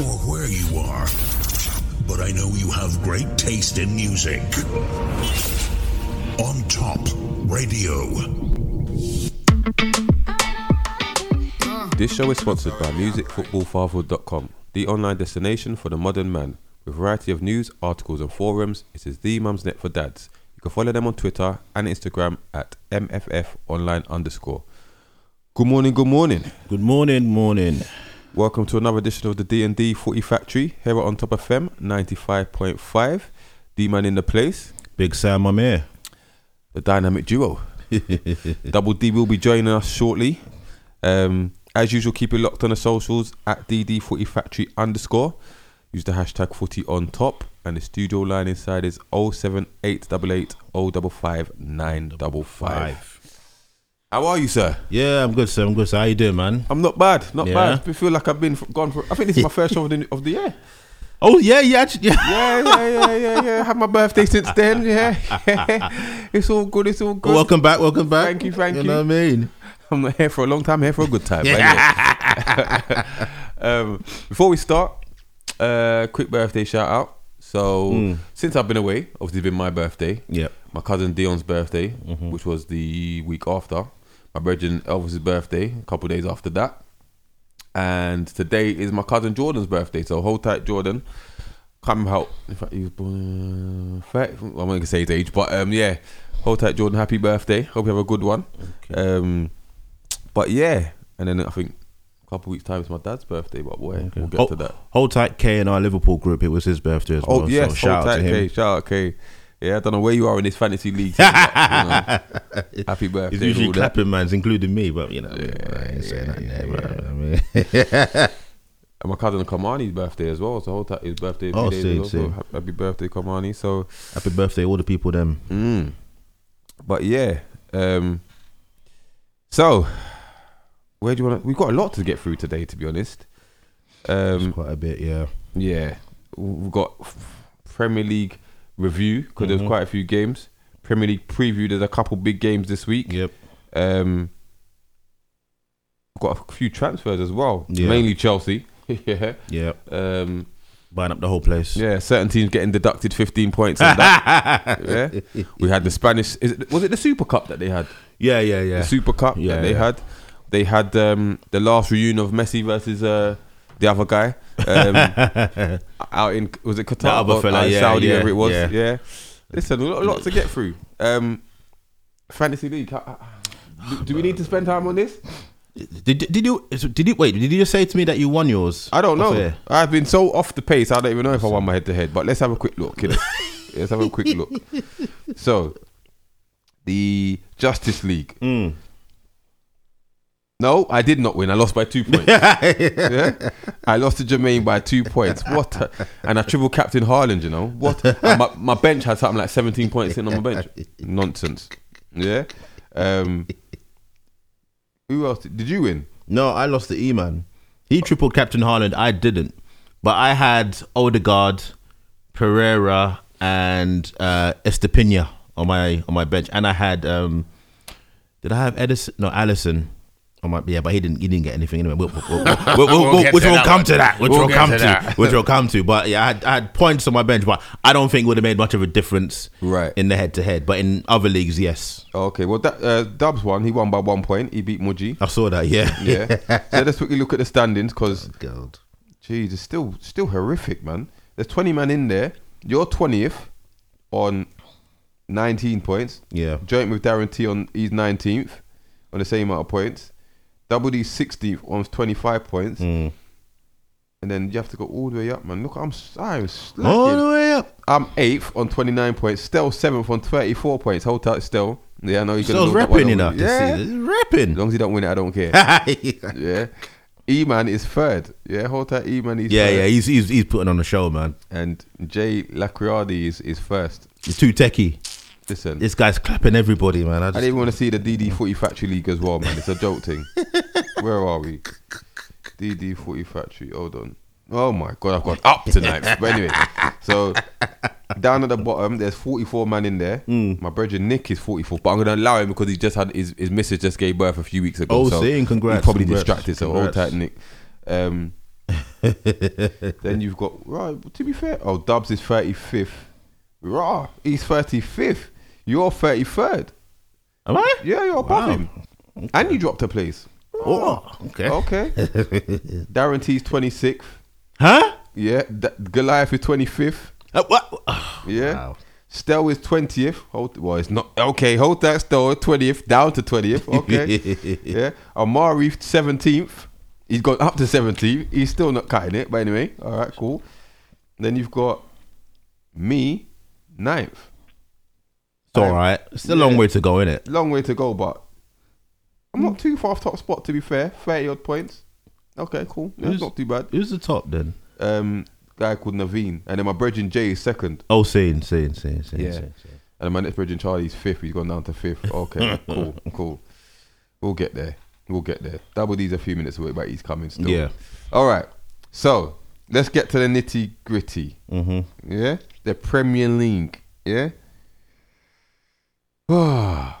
or where you are, but I know you have great taste in music. On Top Radio. This show is sponsored by MusicFootballFartherhood.com, the online destination for the modern man. With a variety of news, articles and forums, it is the mum's net for dads. You can follow them on Twitter and Instagram at MFFonline_. Good morning. Good morning. Welcome to another edition of the D&D Footy Factory here on Top FM 95.5. D-Man in the place. Big Sam, I'm here. The dynamic duo. Double D will be joining us shortly. As usual, keep it locked on the socials at DD Footy Factory_. Use the hashtag footy on top, and the studio line inside is 07888 055 955. How are you, sir? Yeah, I'm good, sir. How you doing, man? I'm not bad, not bad. I feel like I've been gone for, I think this is my first show of the year. Oh, yeah. Had my birthday since then, yeah. It's all good. Welcome back. Thank you. You know what I mean? I'm here for a long time, here for a good time. Yeah. Before we start, quick birthday shout out. So, since I've been away, obviously it's been my birthday. Yeah. My cousin Dion's birthday, which was the week after. My brother Elvis's birthday, a couple of days after that. And today is my cousin Jordan's birthday. So hold tight, Jordan. Come out. In fact, he was born... I'm not going to say his age, but yeah. Hold tight, Jordan. Happy birthday. Hope you have a good one. Okay. But yeah. And then I think... couple weeks time it's my dad's birthday, but boy, okay, we'll get to that. Hold tight, K in our Liverpool group. It was his birthday as well. Oh yes, so shout out to him. Shout out K. Yeah, I don't know where you are in this fantasy league. Happy birthday! It's usually clapping man's, including me, but you know, and my cousin Kamani's birthday as well. So hold tight, his birthday. Oh, see. Happy birthday, Kamani. So happy birthday, all the people them. But yeah, so. Where do you want to... We've got a lot to get through today, to be honest. It's quite a bit, yeah. Yeah. We've got Premier League review, because there's quite a few games. Premier League preview, there's a couple big games this week. Yep. We've got a few transfers as well, mainly Chelsea. Yeah. Buying up the whole place. Yeah, certain teams getting deducted 15 points and that. Yeah. We had the Spanish... Was it the Super Cup that they had? Yeah. The Super Cup that they had. They had the last reunion of Messi versus the other guy out in, was it Qatar or Saudi, wherever it was. Yeah. Listen, a lot to get through. Fantasy League. Do we need to spend time on this? Did you just say to me that you won yours? I don't know. I've been so off the pace. I don't even know if I won my head to head. But let's have a quick look. Let's have a quick look. So, the Justice League. No, I did not win. I lost by 2 points. Yeah? I lost to Jermaine by 2 points. And I triple captain Haaland, you know. What? My bench had something like 17 points sitting on my bench. Nonsense. Yeah? Who else? Did you win? No, I lost to E-Man. He triple captain Haaland. I didn't. But I had Odegaard, Pereira, and Estepinha on my bench. And I had... did I have Edison? No, Allison. I might be, but he didn't get anything anyway. Which we'll come to. But yeah, I had points on my bench, but I don't think it would have made much of a difference in the head-to-head. But in other leagues, yes. Okay, well, that Dubs won. He won by 1 point. He beat Muji. I saw that, yeah. So let's quickly look at the standings because, geez, it's still horrific, man. There's 20 men in there. You're 20th on 19 points. Yeah. Joint with Darren T he's 19th on the same amount of points. Double D 16th on 25 points. And then you have to go all the way up, man. Look, I'm slacking. All the way up. I'm 8th on 29 points. Still 7th on 34 points. Hold tight, still. Yeah, I know you're going to repping enough to see this. Repping. As long as you don't win it, I don't care. Yeah. E-Man is 3rd. Yeah, hold tight, E-Man is 3rd. Yeah, he's putting on a show, man. And Jay Lacriardi is 1st. He's too techie. Listen, this guy's clapping everybody, man. I didn't even want to see the DD Footy Factory League as well, man. It's a dope thing. Where are we? DD Footy Factory. Hold on. Oh my God, I've gone up tonight. But anyway, so down at the bottom, there's 44 man in there. My brother Nick is 44, but I'm going to allow him because he just had his missus just gave birth a few weeks ago. Oh, so congrats. He's probably distracted, so hold tight, Nick. Then you've got, right, to be fair, oh, Dubs is 35th. Rah, he's 35th. You're 33rd. Am I? Yeah, you're above him. Okay. And you dropped a place. Oh, okay. Okay. Darren T's 26th. Huh? Yeah. Goliath is 25th. What? Oh, yeah. Wow. Stell is 20th. Well, it's not. Okay, hold that Stell, 20th, down to 20th. Okay. Yeah. Amari, 17th. He's gone up to 17th. He's still not cutting it, but anyway. All right, cool. Then you've got me, 9th. It's all right. It's a long way to go, innit? Long way to go, but I'm not too far off top spot, to be fair. 30 odd points. Okay, cool. That's not too bad. Who's the top then? Guy called Naveen. And then my brethren Jay is 2nd. Oh, same. Yeah. Same. And my next brethren Charlie's 5th. He's gone down to 5th. Okay, cool. We'll get there. Double D's a few minutes away, but he's coming still. Yeah. All right. So, let's get to the nitty gritty. Mm-hmm. Yeah? The Premier League. Yeah? So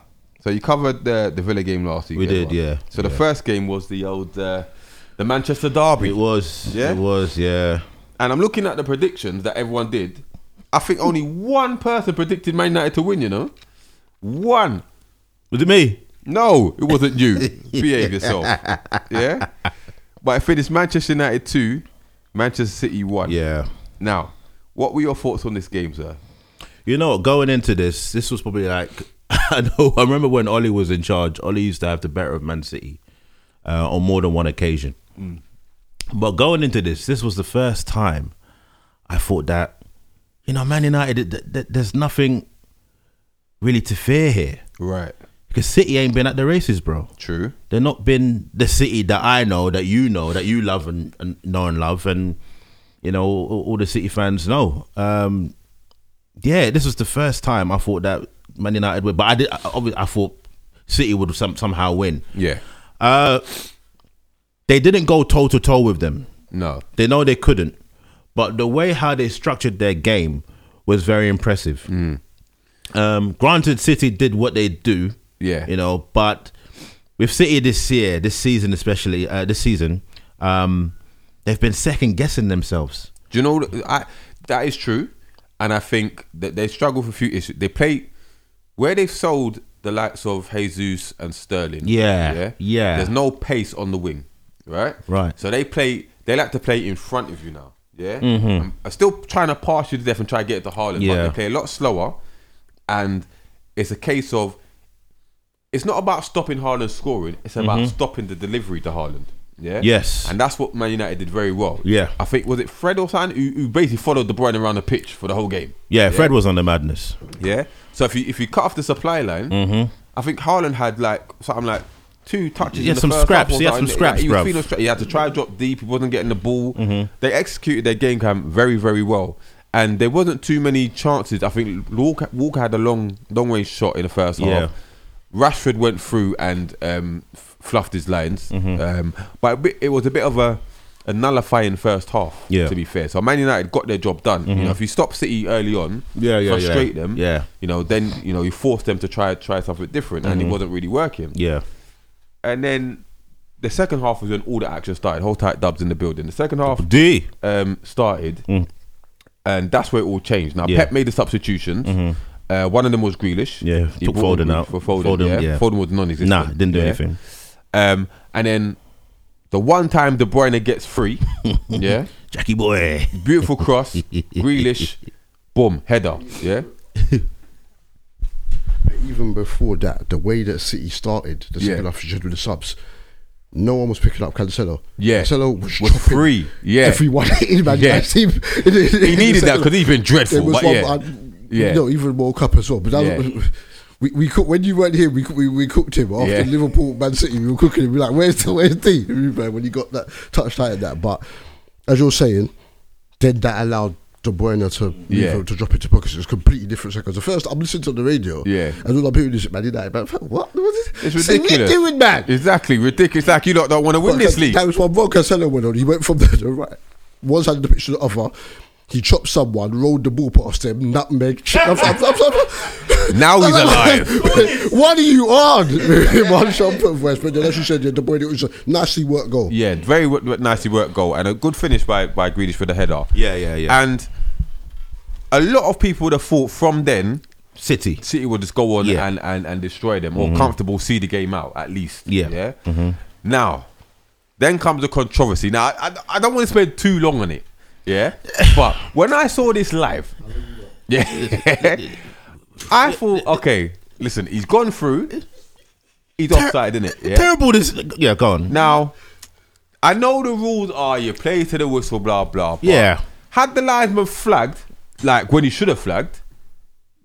you covered the Villa game last week. We did, yeah. So the first game was the old the Manchester derby. It was. And I'm looking at the predictions that everyone did. I think only one person predicted Man United to win, you know? One. Was it me? No, it wasn't you. Behave yourself. Yeah? But I finished Manchester United 2, Manchester City 1. Yeah. Now, what were your thoughts on this game, sir? You know, going into this was probably like... I remember when Oli was in charge, Oli used to have the better of Man City on more than one occasion. Mm. But going into this was the first time I thought that, you know, Man United, there's nothing really to fear here. Right. Because City ain't been at the races, bro. True. They're not been the City that I know, that you love and know and love, and, you know, all the City fans know. Yeah, this was the first time I thought that Man United win. But I thought City would somehow win. Yeah. They didn't go toe-to-toe with them. No. They know they couldn't. But the way how they structured their game was very impressive. Mm. Granted, City did what they do. Yeah. You know, but with City this season, they've been second-guessing themselves. Do you know, that is true. And I think that they struggle for a few issues. They play... Where they've sold the likes of Jesus and Sterling. Yeah. There's no pace on the wing, right? Right. So they like to play in front of you now, yeah? Mm-hmm. I'm still trying to pass you to death and try to get it to Haaland, but they play a lot slower, and it's a case of, it's not about stopping Haaland scoring, it's about stopping the delivery to Haaland, yeah? Yes. And that's what Man United did very well. Yeah. I think, was it Fred or something who basically followed De Bruyne around the pitch for the whole game? Yeah, Fred was on the madness. Yeah. So if you cut off the supply line, I think Haaland had something like 2 touches. He had some scraps. He had to try to drop deep. He wasn't getting the ball. Mm-hmm. They executed their game plan very, very well. And there wasn't too many chances. I think Walker had a long range shot in the first half. Rashford went through and fluffed his lines. Mm-hmm. But it was a bit of a nullifying first half, to be fair. So Man United got their job done. Mm-hmm. You know, if you stop City early on, frustrate them, you know, then, you know, you force them to try something different, and it wasn't really working. Yeah. And then the second half was when all the action started. Hold tight, Dubs in the building. The second half started, and that's where it all changed. Now, Pep made the substitutions. Mm-hmm. One of them was Grealish. Yeah, he took Foden out. Foden was non-existent. Nah, didn't do anything. And then... The one time De Bruyne gets free, Jackie boy, beautiful cross, Grealish, boom, header, Even before that, the way that City started the second half, just with the subs, no one was picking up Cancelo. Yeah, Cancelo was free. Yeah, everyone in Man United. He needed that because he's been dreadful. There was even World Cup as well, but that was. We cooked when you weren't here. We cooked him after Liverpool, Man City. We were cooking him. We were like, "Where's D?" When you got that touch tight and that. But as you're saying, then that allowed De Bruyne to drop into pockets. It was completely different seconds. At first, I'm listening to the radio, and all I'm hearing is Man United. Man, what was this? It's ridiculous. What are you doing, man? Exactly ridiculous. Like you lot don't want to win this league. That was what Cancelo went on. He went from the right one side of the pitch to the other. He chopped someone, rolled the ball past him, nutmeg. Now he's alive. What are you on? One shot put for us, but as you said, De Bruyne, it was a nicely worked goal. Yeah, very nicely worked goal, and a good finish by Grealish for the header. Yeah. And a lot of people would have thought from then, City would just go on and destroy them, or comfortable see the game out at least. Yeah. Mm-hmm. Now, then comes the controversy. Now, I don't want to spend too long on it. Yeah, but when I saw this live, I thought, okay, listen, he's gone through, he's offside, isn't it? Yeah? Terrible this, go on. Now, I know the rules are you play to the whistle, blah, blah, blah. Yeah. Had the linesman flagged, like when he should have flagged,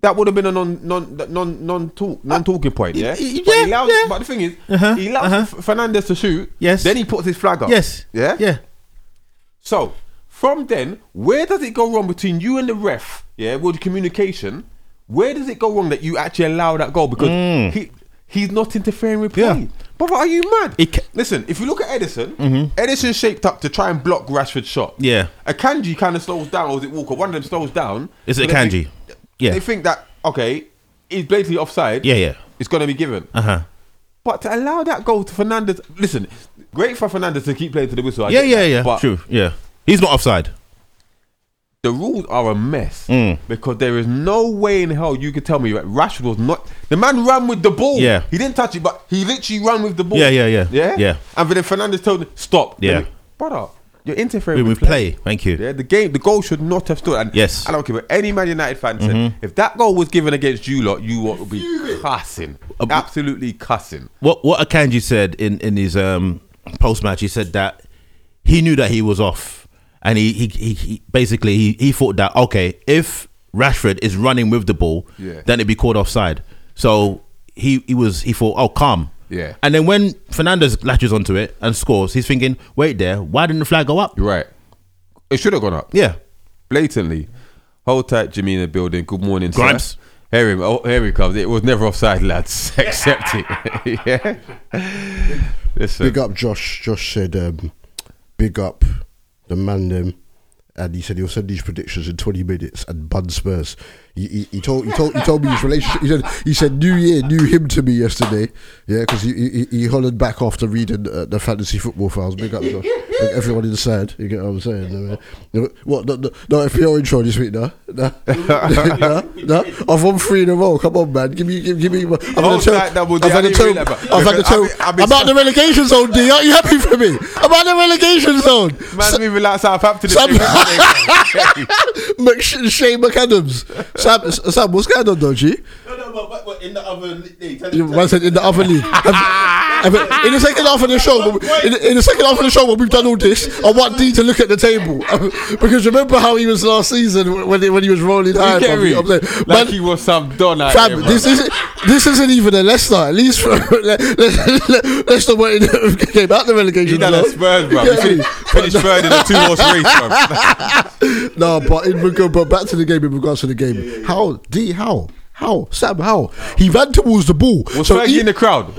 that would have been a non-talking point, yeah? But the thing is, he allows Fernandes to shoot, yes. Then he puts his flag up. Yes. Yeah? Yeah. So, from then, where does it go wrong between you and the ref, with communication? Where does it go wrong that you actually allow that goal? Because he's not interfering with play. Yeah. Brother, are you mad? Listen, if you look at Edison, Edison shaped up to try and block Rashford's shot. Yeah. Akanji kind of slows down, or is it Walker? One of them slows down. Is it Akanji? Yeah. They think that, okay, he's blatantly offside. Yeah. It's going to be given. But to allow that goal to Fernandes, listen, great for Fernandes to keep playing to the whistle. I get that. But true, he's not offside. The rules are a mess because there is no way in hell you could tell me that Rashford was not. The man ran with the ball. Yeah. He didn't touch it, but he literally ran with the ball. Yeah. And then Fernandes told him, stop. Yeah. Brother, you're interfering with play. Thank you. Yeah, the goal should not have stood. And yes. I don't care what any Man United fan said. If that goal was given against you lot, you would be cussing. Absolutely cussing. What Akanji said in his post-match, he said that he knew that he was off. And he basically thought that, okay, if Rashford is running with the ball, then it'd be called offside. So he thought, oh, calm. Yeah. And then when Fernandes latches onto it and scores, he's thinking, wait there, why didn't the flag go up? You're right. It should have gone up. Yeah. Blatantly. Hold tight, Jimmy in the building. Good morning, Grimes. Sir. Here he comes. It was never offside, lads. Accept it. Listen. Big up, Josh. Josh said, big up the man them, and he said he'll send these predictions in 20 minutes and bun Spurs. He told me his relationship. He said New Year knew him to me yesterday. Yeah, because he hollered back after reading the fantasy football files. Big up Josh, like everyone inside. You get what I'm saying? What? No FPL intro this week, no. I've won 3 in a row. Come on, man. Give me. I've had a toe. I'm out the relegation zone. D, aren't you happy for me? I'm out the relegation zone. Man's moving like Southampton. Shane McAdams. Sam, what's going on though, G? No, but in the other league. Man said in the other league. In the second half of the show, when we've done all this, I want D to look at the table. Because remember how he was last season when he was rolling high. He was some don out fam, here, this isn't even a Leicester. At least Leicester came out the relegation. He done a Spurs, bro. Finished third in a 2-horse race, bro. But back to the game in regards to the game. Yeah. How, Sam? He ran towards the ball. Was Fergie in the crowd?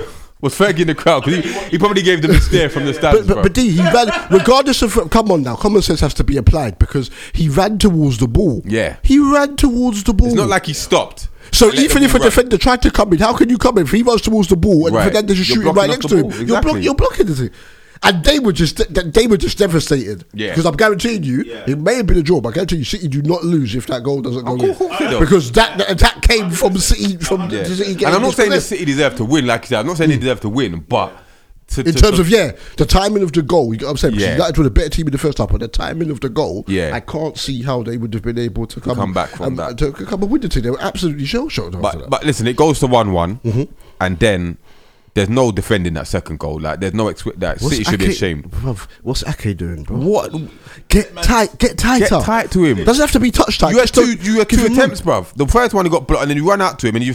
Because he probably gave them a stare from the stands. But D, he ran, regardless of, come on now, common sense has to be applied because he ran towards the ball. Yeah. He ran towards the ball. It's not like he stopped. So even if a defender tried to come in, how can you come in? If he runs towards the ball and Fernandes is shooting right next to him, exactly. You're blocking the thing. And they were just devastated. Yeah. Because I'm guaranteeing you, it may have been a draw, but I guarantee you, City do not lose if that goal doesn't go in. Because the attack came from City. The City game. And I'm not saying that City deserve to win, like you said. I'm not saying they deserve to win, but in terms of the timing of the goal, you get what I'm saying? Because United were a better team in the first half, but the timing of the goal, I can't see how they would have been able to come back from that. To come and win the team. They were absolutely shell-shocked after that. But listen, it goes to 1-1, and then there's no defending that second goal. Like there's no City should be ashamed. Bruv, what's Ake doing, bro? What? Get tighter. Get tight to him. It doesn't have to be touch tight. You had two attempts, bruv. The first one you got blocked, and then you run out to him, and you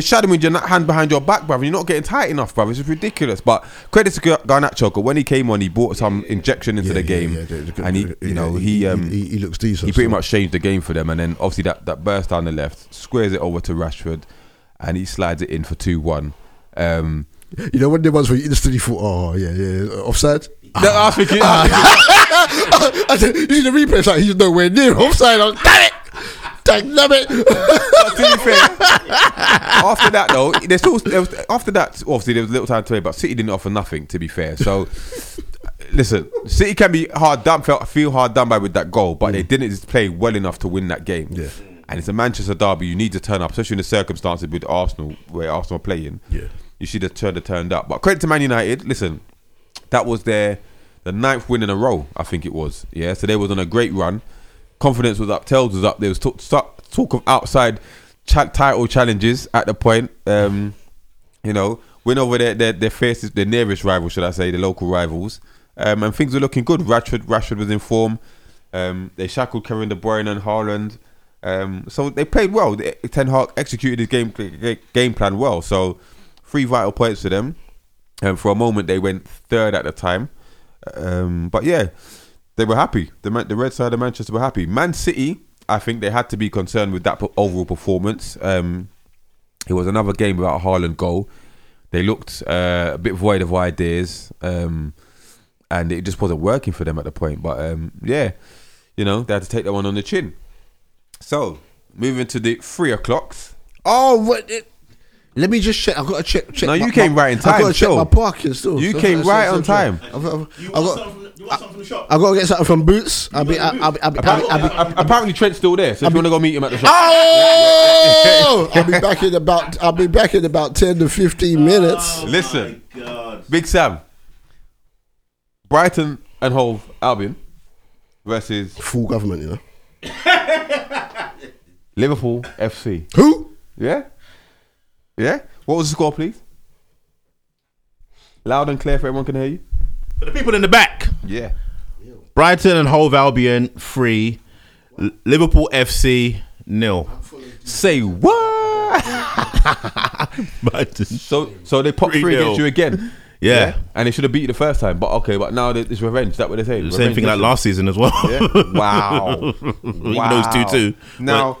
shut him with your hand behind your back, bruv. And you're not getting tight enough, bruv. It's just ridiculous. But credit to Garnacho, when he came on, he brought some injection into the game, and he looks decent. He pretty much changed the game for them, and then obviously that burst down the left squares it over to Rashford, and he slides it in for 2-1. You know when there was where you instantly thought, offside? I said, you see the replay, it's like he's nowhere near offside. I was, damn it. But to be fair, after that though, there's still after that obviously there was a little time to play, but City didn't offer nothing, to be fair. So listen, City can be hard done, feel hard done by with that goal, but they didn't just play well enough to win that game. Yeah. And it's a Manchester derby. You need to turn up, especially in the circumstances with Arsenal, where Arsenal are playing. Yeah. You should have turned up. But credit to Man United. Listen, that was the 9th win in a row, I think it was. Yeah. So they was on a great run. Confidence was up. Tells was up. There was talk of outside title challenges at the point. You know, win over their fiercest, their nearest rival, should I say, the local rivals. And things were looking good. Rashford was in form. They shackled Kevin De Bruyne and Haaland. So they played well. Ten Hag executed his game plan well. So 3 vital points for them. And for a moment they went third at the time. But yeah, they were happy. The red side of Manchester were happy. Man City, I think they had to be concerned with that overall performance. It was another game without a Haaland goal. They looked a bit void of ideas. And it just wasn't working for them at the point. But yeah, you know, they had to take that one on the chin. So, moving to the 3 o'clocks. Oh, what? Let me just check. I've got to check. No, you came right in time. I've got to check my parking still. You came right on time. You want something from the shop? I've got to get something from Boots. Apparently, Trent's still there. So if you want to go meet him at the shop. Oh! I'll be back in about 10 to 15 minutes. Listen, Big Sam, Brighton and Hove Albion versus full government, you know. Liverpool FC. Who? Yeah? Yeah? What was the score, please? Loud and clear for everyone can hear you. For the people in the back. Yeah. Brighton and Hove Albion 3. Liverpool FC 0. Say what? So they popped 3 against you again. Yeah. And they should have beat you the first time. But okay, but now it's revenge. That's what they're saying. Same thing like last season as well. Yeah. Wow. Even though it's 2-2. Now,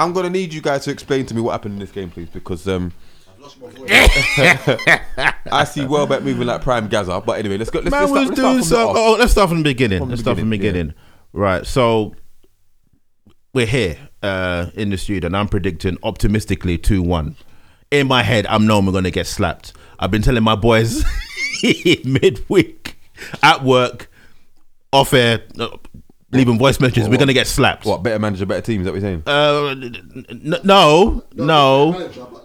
I'm going to need you guys to explain to me what happened in this game, please, because I've lost my voice. I see Welbeck moving like Prime Gaza. But anyway, let's go. Let's start from the beginning. Yeah. Right, so we're here in the studio, and I'm predicting optimistically 2-1. In my head, I'm knowing we're going to get slapped. I've been telling my boys midweek at work, off air, leaving voice messages, we're going to get slapped. What, better manager, better team? Is that what you're saying? No.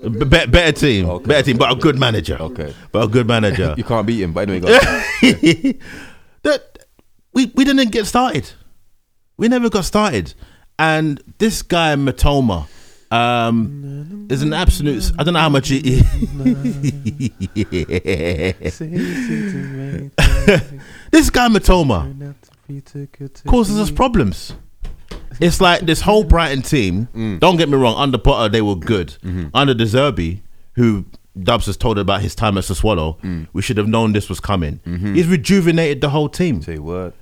Better team. Okay. Better team, but a good manager. Okay. But a good manager. You can't beat him, but anyway. We didn't get started. We never got started. And this guy, Matoma, is an absolute. I don't know how much it is. This guy Matoma causes us problems. It's like this whole Brighton team. Don't get me wrong. Under Potter, they were good. Under De Zerbi, who Dubs has told about his time at Sassuolo, we should have known this was coming. He's rejuvenated the whole team. Say what?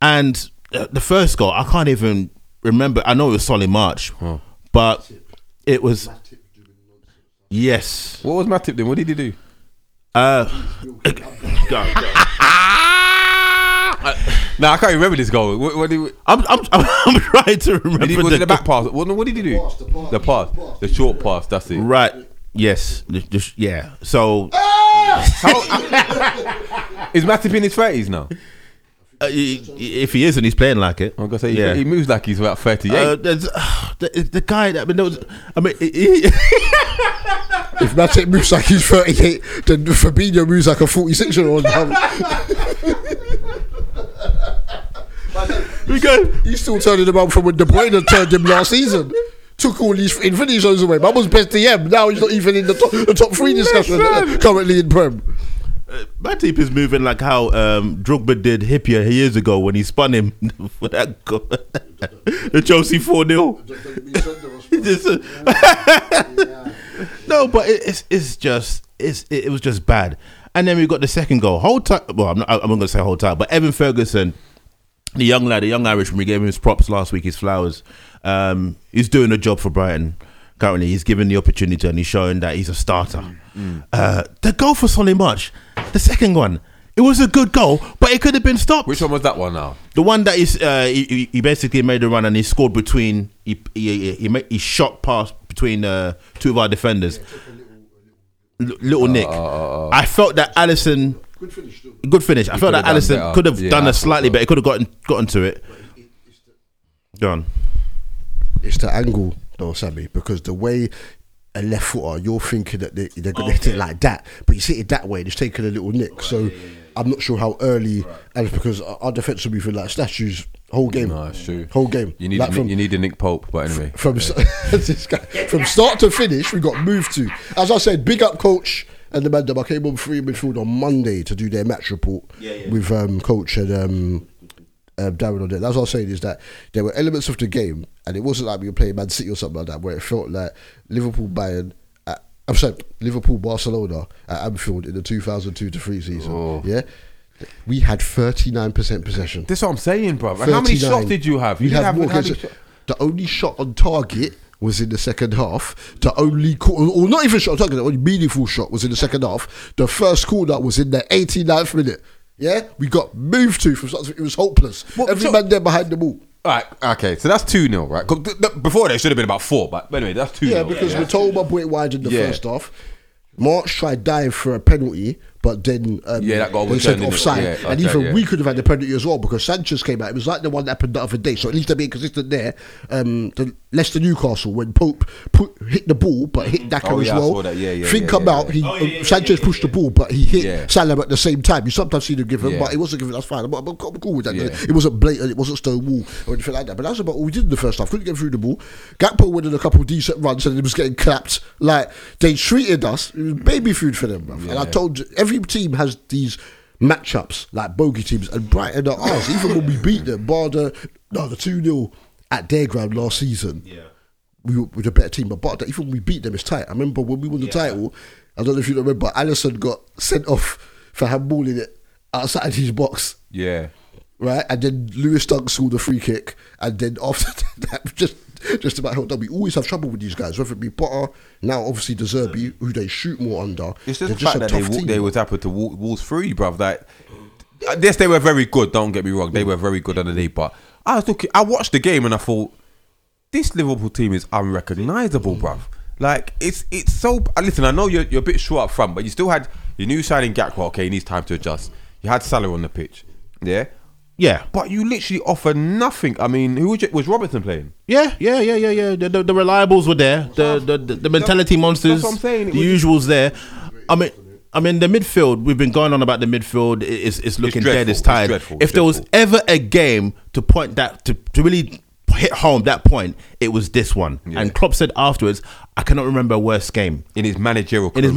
And the first goal, I can't even remember. I know it was Solly March. Huh. But it was... Yes. What was Matip doing? What did he do? I can't remember this goal. I'm trying to remember. Was it the back pass? What did he do? The pass. The short pass, that's it. Right. Yes. Yeah. So... Is Matip in his 30s now? If he isn't, he's playing like it. I'm gonna say he moves like he's about 38. The guy that if Matip moves like he's 38, then Fabinho moves like a 46-year-old. He's still turning him out from when De Bruyne turned him last season. Took all these infinity shows away. Mama's best DM. Now he's not even in the top 3 discussion currently in Prem. Matip is moving like how Drogba did Hippier years ago when he spun him for that goal. The Chelsea 4-0. No, but it was just bad. And then we got the second goal. Whole time, well, I'm not going to say whole time, but Evan Ferguson, the young lad, the young Irishman, we gave him his props last week, his flowers. He's doing a job for Brighton. Currently, he's given the opportunity and he's showing that he's a starter. The goal for Solly March, the second one, It was a good goal, but it could have been stopped. Which one was that one now? The one that is, he basically made a run and he scored between, he shot past between two of our defenders. Yeah, little Nick. I felt that Allison... Good finish. Good finish. I felt that Allison could have done a slightly better. He could have gotten to it. Done. It's the angle though, Sammy, because the way... a left footer, you're thinking that they're going to hit it like that, but you see it that way, they're taking a little nick. Right, so I'm not sure how early, and because our defense will be for like statues whole game. No, it's true. Whole game. You need like you need a Nick Pope, but anyway, from start to finish, we got moved to. As I said, big up coach and the man. I came on Free Midfield on Monday to do their match report with coach and. Darren on there. That's what I was saying, is that there were elements of the game, and it wasn't like we were playing Man City or something like that, where it felt like Liverpool Barcelona at Anfield in the 2002-03 season. Oh. Yeah, we had 39% possession. That's what I'm saying, bro. How many shots did you have? The only shot on target was in the second half. The only or not even shot on target, the only meaningful shot was in the second half. The first corner was in the 89th minute. Yeah, we got moved to from something. It was hopeless. Every man there behind the ball. All right, okay, so that's 2-0, right? Before that, it should have been about 4, but anyway, that's 2-0. Yeah, because Matoma went wide in the first half. March tried diving for a penalty, but then that goal was turned offside. Yeah, and we could have had the penalty as well, because Sanchez came out. It was like the one that happened the other day, so at least they're being consistent there. The Leicester Newcastle, when Pope hit the ball, but hit Daka as well. Thing come out, Sanchez pushed the ball, but he hit Salah at the same time. You sometimes see them give him, but it wasn't given. That's fine. I'm cool with that. Yeah. It wasn't blatant, it wasn't Stonewall or anything like that. But that's about all we did in the first half. Couldn't get through the ball. Gakpo went in a couple of decent runs and it was getting clapped. Like, they treated us. It was baby food for them, bruv. Yeah. And I told you, every team has these matchups, like bogey teams, and Brighton are ours. Even when we beat them, the 2-0 at their ground last season, we were the better team. But even when we beat them, it's tight. I remember when we won the title, I don't know if you remember, Allison got sent off for handballing it outside his box. Yeah. Right? And then Lewis Dunk scored a free kick, and then after that, just about held up. We always have trouble with these guys, whether it be Potter, now obviously De Zerbi, who they shoot more under. It's just the fact that they was happy to walk through, bruv. Like, yes, they were very good, don't get me wrong. They were very good underneath, but I watched the game and I thought, this Liverpool team is unrecognisable, bruv. Like, it's so... Listen, I know you're a bit short up front, but you still had your new signing Gakpo, okay, he needs time to adjust. You had Salah on the pitch, yeah? Yeah, but you literally offer nothing. I mean, who was Robertson playing? Yeah. The reliables were there. The mentality monsters. That's what I'm saying. The usuals there. I mean, the midfield. We've been going on about the midfield. It's looking dead. It's tired. If there was ever a game to point that to really hit home that point, it was this one. Yeah. And Klopp said afterwards, "I cannot remember a worse game in his managerial career."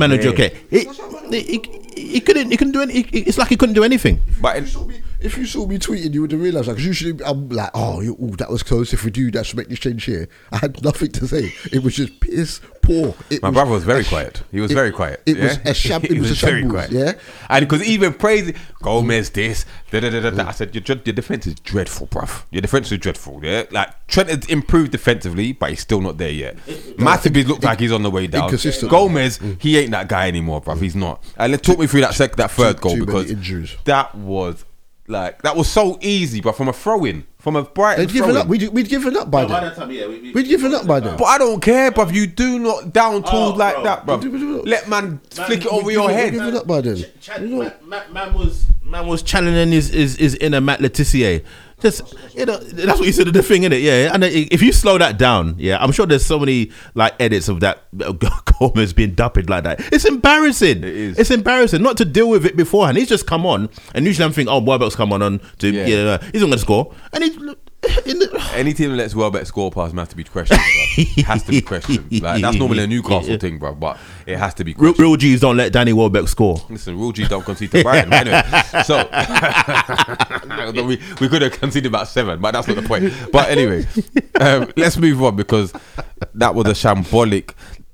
He couldn't do anything. It's like he couldn't do anything. But if you saw me tweeting, you would have realised, because usually I'm like, that was close. If we do, that should make this change here. I had nothing to say. It was just piss poor. My brother was very quiet. He was very quiet. It was a shambles. Yeah, and because even praising Gomez, this, I said, your defence is dreadful, bruv. Your defence is dreadful. Yeah, like Trent has improved defensively, but he's still not there yet. Matip looked like he's on the way down. Gomez, he ain't that guy anymore, bruv. He's not. And let's talk me through that third goal, because that was. Like, that was so easy, but from a throw-in, from a Brighton throw-in. We'd given up by that time, yeah. We'd given up by then. But I don't care, bruv. You do not down tools like that, bruv. Let man flick it over your head. We'd given up by then. Man was channeling his inner Matt Letitia. Just, that's what you said of the thing, innit? Yeah, and if you slow that down, yeah, I'm sure there's so many like edits of that Gomez being dumped like that. It's embarrassing. It is. It's embarrassing not to deal with it beforehand. He's just come on, and usually I'm thinking, Welbeck's come on to he's not gonna score, and any team that lets Welbeck score past him has to be questioned. It has to be questioned. Like, that's normally a Newcastle thing, bro. But it has to be questioned. Real G's don't let Danny Welbeck score. Listen, real G's don't concede to Brighton. Anyway, so we could have conceded about 7, but that's not the point. But anyway, let's move on, because that was a shambolic.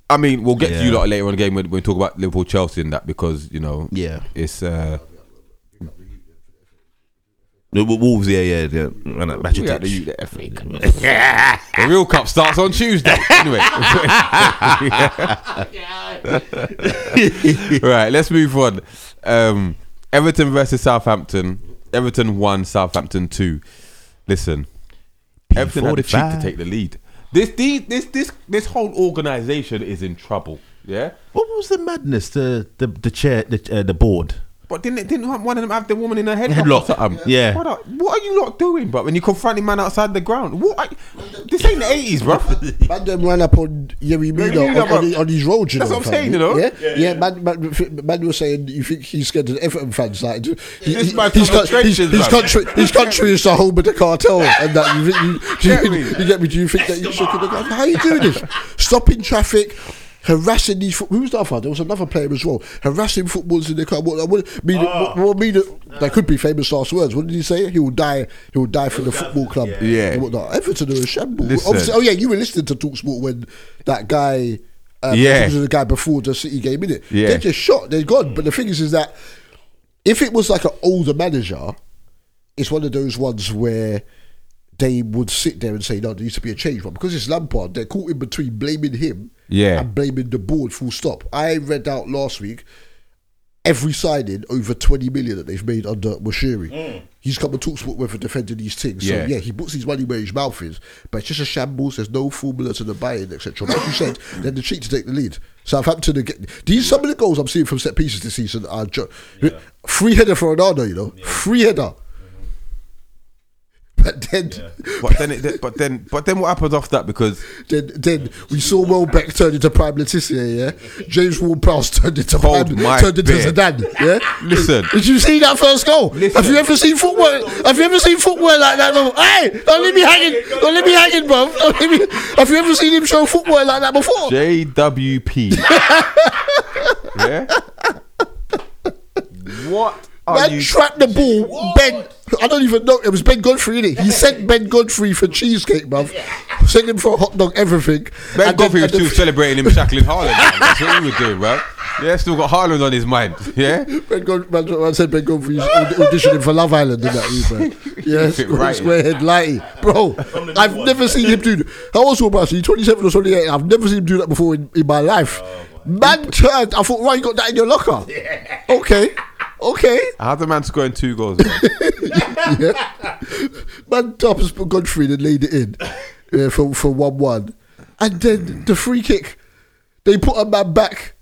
I mean, we'll get to you lot later on in the game when we talk about Liverpool Chelsea and that, because it's. The Wolves, the real cup starts on Tuesday. Anyway, right, let's move on. Everton versus Southampton. Everton 1, Southampton 2. Listen, Everton had the cheek to take the lead. This whole organisation is in trouble. Yeah. What was the madness? The board. But didn't one of them have the woman in her headlock? Yeah. What are you lot doing, bro? When you confronting man outside the ground, this ain't the '80s, bro. Man, them ran up on Yerry Mina on his road. That's what I'm saying, you know. Yeah. Man was saying you think he's scared of the Everton fans. Like, his country is the home of the cartel, and that you get me? Do you think that you should? How you doing this? Stopping traffic. Harassing these who was the other? There was another player as well. Harassing footballers in the car. They could be famous last words. What did he say? He will die for the football club. Yeah. And whatnot. Everton are a shambles. You were listening to TalkSport when that guy. Was the guy before the City game, innit? Yeah. They're just shot. They're gone. But the thing is that if it was like an older manager, it's one of those ones where they would sit there and say, no, there needs to be a change. But because it's Lampard, they're caught in between blaming him. Yeah. And blaming the board full stop. I read out last week every signing over 20 million that they've made under Moshiri. He's come and talks about whether defending these things. So yeah, he puts his money where his mouth is. But it's just a shambles, there's no formula to the buy-in, etc. Like you said, then the cheek to take the lead. Southampton again. Some of the goals I'm seeing from set pieces this season are free header for Ronaldo, you know. Yeah. Free header. But then what happens after that? Because then we saw Welbeck turn into Prime Letitia, yeah. James Ward-Prowse turned into Zidane, yeah. Listen, did you see that first goal? Listen. Have you ever seen footwear? Have you ever seen footwear like that? Hey, don't leave me hanging! Don't leave me hanging, bro. Have you ever seen him show footwear like that before? JWP. Yeah. What? Man trapped the ball. What? Ben, I don't even know. It was Ben Godfrey, innit? He sent Ben Godfrey for cheesecake, bruv. Sent him for a hot dog, everything. Ben Godfrey was still celebrating him shackling Haaland. That's what he was doing, bruv. Yeah, still got Haaland on his mind. Yeah? I said Ben Godfrey's auditioning for Love Island in that evening. Yeah, squarehead lighty. Bro, I've never seen him do that. How old was he? 27 or 28. I've never seen him do that before in my life. Man turned. I thought, right, you got that in your locker? Okay. How's the man scoring 2 goals? Yeah. Man tops Godfrey and laid it in for 1-1. And then the free kick, they put a man back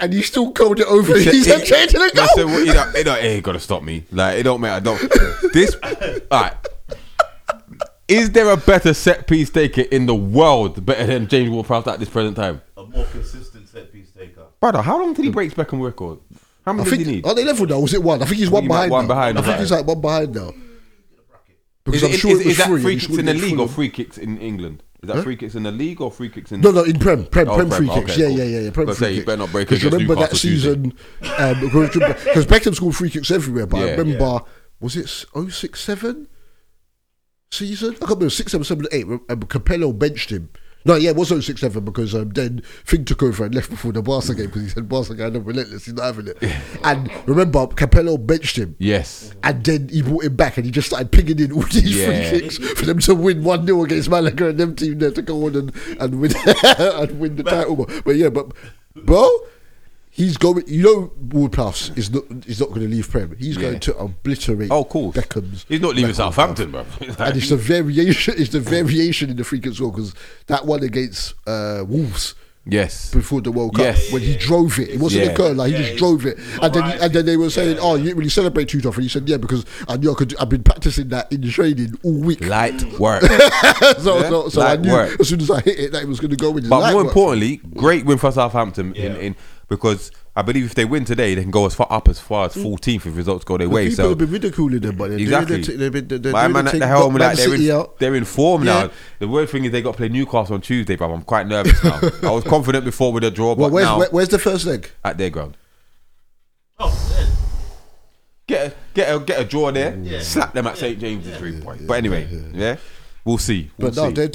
and he still called it over. He's not changing the goal. Said, well, you got to stop me. Like, it don't matter. All right. Is there a better set piece taker in the world better than James Ward-Prowse at this present time? A more consistent set piece taker. Brother, how long did he break Beckham record? How many did he need? Are they level now? Was it 1? I think he's one behind. I think he's like 1 behind now. Because I'm sure it was 3. Is that free kicks in the league or free kicks in England? Is that free kicks in the league or free kicks in? No, in Prem free kicks. Okay, yeah. Prem free kicks. You better not break it. Because remember that season, because Beckham scored free kicks everywhere. But I remember, was it 0-6-7 season? I can't remember 6-7, 7-8. Capello benched him. No, yeah, it was 0-6-7 because then Fink took over and left before the Barca game because he said Barca guy, I'm relentless, he's not having it. And remember, Capello benched him. Yes. And then he brought him back and he just started pinging in all these free kicks for them to win 1-0 against Malaga and them team there to go on and win and win the title. But bro, he's going. You know, Ward-Prowse is not. He's not going to leave Prem. He's going to obliterate. Oh, cool. Beckham's. He's not leaving Southampton, bro. And it's the variation. It's the variation in the free kick as well because that one against Wolves. Yes. Before the World Cup, when he drove it, it wasn't a curl. Like he just drove it, and then they were saying, "Oh, you didn't really celebrate too tough." And he said, "Yeah, because I've been practicing that in training all week." Light work. So I knew as soon as I hit it that it was going to go in. But more importantly, great win for Southampton in because I believe if they win today, they can go as far up as 14th if results go their way. People have been ridiculing them, but they're in form now. The weird thing is they got to play Newcastle on Tuesday, but I'm quite nervous now. I was confident before with a draw, but where's the first leg? At their ground. Oh, yeah. Get a draw there. Yeah. Slap them at St James's 3 points. But anyway, we'll see. Credit.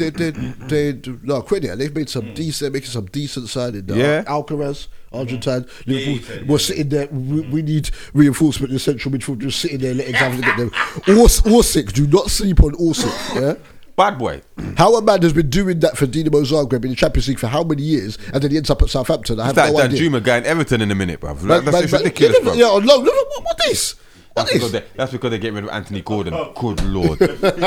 They've made some decent, making some decent signing. Alcaraz, Argentine, Liverpool were sitting there. We need reinforcement in central midfield. Just sitting there, letting have a look at them. Orsic, do not sleep on Orsic. Yeah, Bad boy. How a man has been doing that for Dinamo Zagreb in the Champions League for how many years, and then he ends up at Southampton. I have no idea. That Juma guy in Everton in a minute, bruv. That's ridiculous, bruv. Yeah, no, what this? That's because, they get rid of Anthony Gordon. Good Lord. Good Lord.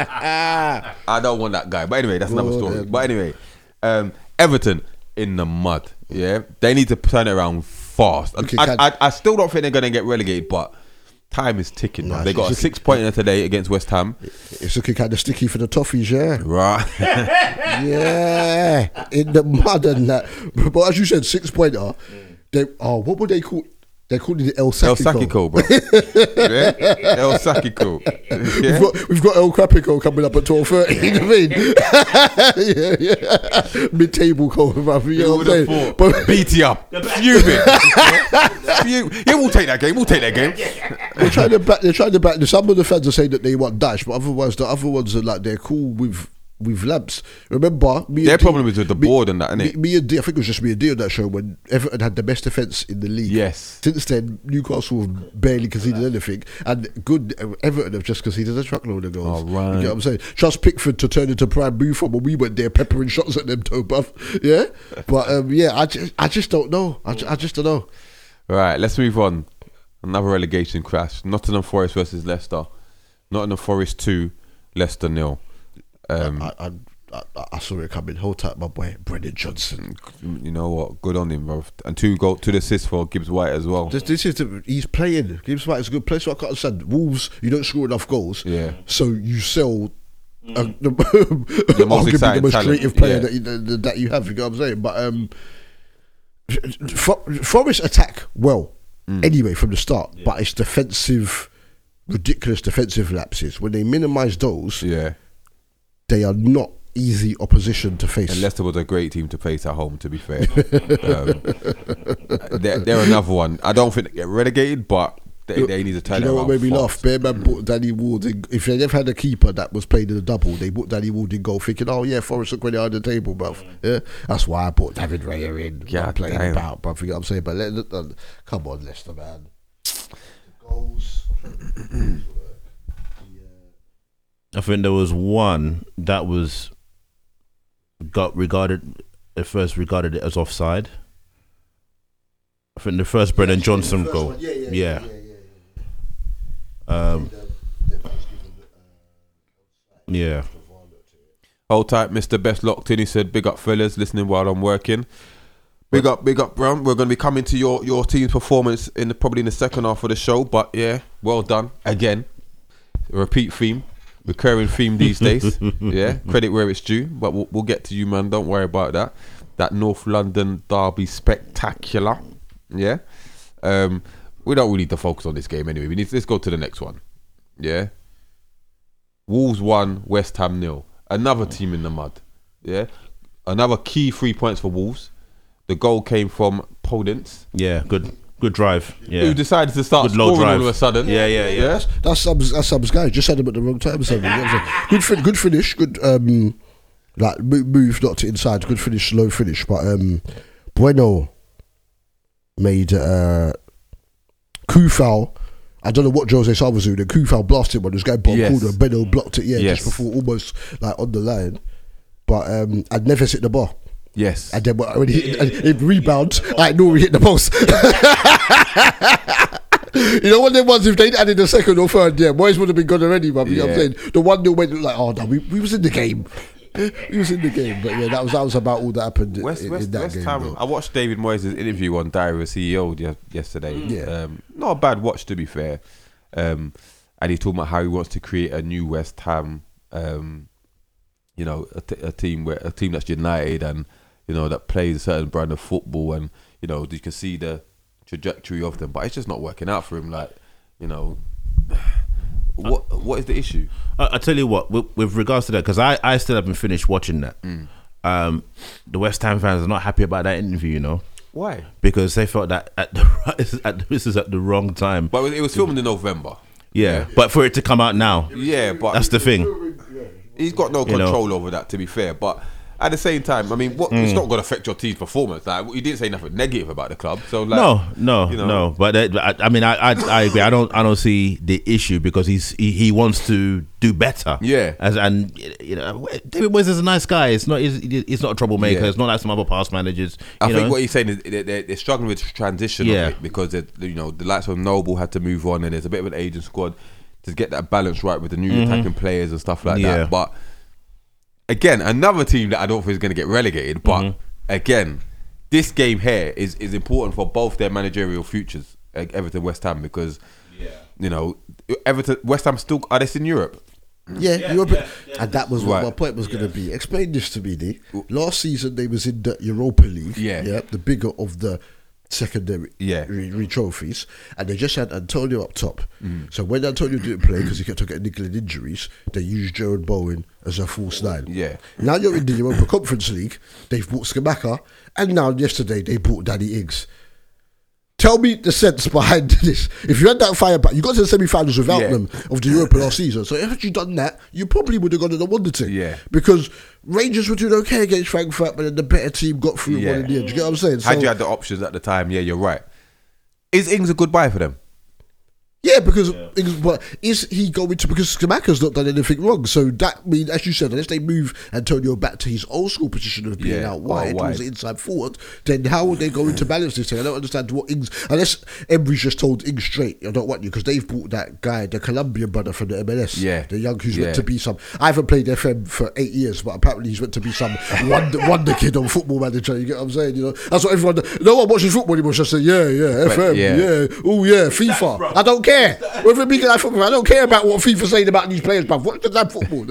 I don't want that guy. But anyway, that's another story. But anyway, Everton in the mud. Yeah, they need to turn it around fast. Okay, I still don't think they're going to get relegated, but time is ticking. Nah, they got a 6-pointer today against West Ham. It's looking kind of sticky for the Toffees, yeah. Right. Yeah. In the mud and that. But as you said, 6-pointer. They what would they call? They called it El Sacico, bro. Yeah? El Sacico. Yeah? We've got El Crapico coming up at 12:30. You know what I mean? Yeah. Mid-table call, bro. You know what I'm saying? But BT up. Fuming. Yeah, we'll take that game. They're trying to back. Some of the fans are saying that they want dash, but otherwise the other ones are like they're cool with. With lamps, remember me their and problem D, is with the board and that, isn't it? Me and D, I think it was just me and D on that show when Everton had the best defence in the league. Yes. Since then, Newcastle have barely conceded anything, and good Everton have just conceded a truckload of goals. Oh, right. You know what I'm saying? Trust Pickford to turn into prime Buffon when we went there peppering shots at them, though, bruv. Yeah, but yeah, I just don't know. I just don't know. Right, let's move on. Another relegation crash: Nottingham Forest versus Leicester. Nottingham Forest 2, Leicester 0. I saw it coming. Hold tight, my boy, Brendan Johnson. You know what? Good on him, bro. And 2 assists for Gibbs White as well. He's playing. Gibbs White is a good player. So I can't understand. Wolves, you don't score enough goals. Yeah. So you sell the most exciting, the most creative player that you have. You know what I'm saying? But Forest attack well anyway from the start, but it's defensive, ridiculous defensive lapses. When they minimise those, yeah. They are not easy opposition to face. And Leicester was a great team to face at home, to be fair. They're another one. I don't think they get relegated, but they need to turn it around. You know what made me laugh? Bearman put Danny Ward in. If they never had a keeper that was played in a double, they put Danny Ward in goal thinking, oh yeah, Forest look really high on the table, bruv. Yeah? That's why I put David Raya in. Yeah, playing about, bruv. You know what I'm saying? But come on, Leicester, man. The goals. I think there was one that was regarded it as offside. I think the first Brendan Johnson goal. Yeah. Hold tight, Mr. Best locked in. He said, "Big up, fellas, listening while I'm working. Big up, Brown. We're going to be coming to your team's performance probably in the second half of the show. But yeah, well done again. Repeat theme." Recurring theme these days, yeah. Credit where it's due, but we'll get to you, man. Don't worry about that. That North London derby spectacular, yeah. We don't really need to focus on this game anyway. Let's go to the next one, yeah. Wolves 1, West Ham 0. Another team in the mud, yeah. Another key 3 points for Wolves. The goal came from Podence. Yeah, good drive. Yeah. Who decided to start scoring all of a sudden? Yeah. That's Sam's guy. Just had him at the wrong time. Good finish. Good like move not to inside. Good finish, low finish. But Bueno made coup foul. I don't know what Jose Sarr was doing. The coup foul blasted one. This guy bought a corner. Bueno blocked it. Yeah, yes. Just before almost like on the line. But I'd never hit the bar. Yes. And then when he hit rebounds, I know we hit the post. You know what them ones, if they'd added a second or third, boys would have been gone already, man. You know what I'm saying? The one that went like, oh no, we was in the game. He was in the game, but yeah, that was about all that happened in that game. Time, I watched David Moyes' interview on Diary of a CEO yesterday. Yeah. Not a bad watch, to be fair. And he's talking about how he wants to create a new West Ham, you know, a team that's united and, you know, that plays a certain brand of football, and, you know, you can see the trajectory of them, but it's just not working out for him. Like, you know, what is the issue? I tell you what, with regards to that, because I still haven't finished watching that. The West Ham fans are not happy about that interview, you know. Why? Because they felt that this is at the wrong time. But it was filmed in November. Yeah, but for it to come out now. Yeah, but that's the thing. He's got no control over that, to be fair, but at the same time, I mean, what, it's not going to affect your team's performance. Like, you didn't say nothing negative about the club. So like, no. But I agree. I don't see the issue because he wants to do better. Yeah. David Moyes is a nice guy. It's not a troublemaker. Yeah. It's not like some other past managers. I think what he's saying is they're struggling with transition of it because the likes of Noble had to move on, and there's a bit of an aging squad to get that balance right with the new attacking players and stuff like that. But again, another team that I don't think is going to get relegated. But again, this game here is important for both their managerial futures, like Everton, West Ham, because Everton, West Ham still are they in Europe? Yeah. And that was what my point was going to be. Explain this to me, D. Last season they was in the Europa League, the bigger of the secondary trophies, and they just had Antonio up top. So when Antonio didn't play because he kept getting niggling injuries, they used Jared Bowen as a false nine. Now you're in the Europa Conference League, they've bought Scamacca, and now yesterday they bought Danny Ings. Tell me the sense behind this. If you had that firepower, you got to the semi-finals without them of the Europa last season. So if you done that, you probably would have gone to the Wonder Team. Because Rangers were doing okay against Frankfurt, but then the better team got through one in the end. You get what I'm saying? Had you had the options at the time, you're right. Is Ings a good buy for them? Yeah, because is he going to... Because Scamacca's not done anything wrong. So that means, as you said, unless they move Antonio back to his old school position of being out wide, was inside forward, then how are they going to balance this thing? I don't understand what Ings... Unless Emery's just told Ings straight, I don't want you, because they've bought that guy, the Colombian brother from the MLS. The young who's meant to be some... I haven't played FM for 8 years, but apparently he's meant to be some wonder kid on Football Manager. You get what I'm saying? You know, that's what everyone... No one watches football anymore. Just say, FM, FIFA. That's, I don't care. Whether it be good at football, I don't care about what FIFA's saying about these players, bruv. What does that football?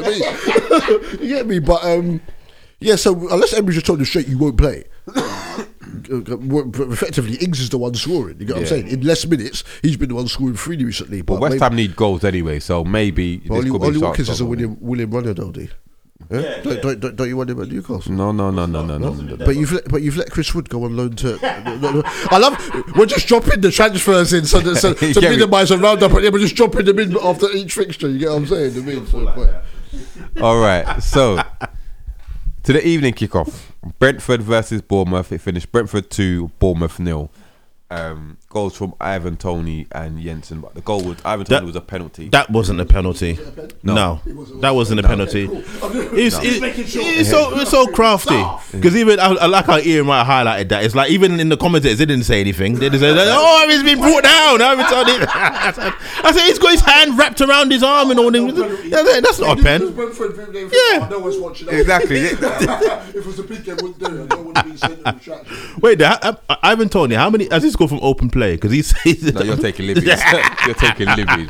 You get me? But so unless Emery's just told you straight, you won't play. Effectively, Ings is the one scoring. You get what I'm saying? In less minutes, he's been the one scoring freely recently. But West Ham need goals anyway, so maybe. Ollie Watkins is a William runner, don't he? Don't you want him at Newcastle? No. But you've let Chris Wood go on loan to. No. I love. We're just dropping the transfers in so to minimise a roundup. But we're just dropping them in after each fixture. You get what I'm saying? All right. So to the evening kickoff, Brentford versus Bournemouth. It finished Brentford 2-0. Goals from Ivan Toney and Jensen, but the goal was Ivan Toney was a penalty. That wasn't a penalty. No, that wasn't a penalty. It's so crafty because even I like how Ian might have highlighted that. It's like even in the commentators they didn't say anything. They just said, "Oh, he's been brought down." Ivan Toney. I said he's got his hand wrapped around his arm and all that. That's not a pen. No one's watching. Exactly. If it was a big game, wouldn't do it. No one would be sending him trash. Wait, Ivan Toney. How many? Has he scored from open play? Because he says no, you're taking liberties, bro. You're taking liberties,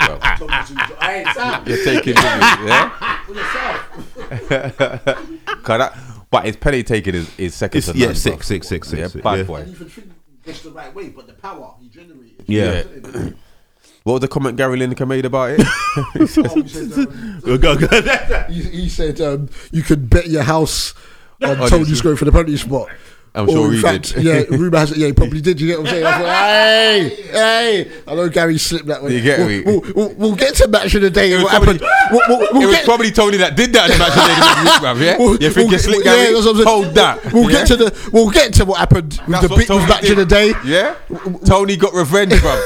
but his penalty taking is second to none. Yeah, six. Bad boy. Just the right way, but the power he generated. Yeah. What was the comment Gary Lineker made about it? He said, "You could bet your house on Tony's going for the penalty spot." I'm sure he did. Yeah, rumour has it. Yeah, he probably did. You get what I'm saying? I was like, hey, I know Gary slipped that one. You get me? We'll get to match of the day. It was, probably Tony that did that in match of the day. You think you slipped, Gary? Hold that. We'll get to what happened with the big match of the day. Yeah, Tony got revenge, bro.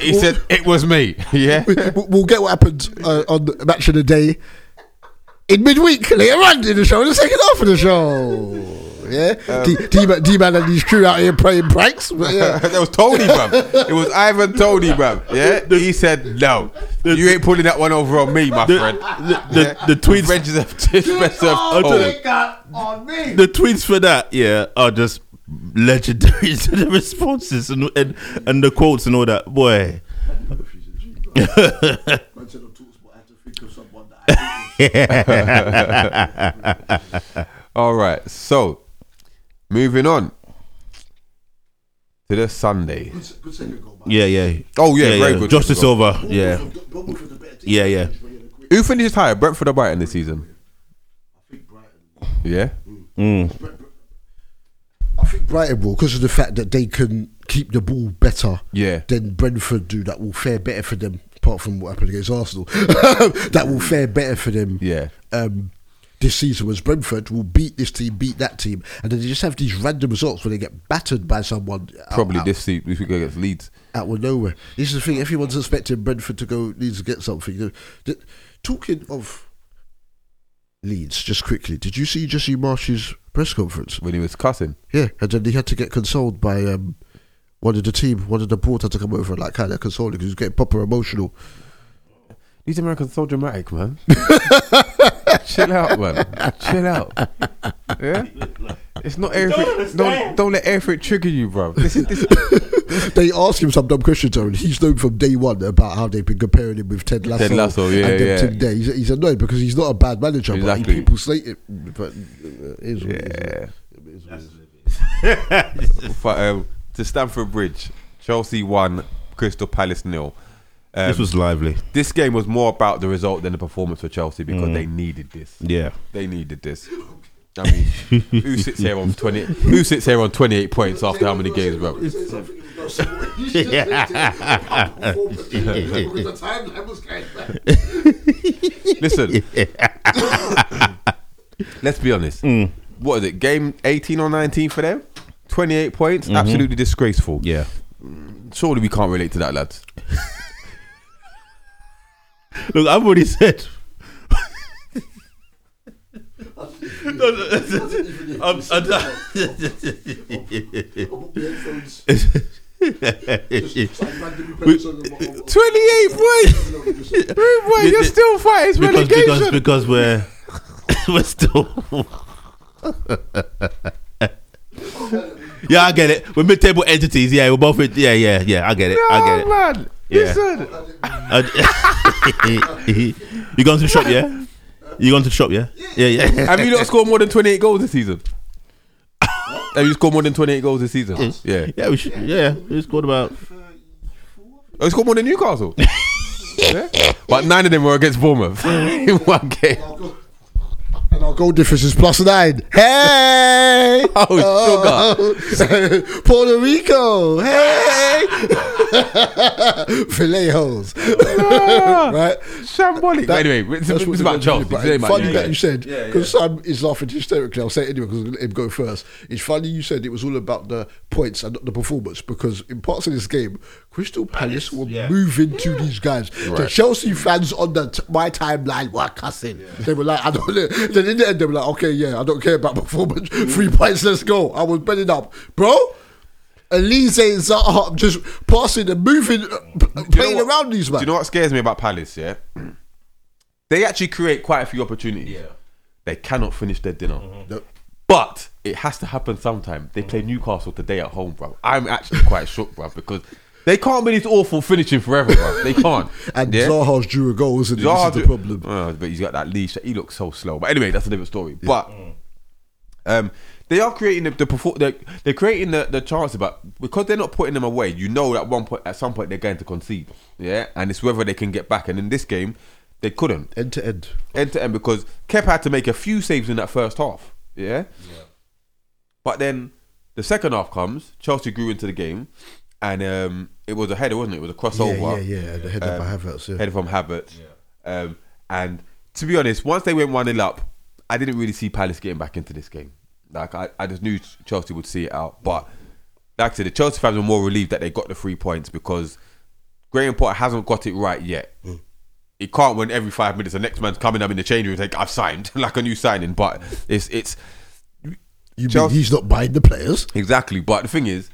He said it was me. Yeah, we'll get what happened on the match of the day in midweek later on in the show, in the second half of the show. Yeah, D-Man and his crew out here playing pranks. That was Tony, bruv. It was Ivan Toney, bruv. Yeah, he said no. You ain't pulling that one over on me, my friend. The tweets The tweets for that, are just legendary. The responses and the quotes and all that, boy. All right, so. Moving on to the Sunday. Good second goal, good. Josh De Silva. Yeah. Who finishes higher, Brentford or Brighton this season? I think Brighton. Yeah. I think Brighton will, because of the fact that they can keep the ball better. Than Brentford do. That will fare better for them, apart from what happened against Arsenal. That will fare better for them. this season was Brentford will beat this team, beat that team, and then they just have these random results where they get battered by someone. Probably out, this week against Leeds. Out of nowhere. This is the thing, everyone's expecting Brentford to go Leeds to get something. Talking of Leeds, just quickly, did you see Jesse Marsh's press conference? When he was cussing? Yeah, and then he had to get consoled by one of the team, one of the board had to come over and like kind of console him because he was getting proper emotional. These Americans are so dramatic, man. Chill out, man. Chill out. Yeah? It's not everything. Don't let everything trigger you, bro. This is They ask him some dumb questions, and he's known from day one about how they've been comparing him with Ted Lasso. Ted Lasso, yeah. He's annoyed because he's not a bad manager, exactly. But people slate him. But it is what it is. But, to Stamford Bridge, Chelsea 1, Crystal Palace 0. This was lively. This game was more about the result than the performance for Chelsea because they needed this. Yeah, they needed this. I mean, Who sits here on 28 points after how many games, bro? Listen, let's be honest. What is it? Game 18 or 19 for them? 28 points, absolutely disgraceful. Yeah. Surely we can't relate to that, lads. Look, I've already said. Boy, you're still fighting relegation. Because we're still. Yeah, I get it. We're mid-table entities. Yeah, we're both. Yeah. I get it. Man. Yeah. Listen. You going to the shop, yeah? Yeah. Have you not scored more than 28 goals this season? Have you scored more than 28 goals this season? Yeah. Yeah, we should. Yeah, we scored about. We scored more than Newcastle. Yeah? But 9 of them were against Bournemouth in one game. And our goal difference is +9. Hey! Sugar. Puerto Rico. Hey! Filet holes. Right? Shambolic. Anyway, it's about Chelsea. Funny that you said, because Sam is laughing hysterically. I'll say it anyway because I'll let him go first. It's funny you said it was all about the points and not the performance, because in parts of this game, Crystal Palace were moving to these guys. Right. The Chelsea fans on my timeline were cussing. Yeah. They were like, I don't know. Then in the end, they were like, okay, yeah, I don't care about performance. 3 points, let's go. I was betting up. Bro, Elise and Zaha just passing and moving, playing around these, man. Do you know what scares me about Palace, yeah? They actually create quite a few opportunities. Yeah. They cannot finish their dinner. But it has to happen sometime. They play Newcastle today at home, bro. I'm actually quite shocked, bro, because... They can't be this awful finishing forever, bro. They can't. And Zaha's drew a goal, isn't it? This is the problem. But he's got that leash. He looks so slow. But anyway, that's a different story. Yeah. But they are creating the chances, but because they're not putting them away, you know that at some point they're going to concede. Yeah, and it's whether they can get back. And in this game, they couldn't. End to end, because Kepa had to make a few saves in that first half. Yeah. But then the second half comes. Chelsea grew into the game. And it was a header, wasn't it? It was a crossover. Yeah. The header by Havertz. Yeah. Header from Havertz. Yeah. And to be honest, once they went 1-0 up, I didn't really see Palace getting back into this game. Like, I just knew Chelsea would see it out. But like I said, the Chelsea fans were more relieved that they got the 3 points because Graham Potter hasn't got it right yet. It can't win every 5 minutes. The next man's coming up in the change room and like, I've signed, like a new signing. But it's you Chelsea, mean he's not buying the players? Exactly. But the thing is,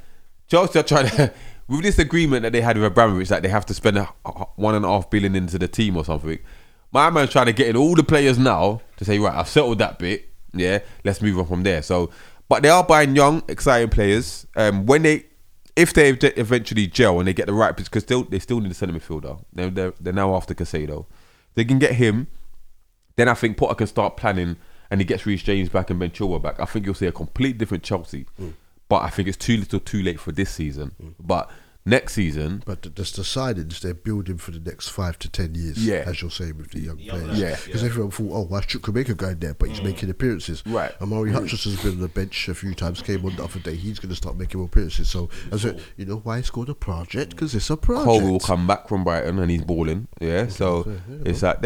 Chelsea are trying to, with this agreement that they had with Abramovich, that they have to spend $1.5 billion into the team or something. My man's trying to get in all the players now to say, right, I've settled that bit. Yeah, let's move on from there. So, but they are buying young, exciting players. If they eventually gel and they get the right, because they still need a centre midfielder. They're now after Casado. They can get him. Then I think Potter can start planning, and he gets Reece James back and Ben Chilwell back. I think you'll see a complete different Chelsea. But I think it's too little too late for this season. But next season... But that's the signings they're building for the next 5 to 10 years, as you're saying, with the young players. Yeah. Because everyone thought, oh, why should Kameka go in there? But he's making appearances. Right. Amari Hutchinson's been on the bench a few times, came on the other day. He's going to start making more appearances. So, you know why he's called a project? Because it's a project. Cole will come back from Brighton and he's balling. Yeah, so it's like...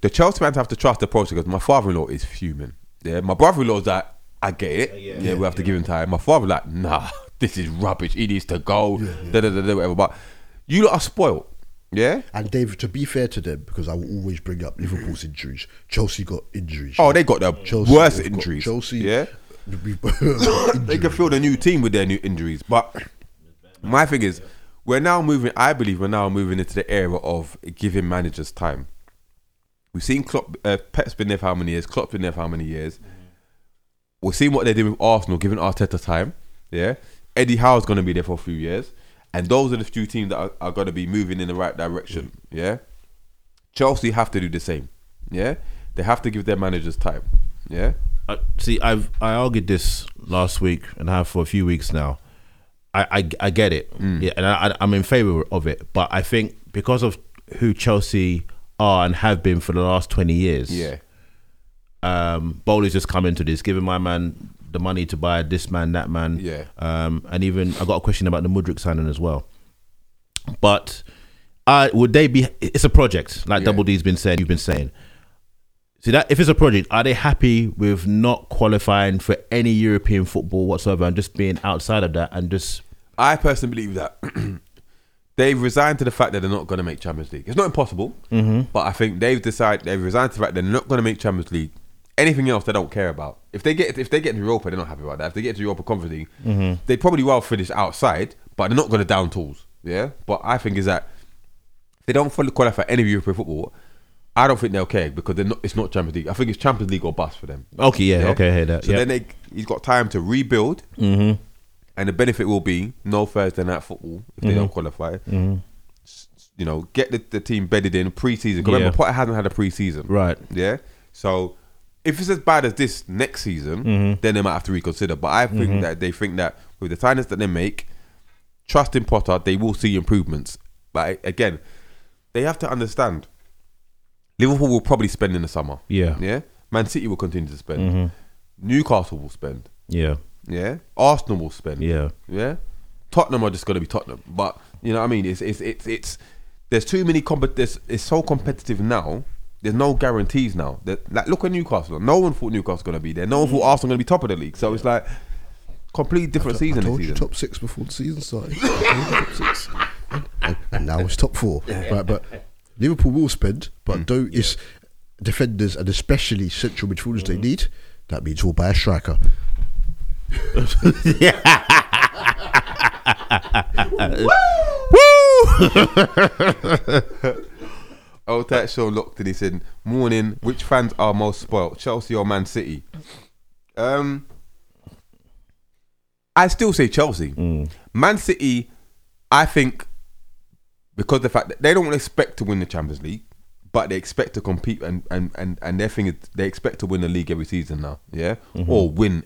the Chelsea fans have to trust the process, because my father-in-law is fuming. Yeah, my brother-in-law's like, I get it. Yeah, we have to give him time. My father like, nah, this is rubbish. He needs to go. Whatever. But you lot are spoiled. Yeah. And Dave, to be fair to them, because I will always bring up Liverpool's injuries. Chelsea got injuries. Oh, they got the worst injuries. Chelsea. Yeah. They can field a new team with their new injuries. But my thing is, we're now moving. I believe we're now moving into the era of giving managers time. We've seen Klopp, Pep's been there for how many years? Klopp's been there for how many years? We're seeing what they did with Arsenal, giving Arteta time. Yeah, Eddie Howe's going to be there for a few years, and those are the few teams that are going to be moving in the right direction. Yeah, Chelsea have to do the same. Yeah, they have to give their managers time. Yeah, see, I argued this last week and I have for a few weeks now. I get it. Yeah, and I'm in favour of it, but I think because of who Chelsea are and have been for the last 20 years. Yeah. Bowley's just come into this, giving my man the money to buy this man, that man. Yeah. And even I got a question about the Mudryk signing as well. But would they be? It's a project, like Double D's been saying. You've been saying. See that if it's a project, are they happy with not qualifying for any European football whatsoever and just being outside of that and just? I personally believe that they've resigned to the fact that they're not going to make Champions League. It's not impossible, but I think they've resigned to the fact they're not going to make Champions League. Anything else they don't care about. If they get into Europa, they're not happy about that. If they get to Europa Conference League, they probably will finish outside, but they're not going to down tools. Yeah. But I think is that if they don't qualify any European football, I don't think they'll care, because they're not. It's not Champions League. I think it's Champions League or bust for them. Okay. Yeah. Yeah? Okay. I hear that. So then he's got time to rebuild, and the benefit will be no Thursday night football if they don't qualify. You know, get the team bedded in pre-season. Because remember, Potter hasn't had a pre-season. Right. Yeah. So. If it's as bad as this next season, then they might have to reconsider. But I think that they think that with the signings that they make, trust in Potter, they will see improvements. But again, they have to understand, Liverpool will probably spend in the summer. Yeah. Yeah. Man City will continue to spend. Newcastle will spend. Yeah. Yeah. Arsenal will spend. Yeah. Yeah. Tottenham are just going to be Tottenham. But you know what I mean? It's there's too many it's so competitive now. There's no guarantees now. Like, look at Newcastle. No one thought Newcastle was going to be there. No one thought Arsenal going to be top of the league. So it's like completely different season. I told you top six before the season started. Top six. And now it's top four. Yeah. Right, but Liverpool will spend, but it's defenders and especially central midfielders they need. That means we'll buy a striker. Woo! Old Tight Show looked and he said, morning, which fans are most spoilt, Chelsea or Man City? I still say Chelsea. Man City, I think, because the fact that they don't expect to win the Champions League, but they expect to compete and their thing is they expect to win the league every season now, yeah? Or win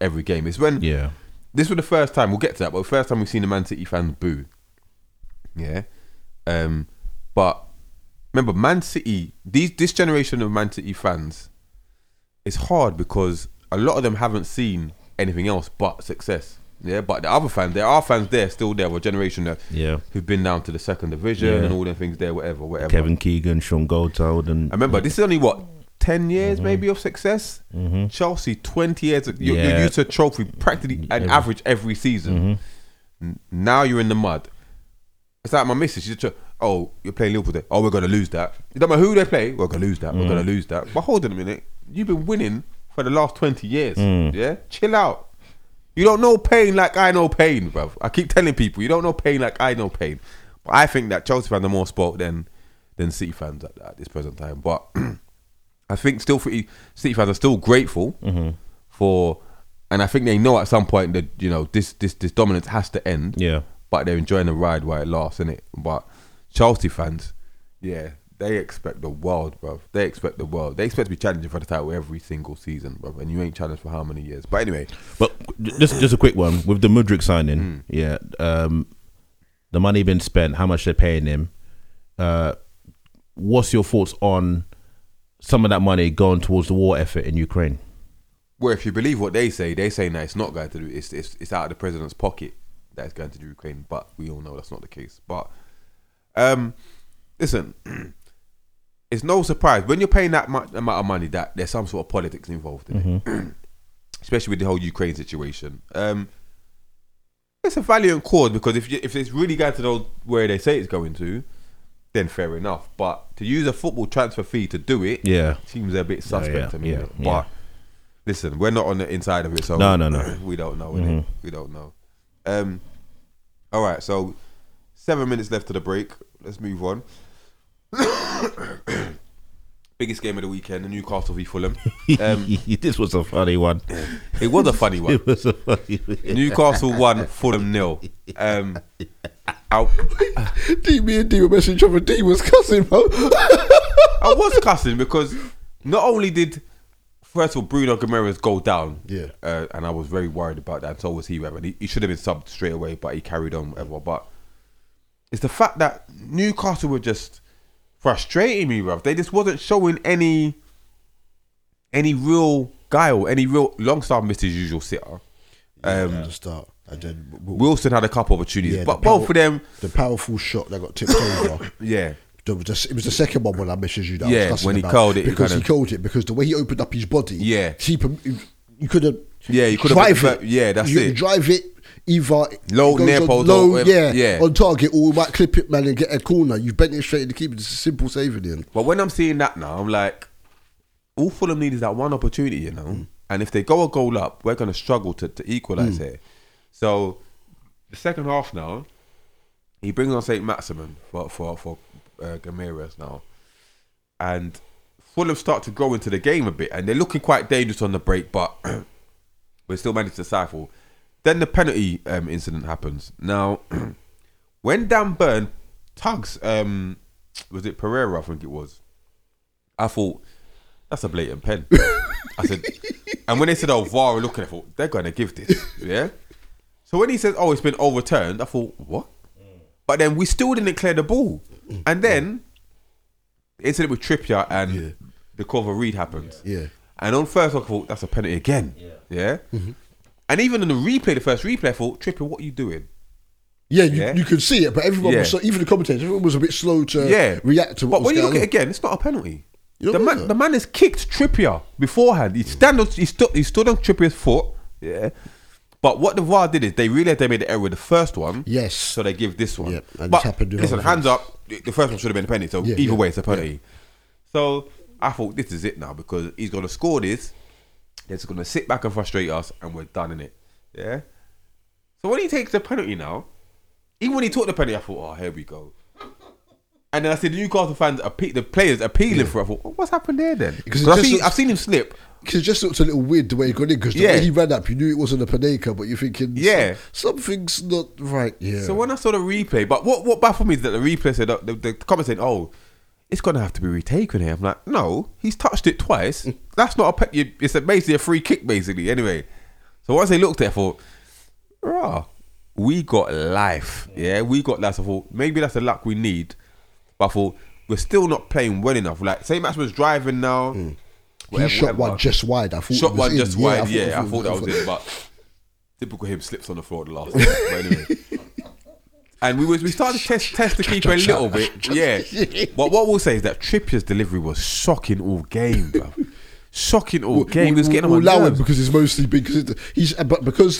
every game. It's when, this was the first time, we'll get to that, but the first time we've seen the Man City fans boo. Yeah? But remember, Man City, this generation of Man City fans, it's hard because a lot of them haven't seen anything else but success. Yeah, but the other fans, there are fans there, still there, a generation that who've been down to the second division and all them things there, whatever. Kevin Keegan, Sean Goldchild, and I remember this is only what 10 years maybe of success. Chelsea 20 years. You're used to a trophy practically an average every season. Now you're in the mud. It's like my missus. She's just, you're playing Liverpool today. Oh, we're going to lose that. It doesn't matter who they play. We're going to lose that. We're going to lose that. But hold on a minute. You've been winning for the last 20 years. Yeah? Chill out. You don't know pain like I know pain, bruv. I keep telling people, you don't know pain like I know pain. But I think that Chelsea fans are more spoilt than City fans at this present time. But I think still City fans are still grateful for... And I think they know at some point that, you know, this dominance has to end. Yeah. But they're enjoying the ride while it lasts, innit? But... Chelsea fans, they expect the world, bruv. They expect the world. They expect to be challenging for the title every single season, bruv. And you ain't challenged for how many years? But anyway. But just a quick one. With the Mudryk signing, the money been spent, how much they're paying him. What's your thoughts on some of that money going towards the war effort in Ukraine? Well, if you believe what they say, they're saying that it's not going to do, it's out of the president's pocket that it's going to do Ukraine. But we all know that's not the case. But... listen, it's no surprise when you're paying that much amount of money that there's some sort of politics involved in it, especially with the whole Ukraine situation. It's a valiant cause, because if it's really going to know where they say it's going to, then fair enough. But to use a football transfer fee to do it, seems a bit suspect to me. But listen, we're not on the inside of it, so no, we don't know. We don't know. All right, so 7 minutes left to the break. Let's move on. Biggest game of the weekend, the Newcastle v Fulham. This was a funny one. It was a funny one. Newcastle won, Fulham nil. Me and D were messaging each other. D was cussing, bro. I was cussing because not only did, first of all, Bruno Guimaraes go down, and I was very worried about that. And so was he, whatever. He should have been subbed straight away, but he carried on, whatever. But it's the fact that Newcastle were just frustrating me, bruv. They just wasn't showing any real guile, any real. Longstaff missed his usual sitter. To start, and then Wilson had a couple opportunities, but both of them, the powerful shot that got tipped over. It was the second one when I messaged you. That I was when he curled it, because he curled it, because the way he opened up his body, you could have, you could drive it, that's you drive it. Either low, near post, on target, or we might clip it, man, and get a corner. You've bent it straight in the keeper. It's a simple save in the end. But when I'm seeing that now, I'm like, all Fulham need is that one opportunity, you know. And if they go a goal up, we're going to struggle to equalise here. So the second half now, he brings on St. Maximin for Guimaraes now, and Fulham start to grow into the game a bit, and they're looking quite dangerous on the break, but we still managed to stifle. Then the penalty incident happens. Now, when Dan Burn tugs, was it Pereira? I think it was. I thought, that's a blatant pen. I said, and when they said, oh, VAR are looking, I thought, they're going to give this. Yeah? So when he says, oh, it's been overturned, I thought, what? But then we still didn't clear the ball. And then the incident with Trippier and the cover read happens. And on first, I thought, that's a penalty again. And even in the replay, the first replay, I thought, Trippier, what are you doing? You could see it, but everyone was so, even the commentators, everyone was a bit slow to react to what was going on. But when you look at it again, it's not a penalty. The man has kicked Trippier beforehand. He stood on Trippier's foot. But what the VAR did is they realised they made the error with the first one. So they give this one. But listen, hands up, the first one should have been a penalty. So either way, it's a penalty. So I thought, this is it now, because he's going to score this. They're just going to sit back and frustrate us, and we're done in it. Yeah? So when he takes the penalty now, even when he took the penalty, I thought, oh, here we go. And then I see the Newcastle fans, the players appealing for it. I thought, oh, what's happened there then? Because I've seen him slip. Because it just looked a little weird the way he got in, because the way he ran up, you knew it wasn't a Panenka, but you're thinking, something's not right here. So when I saw the replay, but what baffled me is that the replay said, the comment said, oh, it's going to have to be retaken here. I'm like, no, he's touched it twice. That's not a penalty. It's basically a free kick, basically. Anyway, so once they looked at it, I thought, we got life. Yeah, we got life. I thought, maybe that's the luck we need. But I thought, we're still not playing well enough. Like, St. Maximin's driving now. Whatever, he shot one just wide. I thought wide, I thought that was it. But typical him, slips on the floor at the last time. But anyway. And we started to test the keeper a little bit. But what we'll say is that Trippier's delivery was shocking all game, bro. Shocking all game. He was getting on my nerves. Because it's mostly because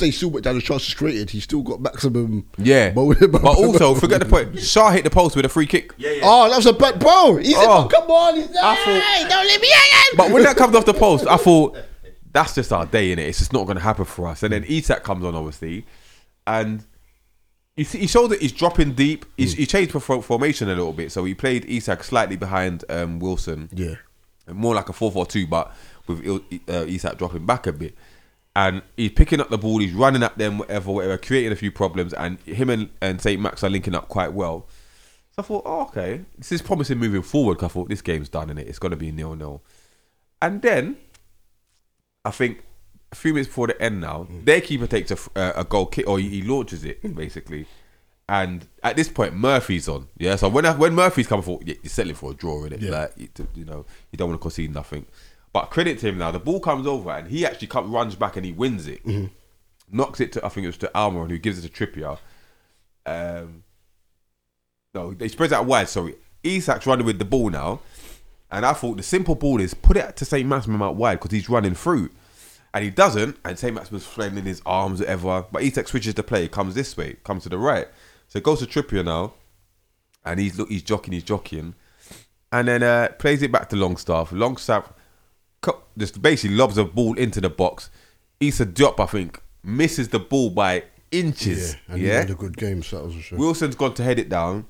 they still went down the chances created, he still got maximum. But also, forget the point. Shah hit the post with a free kick. Oh, that was a bad ball. He said, oh, come on. He's like, hey, don't let me in. But when that comes off the post, I thought, that's just our day, innit? It's just not going to happen for us. And then Isak comes on, obviously. And he showed that he's dropping deep. He changed for formation a little bit, so he played Isak slightly behind Wilson. More like a 4-4-2, but with Isak dropping back a bit. And he's picking up the ball, he's running at them, whatever, creating a few problems, and him and St. Max are linking up quite well. So I thought, oh, okay, this is promising moving forward. I thought, this game's done, innit? It's going to be 0-0. And then, I think, a few minutes before the end now, their keeper takes a goal kick, or he launches it, basically. And at this point, Murphy's on. So when Murphy's coming for, you're settling for a draw, innit? Like, you know, you don't want to concede nothing. But credit to him now, the ball comes over and he actually runs back and he wins it. Knocks it to, I think it was to Almiron, who gives it to Trippier. No, he spreads out wide, sorry. Isak's running with the ball now. And I thought the simple ball is put it to St. Maximin out wide because he's running through. And he doesn't. And St. Maximin's flailing his arms, whatever. But Isak switches the play. Comes this way. Comes to the right. So it goes to Trippier now. And he's jockeying. And then plays it back to Longstaff. Longstaff just basically lobs a ball into the box. Issa Diop, I think, misses the ball by inches. Yeah, and he had a good game, so that was a show. Wilson's gone to head it down.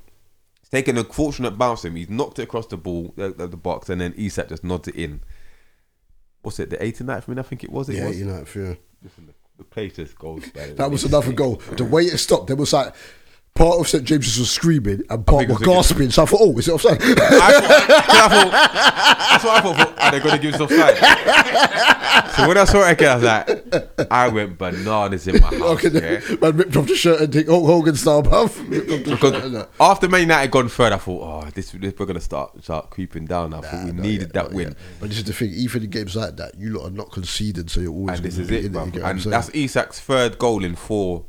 He's taken an unfortunate bounce him. He's knocked it across the ball, the box, and then Isak just nods it in. What's it, the 89th minute, I think it was? Yeah, 89th, yeah. Listen, the play just goes bad. That was another goal. The way it stopped, there was like... part of St. James's was screaming and part was gasping. So I thought, oh, is it offside? That's what I thought. Are they going to give us offside? So when I saw it again, I was like, I went bananas in my house. Okay, yeah. Man ripped off the shirt and think, oh, Hogan style, bruv. After Man United gone third, I thought, oh, this we're going to start creeping down. I thought we needed that win. Yeah. But this is the thing, even in games like that, you lot are not conceded, so you're always going to be in it. And that's Isak's third goal in four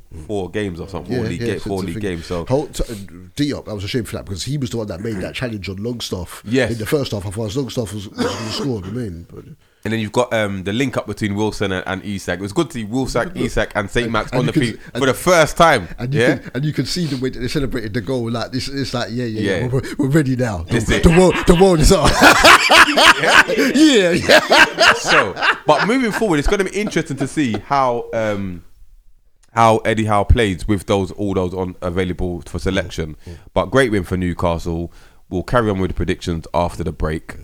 games or something. Four league games. So Diop, that was a shame for that because he was the one that made that challenge on Longstaff. Yes. In the first half, I thought Longstaff was going to score. I mean, but. And then you've got the link up between Wilson and Isak. It was good to see Wilson, Isak, and St. Max on the field for the first time. And you could see the way that they celebrated the goal. Like this, it's like yeah. We're ready now. The world is on. yeah. So, but moving forward, it's going to be interesting to see how Eddie Howe plays with all those on available for selection. Yeah. But great win for Newcastle. We'll carry on with the predictions after the break.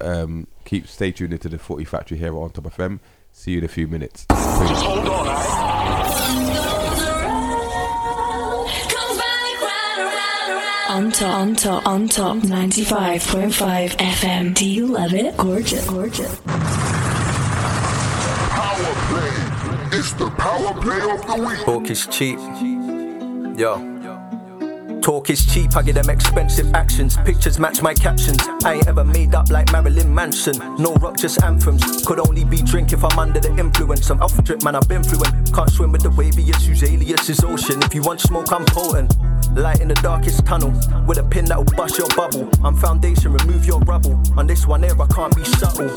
Stay tuned into the Footy Factory here on Top FM. See you in a few minutes. Just hold on, right? On top 95.5 FM. Do you love it? Gorgeous. Power play. It's the power play of the week. Talk is cheap. Yo. Talk is cheap, I give them expensive actions. Pictures match my captions. I ain't ever made up like Marilyn Manson. No rock, just anthems. Could only be drink if I'm under the influence. I'm off drip, man, I've been fluent. Can't swim with the wavy, it's whose alias is ocean. If you want smoke, I'm potent. Light in the darkest tunnel. With a pin that'll bust your bubble. I'm foundation, remove your rubble. On this one here, I can't be subtle.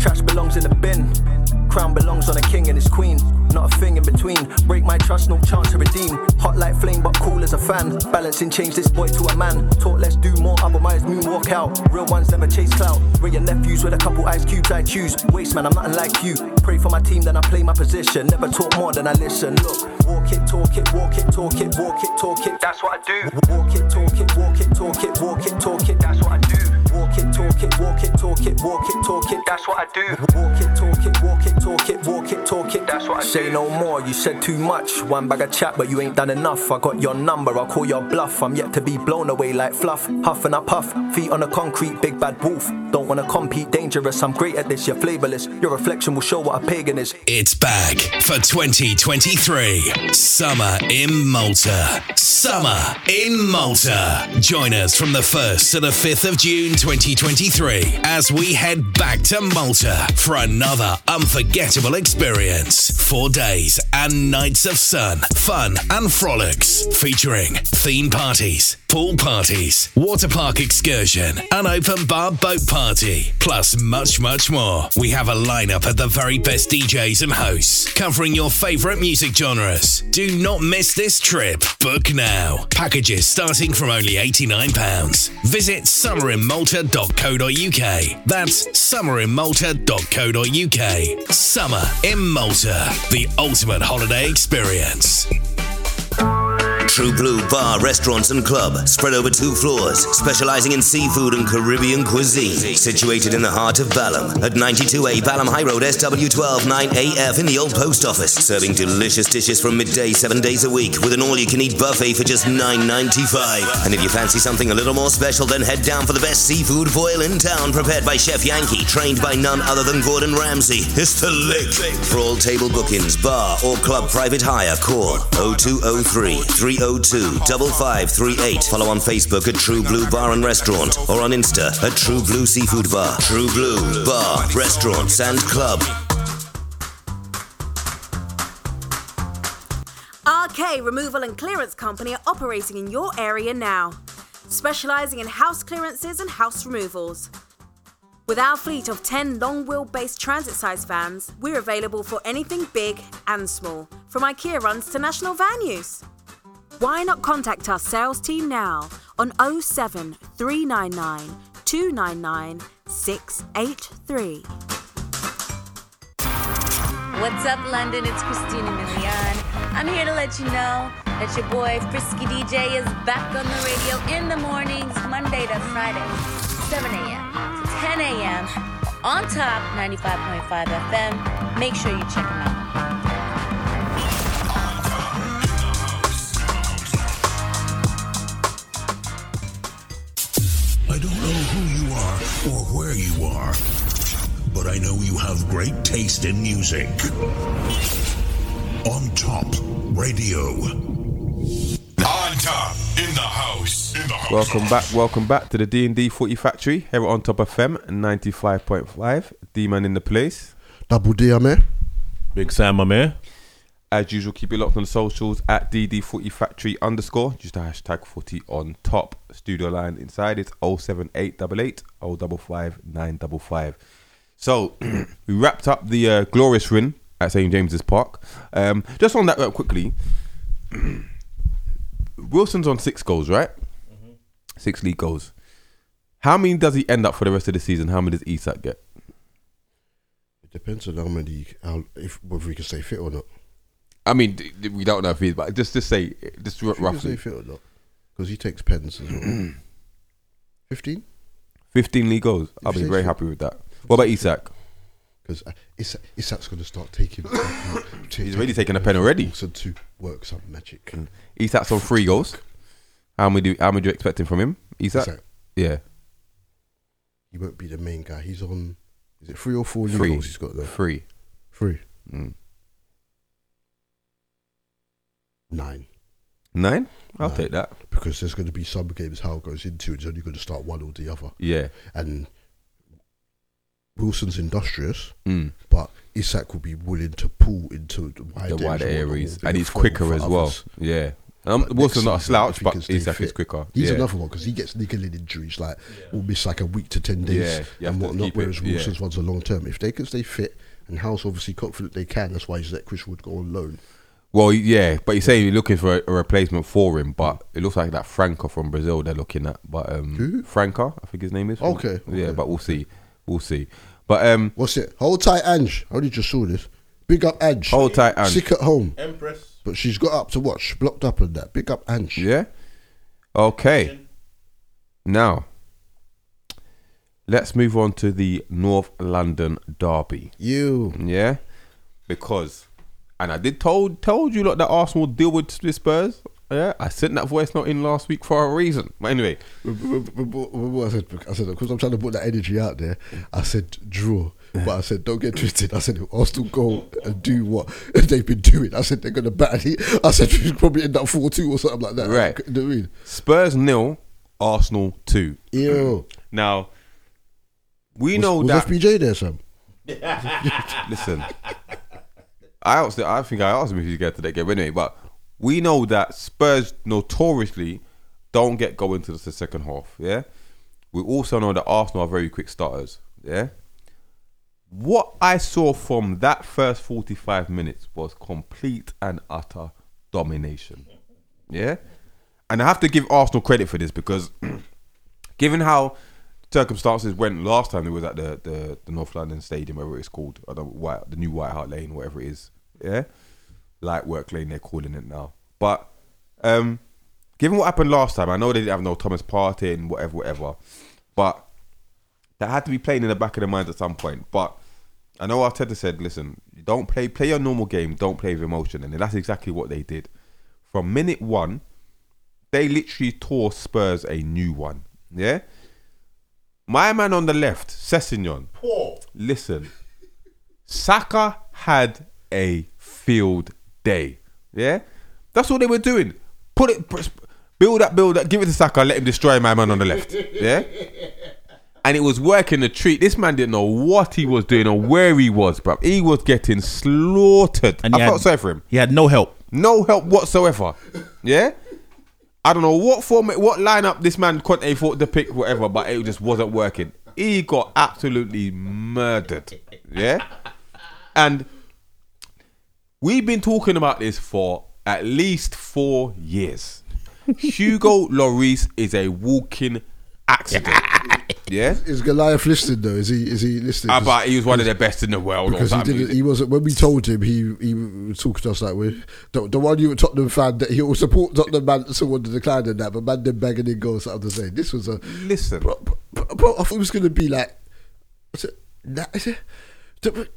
Trash belongs in the bin. Crown belongs on a king and his queen. Not a thing in between. Break my trust, no chance to redeem. Hot like flame, but cool as a fan. Balancing change this boy to a man. Talk less, do more, otherwise moonwalk out. Real ones never chase clout. Real your nephews with a couple ice cubes I choose. Waste man, I'm nothing like you. Pray for my team, then I play my position. Never talk more than I listen. Look, walk it, talk it, walk it, talk it, walk it, talk it. That's what I do. Walk it, talk it, walk it, talk it, walk it, talk it. That's what I do. Walk it, talk it, walk it, talk it, walk it, talk it. That's what I do. Walk it, talk it, walk it, talk it, walk it, talk it. That's what I do. Say no more, you said too much. One bag of chat, but you ain't done enough. I got your number, I'll call your bluff. I'm yet to be blown away like fluff. Huff and I puff, feet on the concrete, big bad wolf. Don't wanna compete, dangerous. I'm great at this, you're flavourless. Your reflection will show what a pagan is. It's back for 2023. Summer in Malta. Join us from the 1st to the 5th of June 2023 as we head back to Malta for another unforgettable experience. 4 days and nights of sun, fun and frolics featuring theme parties, pool parties, water park excursion, an open bar boat party, plus much more. We have a lineup of the very best DJs and hosts covering your favourite music genres. Do not miss this trip. Book now. Packages starting from only £89. Visit summerinmalta.co.uk. That's summerinmalta.co.uk. Summer in Malta, the ultimate holiday experience. True Blue Bar, Restaurants and Club, spread over 2 floors, specialising in seafood and Caribbean cuisine. Situated in the heart of Balham, at 92A Balham High Road, SW12 9AF in the Old Post Office. Serving delicious dishes from midday 7 days a week with an all-you-can-eat buffet for just $9.95. And if you fancy something a little more special, then head down for the best seafood foil in town, prepared by Chef Yankee, trained by none other than Gordon Ramsay. It's the lick. For all table bookings, bar or club private hire, call 0203 302-5538. Follow on Facebook at True Blue Bar and Restaurant or on Insta at True Blue Seafood Bar. True Blue Bar, Restaurants and Club. RK Removal and Clearance Company are operating in your area now, specialising in house clearances and house removals. With our fleet of 10 long wheel-based transit-sized vans, we're available for anything big and small, from IKEA runs to national van use. Why not contact our sales team now on 07 399 299 683. What's up, London? It's Christina Milian. I'm here to let you know that your boy Frisky DJ is back on the radio in the mornings, Monday to Friday, 7 a.m. 10 a.m. on Top 95.5 FM. Make sure you check them out. I don't know who you are or where you are, but I know you have great taste in music. On Top Radio. On Top. In the house. Welcome back to the D&D Footy Factory here on Top FM 95.5. D-Man in the place. Double D, I'm here. Big Sam, I'm here. As usual, keep it locked on the socials at DD Footy Factory_. Just a hashtag footy on top. Studio line inside is 07888 055955. So we wrapped up the glorious win at St. James's Park. Just on that quickly. Wilson's on 6 goals, right? Mm-hmm. 6 league goals. How many does he end up for the rest of the season? How many does Isak get? It depends on how many, whether he can stay fit or not. I mean, we don't know if he's, but just roughly. If he can stay fit or not, because he takes pens as well. 15? 15 league goals. I'll be very happy with that. What about Isak? Because Isak's going to start taking... He's already taken a pen already. To work some magic. Isak's on 3 goals. How many do you expect from him? Isak? Yeah. He won't be the main guy. He's on... Is it 3 or 4 goals he's got there? 3. 9? I'll take that. Because there's going to be some games Hal goes into, it's only going to start one or the other. Yeah. And... Wilson's industrious, but Isak will be willing to pull into the wider areas, and he's quicker as well. Yeah, Wilson's not a slouch, but Isak is quicker. He's another one because he gets niggling injuries, like will miss like a week to 10 days and whatnot. Whereas Wilson's ones are long term. If they can stay fit, and Howe's obviously confident they can, that's why he's let Chris Wood go on loan. Well, yeah, but you're saying you're looking for a replacement for him, but it looks like that Franca from Brazil they're looking at. But who? Franca, I think his name is. Okay, yeah, but we'll see. But what's it? Hold tight, Ange. I only just saw this. Big up, Ange. Hold tight, Ange. Sick at home. Empress. But she's got up to watch. Blocked up on that. Big up, Ange. Yeah. Okay. Now, let's move on to the North London derby. Yeah. Because, and I did told you lot that Arsenal deal with Spurs. Yeah, I sent that voice note in last week for a reason. But anyway, I said because I'm trying to put that energy out there. I said draw, but I said don't get twisted. I said if Arsenal go and do what they've been doing, I said they're going to battle. I said we should probably end up 4-2 or something like that. Right. You know what I mean? Spurs 0, Arsenal 2. Ew. Now was FBJ there, Sam? Listen, I think I asked him if he'd get to that game anyway, but. We know that Spurs notoriously don't get going to the second half, yeah? We also know that Arsenal are very quick starters, yeah? What I saw from that first 45 minutes was complete and utter domination, yeah? And I have to give Arsenal credit for this because given how circumstances went last time it was at the North London Stadium, whatever it's called, or the new White Hart Lane, whatever it is, yeah? Light work lane, they're calling it now. But given what happened last time, I know they didn't have no Thomas Partey and whatever. But that had to be playing in the back of their minds at some point. But I know Arteta said, listen, don't play your normal game, don't play with emotion. And that's exactly what they did. From minute 1, they literally tore Spurs a new one. Yeah? My man on the left, Sessegnon. Poor. Listen, Saka had a field day, yeah? That's all they were doing. Build up, give it to Saka, let him destroy my man on the left, yeah? And it was working a treat. This man didn't know what he was doing or where he was, bruv. He was getting slaughtered. And I felt sorry for him. He had no help. No help whatsoever, yeah? I don't know what lineup this man Conte thought to pick, whatever, but it just wasn't working. he got absolutely murdered. Yeah? And we've been talking about this for at least 4 years. Hugo Lloris is a walking accident. Yeah, is Goliath listed though? Is he listed? I bet he was one of the best in the world. Because he didn't. He wasn't. When we told him, he was talking to us like we the one you were Tottenham fan that he will support Tottenham man. Someone to decline in that, but man, them begging in goals. I'm to say this was a listen. Bro, I thought it was gonna be like that.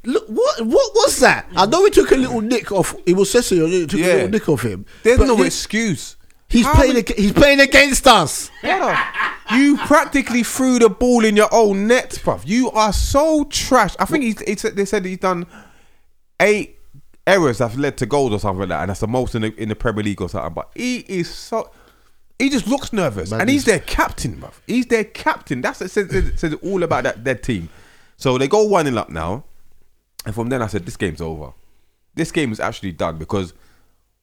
Look, what was that? I know we took a little nick off. It was Cecil. It took a little nick off him. There's no excuse. He's playing against us. You practically threw the ball in your own net, bruv. You are so trash. I think they said he's done 8 errors that have led to goals or something like that, and that's the most in the Premier League or something. But he is so... He just looks nervous. Man, and he's their captain, bruv. He's their captain. That's what says all about that team. So they go 1-0 up now. And from then I said, this game's over. This game is actually done because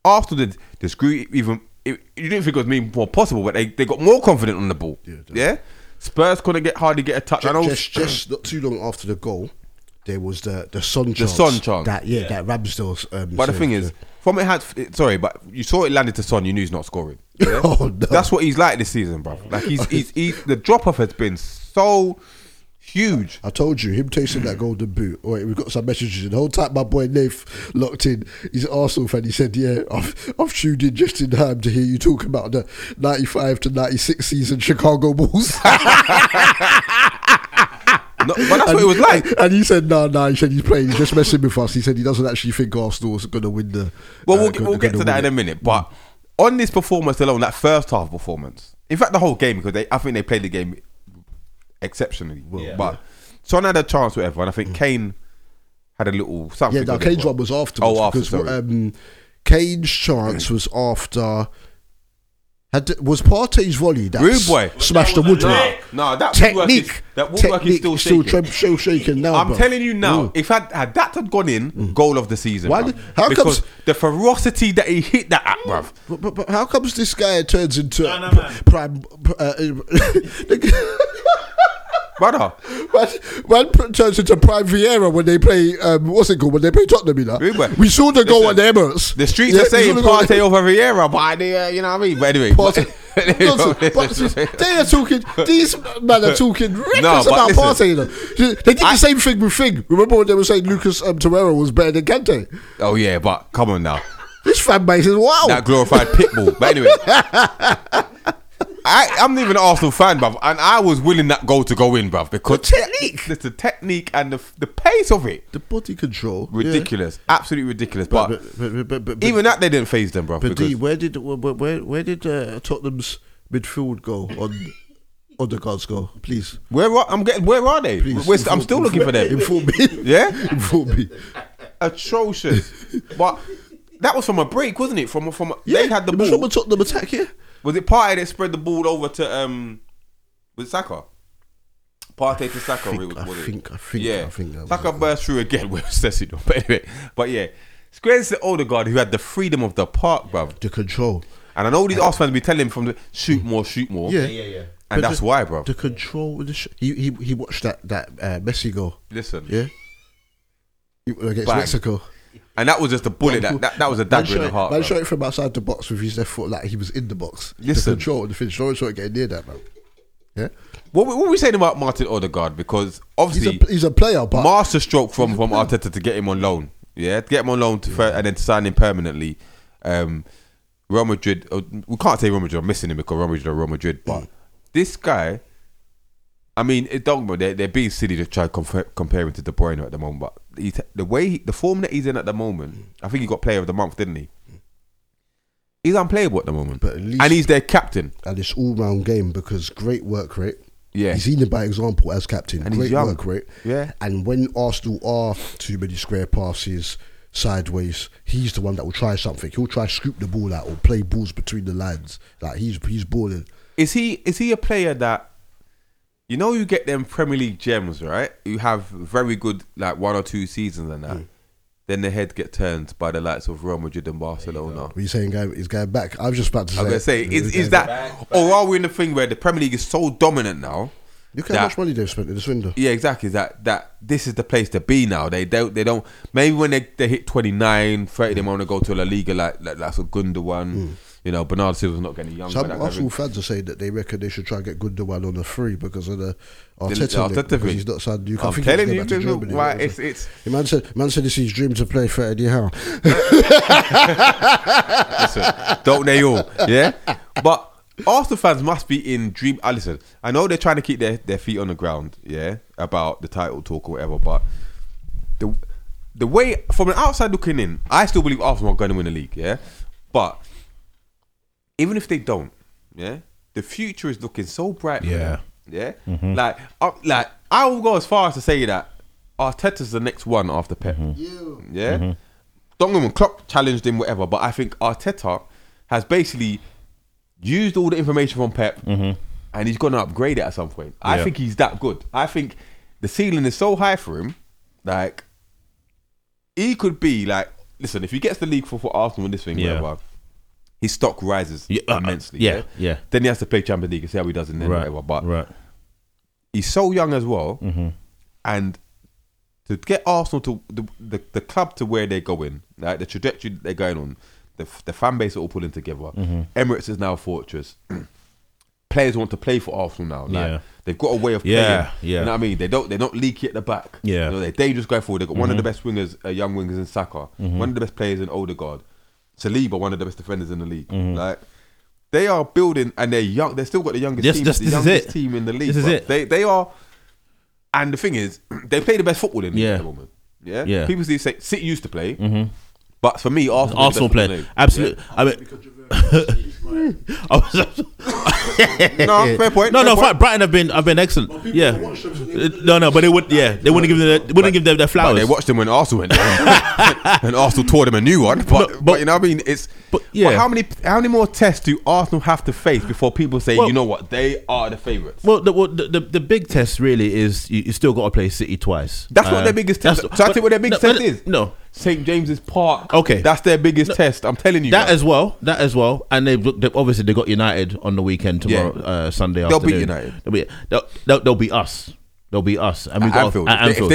after the screw even... you didn't think it was more possible, but they got more confident on the ball. Yeah? Spurs couldn't hardly get a touch. Just not too long after the goal, there was the Son chance. The Son chance. That Ramsdale's... but the thing is, but you saw it landed to Son, you knew he's not scoring. Yeah? Oh, no. That's what he's like this season, bro. Like, he's the drop-off has been so... huge. I told you, him tasting that golden boot. All right, we've got some messages. The whole time my boy Nath locked in, he's an Arsenal fan. He said, yeah, I've tuned in just in time to hear you talk about the 95-96 season Chicago Bulls. No, but that's what it was like. And he said, no, he said he's playing, he's just messing with us. He said he doesn't actually think Arsenal's going to win the... Well, we'll get to that in a minute. But on this performance alone, that first half performance, in fact, the whole game, because I think they played the game exceptionally well, but Son had a chance, whatever, and I think Kane had a little something. Yeah, no, Kane's one was afterwards. Oh, Kane's chance was after. Was Partey's volley that rude boy smashed the woodwork? No, that technique. That woodwork is still shaking now. I'm telling you now, if that had gone in, goal of the season. Why? How comes the ferocity that he hit that at, bruv? But how comes this guy turns into prime? Brother, man turns into Prime Vieira when they play. What's it called? When they play Tottenham, you know. We saw the goal at the Emirates. The streets are saying Partey over Vieira, but you know what I mean. But anyway, they are talking. These men are talking reckless about Partey. You know, they did the same thing with Fig. Remember when they were saying Lucas Torreira was better than Kante? Oh yeah, but come on now, this fan base is wow. That glorified pitbull. But anyway. I'm not even an Arsenal fan, bruv, and I was willing that goal to go in, bruv, because the technique and the pace of it, the body control, ridiculous, absolutely ridiculous. But even that they didn't faze them, bruv. But D, where did Tottenham's midfield go on Odegaard's goal? Please, where are they? Please, I'm still looking for them. Inform me, inform me. Atrocious, but that was from a break, wasn't it? They had the ball. Someone took them attack, Was it Partey that spread the ball over to with Saka? Partey to Saka, I think. Saka burst through again with Sessegnon. But yeah, squares to Odegaard, who had the freedom of the park, bruv. The control. And I know these Arsenal fans be telling him from the shoot more. Yeah. And but that's why, bruv. The control with the he watched that Messi goal. Listen. Yeah. Against Mexico. And that was just a bullet. That was a dagger in the heart. Man shot it from outside the box with his left foot, like he was in the box. Listen, the control and the finish. No shot getting near that, man. Yeah. What were we saying about Martin Odegaard? Because obviously he's a player, but masterstroke from Arteta to get him on loan. Yeah, to get him on loan and then to sign him permanently. Real Madrid. We can't say Real Madrid. I'm missing him because Real Madrid. But this guy, I mean, it don't matter. They're being silly to try compare him to De Bruyne at the moment, but the form that he's in at the moment, I think he got player of the month, didn't he? He's unplayable at the moment, but at least, and he's their captain. And it's all-round game because great work rate. Yeah, he's seen it by example as captain. And great work rate. Yeah, and when Arsenal are too many square passes sideways, he's the one that will try something. He'll try scoop the ball out or play balls between the lines. Like he's balling. Is he a player that? You know you get them Premier League gems, right? You have very good, like, 1 or 2 seasons and that. Then the head get turned by the likes of Real Madrid and Barcelona. What are you saying, he's going back? I was just about to say... I was going to say, is that... Back. Or are we in the thing where the Premier League is so dominant now Look how much money they've spent in this window. Yeah, exactly. That this is the place to be now. They don't. Maybe when they hit 29, 30, they want to go to La Liga like a Gundogan. Mm. You know, Bernardo Silva's not getting younger. Some Arsenal fans are saying that they reckon they should try and get Gundogan on a free because of the Arteta, because he's not signed. I'm telling you, why it's. The man said it's his dream to play for Eddie Howe. Listen, don't they all? Yeah, but. Arsenal fans must be in dream. Allison, I know they're trying to keep their feet on the ground, yeah, about the title talk or whatever, but the way from an outside looking in, I still believe Arsenal are going to win the league, yeah. But even if they don't, yeah, the future is looking so bright. Yeah, for them, yeah. Mm-hmm. Like I will go as far as to say that Arteta's the next one after Pep. Mm-hmm. Yeah, mm-hmm. Don't remember Klopp challenged him, whatever. But I think Arteta has basically used all the information from Pep, mm-hmm. and he's going to upgrade it at some point. I think he's that good. I think the ceiling is so high for him. Like, he could be like, listen, if he gets the league for Arsenal and this thing, whatever, his stock rises immensely. Yeah. Then he has to play Champions League and see how he does in there, whatever. But he's so young as well, mm-hmm. and to get Arsenal to the club to where they're going, like the trajectory that they're going on. The fan base are all pulling together. Mm-hmm. Emirates is now a fortress. Players want to play for Arsenal now. Like, they've got a way of playing. You know what I mean? They're not leaky at the back. Yeah. You know, they're dangerous going forward. They've got mm-hmm. one of the best young wingers in Saka. Mm-hmm. One of the best players in Odegaard. Saliba, one of the best defenders in the league. Mm-hmm. Like, they are building, and they're young. They've still got the youngest team. This is the youngest team in the league. This is it. They are, and the thing is, they play the best football in the league at the moment. Yeah? Yeah. People say City used to play. Mm-hmm. But for me, Arsenal player, absolutely. Yeah. I mean, no, fair point. No, fine. Brighton have been excellent. Yeah, but they wouldn't give them their flowers. They watched them when Arsenal went and Arsenal tore them a new one. But you know what I mean? But how many more tests do Arsenal have to face before people say, you know what, they are the favourites? Well, the big test really is you still got to play City twice. That's what their biggest test. So I think what their biggest test is. No. St. James's Park. Okay, that's their biggest test. I'm telling you that as well. And they got United on the weekend tomorrow, Sunday afternoon. They'll beat United. They'll beat us. They'll beat us. And we got Anfield.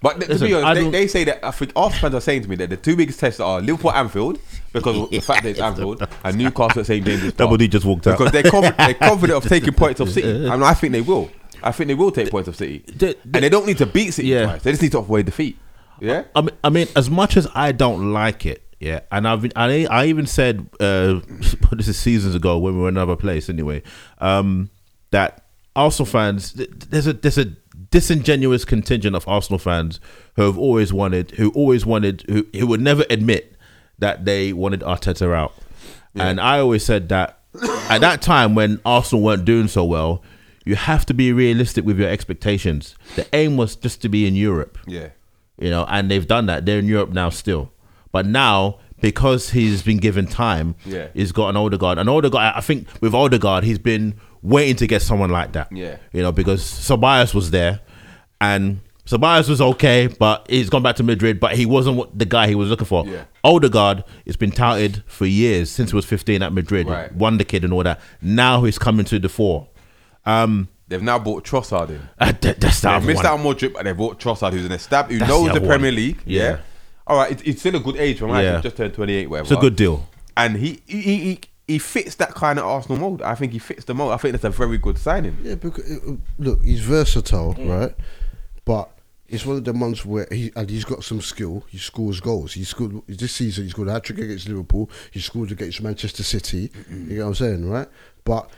But to be honest, they say that. I think Arsenal fans are saying to me that the two biggest tests are Liverpool Anfield, because of the fact that it's Anfield, and Newcastle at St. James's Park. Double D just walked out because they're confident of taking points off City, and I think they will. I think they will take points off City, and they don't need to beat City twice. They just need to avoid defeat. Yeah, I mean, as much as I don't like it, yeah, and I even said this is seasons ago when we were in another place anyway, that Arsenal fans, there's a disingenuous contingent of Arsenal fans who would never admit that they wanted Arteta out, and I always said that at that time when Arsenal weren't doing so well, you have to be realistic with your expectations. The aim was just to be in Europe, yeah. You know, and they've done that. They're in Europe now still. But now, because he's been given time, he's got an Odegaard. And Odegaard, I think with Odegaard, he's been waiting to get someone like that. Yeah. You know, because Ceballos was there. And Ceballos was okay, but he's gone back to Madrid, but he wasn't the guy he was looking for. Yeah. Odegaard has been touted for years, since he was 15 at Madrid. Right. Wonder kid and all that. Now he's coming to the fore. They've now bought Trossard in. They've missed out on Modric, but they bought Trossard, who's an established, who knows the Premier League. Yeah. All right, it's still a good age for him. He just turned 28, whatever. It's a good deal. And he fits that kind of Arsenal mold. I think he fits the mold. I think that's a very good signing. Yeah, because, look, he's versatile, right? But it's one of the months where he's got some skill. He scores goals. He scored this season. He scored a hat-trick against Liverpool. He scored against Manchester City. Mm-hmm. You know what I'm saying, right? But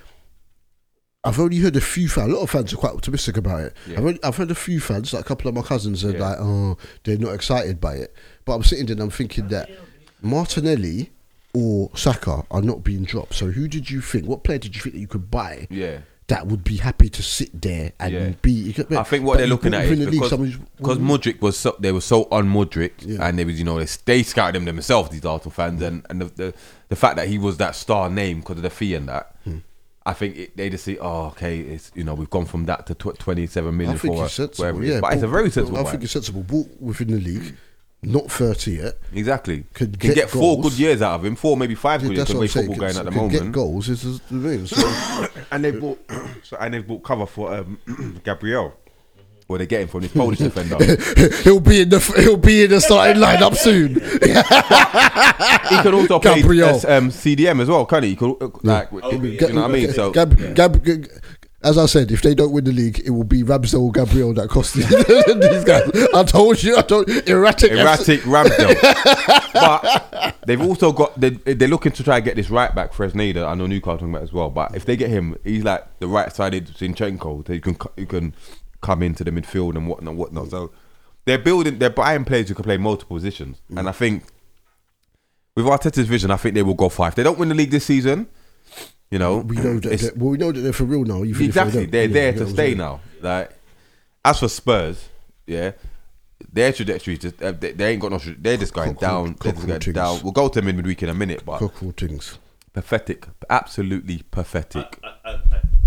I've only heard a lot of fans are quite optimistic about it. Yeah. I've heard a few fans, like a couple of my cousins are like, oh, they're not excited by it. But I'm sitting there and I'm thinking that Martinelli or Saka are not being dropped. So what player did you think that you could buy that would be happy to sit there and be... I think what they're looking at is because Modric was so... They were so un-Modric and they scouted him themselves, these Arsenal fans, and the fact that he was that star name because of the fee and that... I think they just see, we've gone from that to 27 million. I think it's sensible, but it's a very sensible one. I think it's sensible. Bought within the league, not 30 yet. Exactly. Can get 4 good years out of him, 4, maybe 5 good years. That's what I'm saying. Can get goals, is the thing. So. And they bought So, and they've bought cover for Gabriel. Well, they get him from this Polish defender. He'll be in the starting lineup soon. He could also play CDM as well, can't he? You know what I mean? So as I said, if they don't win the league, it will be Ramsdale Gabriel that cost these guys. I told you, erratic Ramsdale. But they've also got they're looking to try and get this right back Fresneda. I know Newcastle talking about as well, but if they get him, he's like the right sided Zinchenko. So you can come into the midfield and whatnot. So they're buying players who can play multiple positions. Mm. And I think with Arteta's vision, I think they will go five. They don't win the league this season. You know, we know that they're for real now. Exactly, they're there to stay now. Like as for Spurs, yeah, their trajectory just they ain't got no. They're just going down. They're just going down. We'll go to them in midweek in a minute, but pathetic, absolutely pathetic.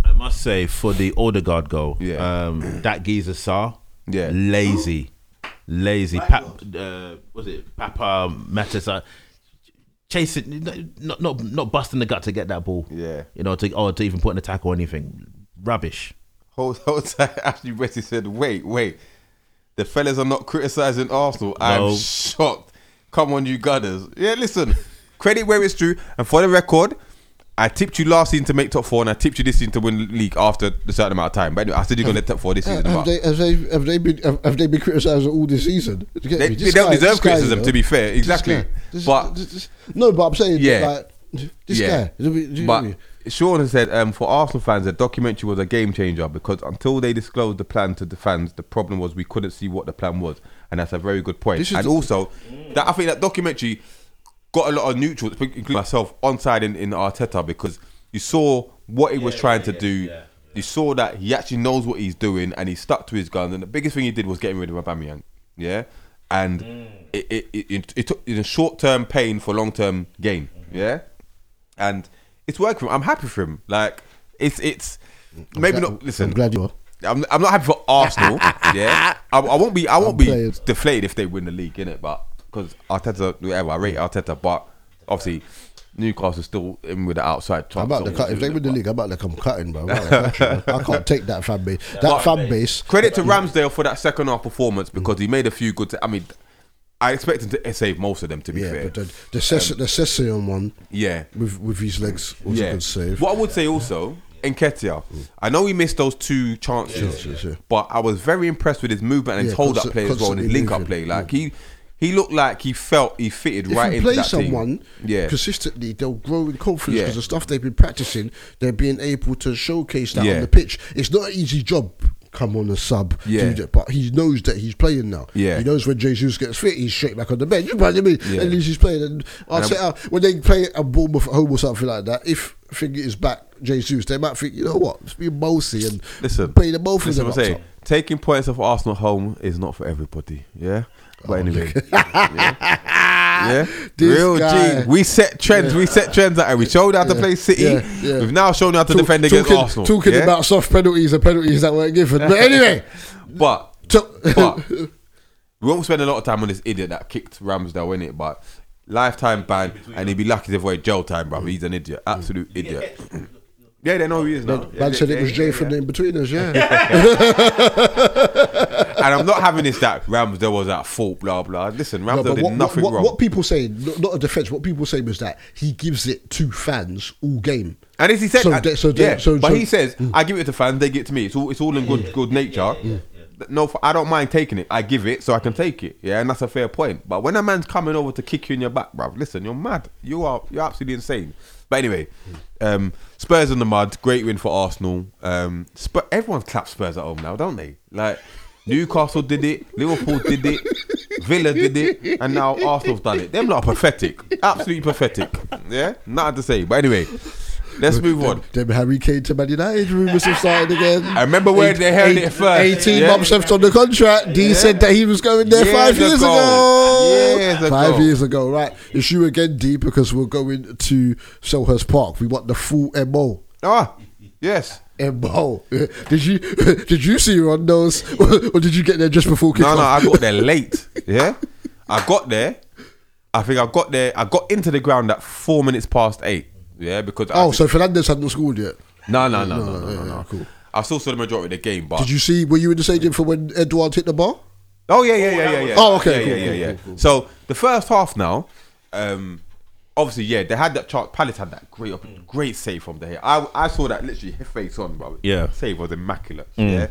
I must say for the Odegaard goal, that geezer Sarr, lazy. Was it Papa Matissa? Chasing, not busting the gut to get that ball. Yeah, you know, to even put an attack or anything. Rubbish. Whole time, Ashley Wetty said, "Wait, the fellas are not criticising Arsenal." No. I'm shocked. Come on, you gunners. Yeah, listen, credit where it's due. And for the record, I tipped you last season to make top four, and I tipped you this season to win the league after a certain amount of time. But anyway, I said you're going to top four this season. Have they been criticised all this season? They don't deserve criticism, to be fair. Exactly. But I'm saying, guy. But Sean has said, for Arsenal fans, the documentary was a game changer because until they disclosed the plan to the fans, the problem was we couldn't see what the plan was, and that's a very good point. And also, I think that documentary got a lot of neutrals, including myself, onside in Arteta because you saw what he was trying to do. Yeah. You saw that he actually knows what he's doing and he stuck to his guns. And the biggest thing he did was getting rid of Aubameyang. Yeah, and it took in short-term pain for long-term gain. Mm-hmm. Yeah, and it's working. I'm happy for him. Like it's I'm maybe glad, not. Listen, I'm glad you are. I'm not happy for Arsenal. Yeah, I won't be deflated if they win the league, innit? But. Because Arteta, whatever, I rate Arteta, but obviously Newcastle still in with the outside chance. If they win the league, I'm about to come cutting, bro. I can't take that fan base. Credit to Ramsdale for that second half performance because he made a few good. I mean, I expect him to save most of them, to be fair. But the Session one, with his legs was a good save. What I would say also, Nketiah, I know he missed those two chances, but I was very impressed with his movement and his hold-up play as well, and his link-up play. Like He looked like he felt he fitted right into that team. If you play someone consistently, they'll grow in confidence because the stuff they've been practicing, they're being able to showcase that on the pitch. It's not an easy job. Come on a sub, but he knows that he's playing now. Yeah. He knows when Jesus gets fit, he's straight back on the bench. You know what I mean? At least he's playing. And I'll say when they play a Bournemouth home or something like that, if Finger is back, Jesus, they might think, you know what, it's been Mousy and play the both of them up top. Taking points off Arsenal home is not for everybody. Yeah. But anyway, real guy. G. We set trends out here. We showed how to play City. We've now shown how to defend against Arsenal. Talking about soft penalties and penalties that weren't given. But anyway, but we won't spend a lot of time on this idiot that kicked Ramsdale in it. But lifetime ban, and he'd be lucky to avoid jail time, bro. He's an idiot, absolute idiot. Yeah, they know who he is now. Man said it was Jay from the in-betweeners, And I'm not having this that Ramsdale was at fault, blah, blah. Listen, Ramsdale did nothing wrong. What people say, not a defence, what people say was that he gives it to fans all game. And as he said, he says, I give it to fans, they give it to me. It's all in good nature. No, I don't mind taking it. I give it so I can take it. Yeah, and that's a fair point. But when a man's coming over to kick you in your back, bruv, listen, you're mad. You're absolutely insane. But anyway, Spurs in the mud, great win for Arsenal. Everyone's clapped Spurs at home now, don't they? Like Newcastle did it, Liverpool did it, Villa did it, and now Arsenal's done it. Them lot are pathetic, absolutely pathetic. Yeah, nothing to say. But anyway, let's move on. Then Harry Kane to Man United rumours have started again. I remember where they heard it first. 18 months left on the contract. D said that he was going there 5 years ago. 5 years ago, right? It's you again, D, because we're going to Selhurst Park. We want the full MO. Ah, yes, MO. Did you see her on those, or did you get there just before kickoff? No, I got there late. Yeah, I got there. I think I got there. I got into the ground at 4 minutes past 8. Yeah, because Fernandes hadn't scored yet. No. Cool. I still saw the majority of the game, but... Did you see, were you in the stadium for when Edouard hit the bar? Oh, yeah. Oh, okay. Cool. So, the first half now, obviously, they had that chance. Palace had that great save from De Gea. I saw that literally face on, bro. Yeah. The save was immaculate. Mm. Yeah.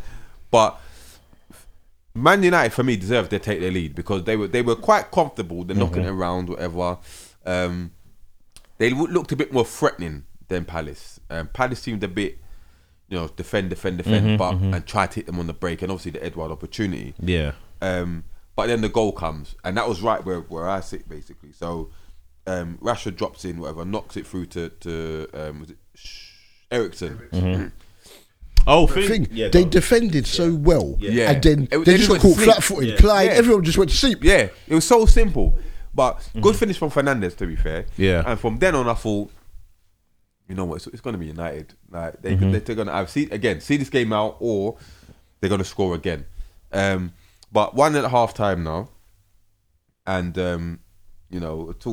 But Man United, for me, deserved to take their lead because they were quite comfortable. They're knocking it around, whatever. They looked a bit more threatening than Palace. Palace seemed a bit... defend, and try to hit them on the break, and obviously the Edouard opportunity. Yeah. But then the goal comes, and that was right where I sit basically. So Rashford drops in, whatever, knocks it through to was it Ericsson? Mm-hmm. Oh, thing. Yeah, they defended so well, and then they just got caught flat-footed, playing. Everyone just went to sleep. Yeah, it was so simple, but good finish from Fernandes, to be fair. Yeah. And from then on, I thought, you know what? It's going to be United. Like they're going to see this game out, or they're going to score again. But one at half time now, and talking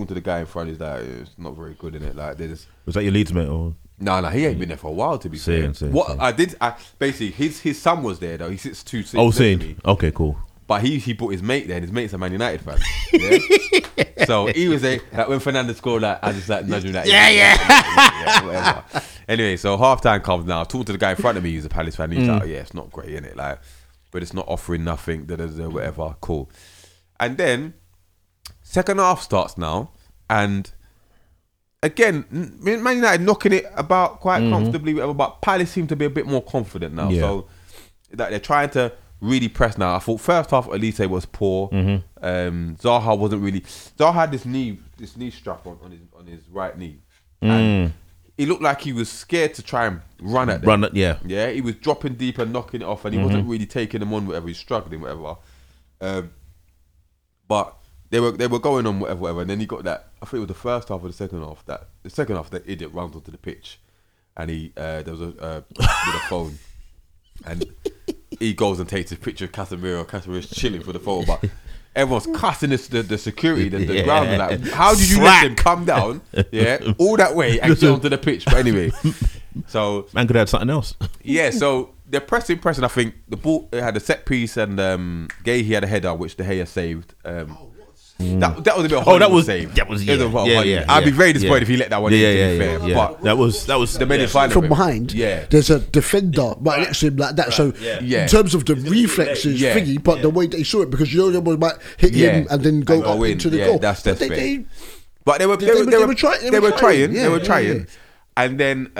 to the guy in front is that it's not very good, in it. Like they just was that your Leeds mate or no? He ain't been there for a while, to be fair. Basically his son was there though. He sits 2 seats. Oh, seen. Okay, cool. But he brought his mate there, and his mate's a Man United fan. Yeah? So he was there. Like, when Fernandes scored, like, I just like nudging that. Yeah, whatever. Anyway, so half time comes now. Talking to the guy in front of me, he's a Palace fan. He's like, it's not great, innit? Like, but it's not offering nothing, whatever. Cool. And then, second half starts now. And again, Man United knocking it about quite comfortably, whatever. But Palace seem to be a bit more confident now. Yeah. So like, they're trying to really pressed now. I thought first half Elise was poor. Zaha wasn't really. Zaha had this knee strap on his right knee, and he looked like he was scared to try and run at them. Yeah. He was dropping deep and knocking it off, and he wasn't really taking them on. Whatever, he's struggling, whatever. But they were going on whatever, and then he got that. I think it was the first half or the second half. The second half, that idiot runs onto the pitch, and he there was with a phone, and he goes and takes a picture of Casemiro. Casemiro's chilling for the photo, but everyone's cussing the security, the ground. Like, how did you let him come down? Yeah, all that way and get onto the pitch. But anyway, so man could have something else. Yeah, so they're pressing. I think the ball had a set piece, and Gay had a header which De Gea saved. That was a bit. Oh, that was save. That was I'd be very disappointed if he let that one. Yeah. But that was the minute from behind. Yeah, there's a defender right next to him like that. Right. So in terms of the reflexes, thingy, but the way they saw it, because everyone might hit him and then go up into the goal. That's they. But they were trying, and then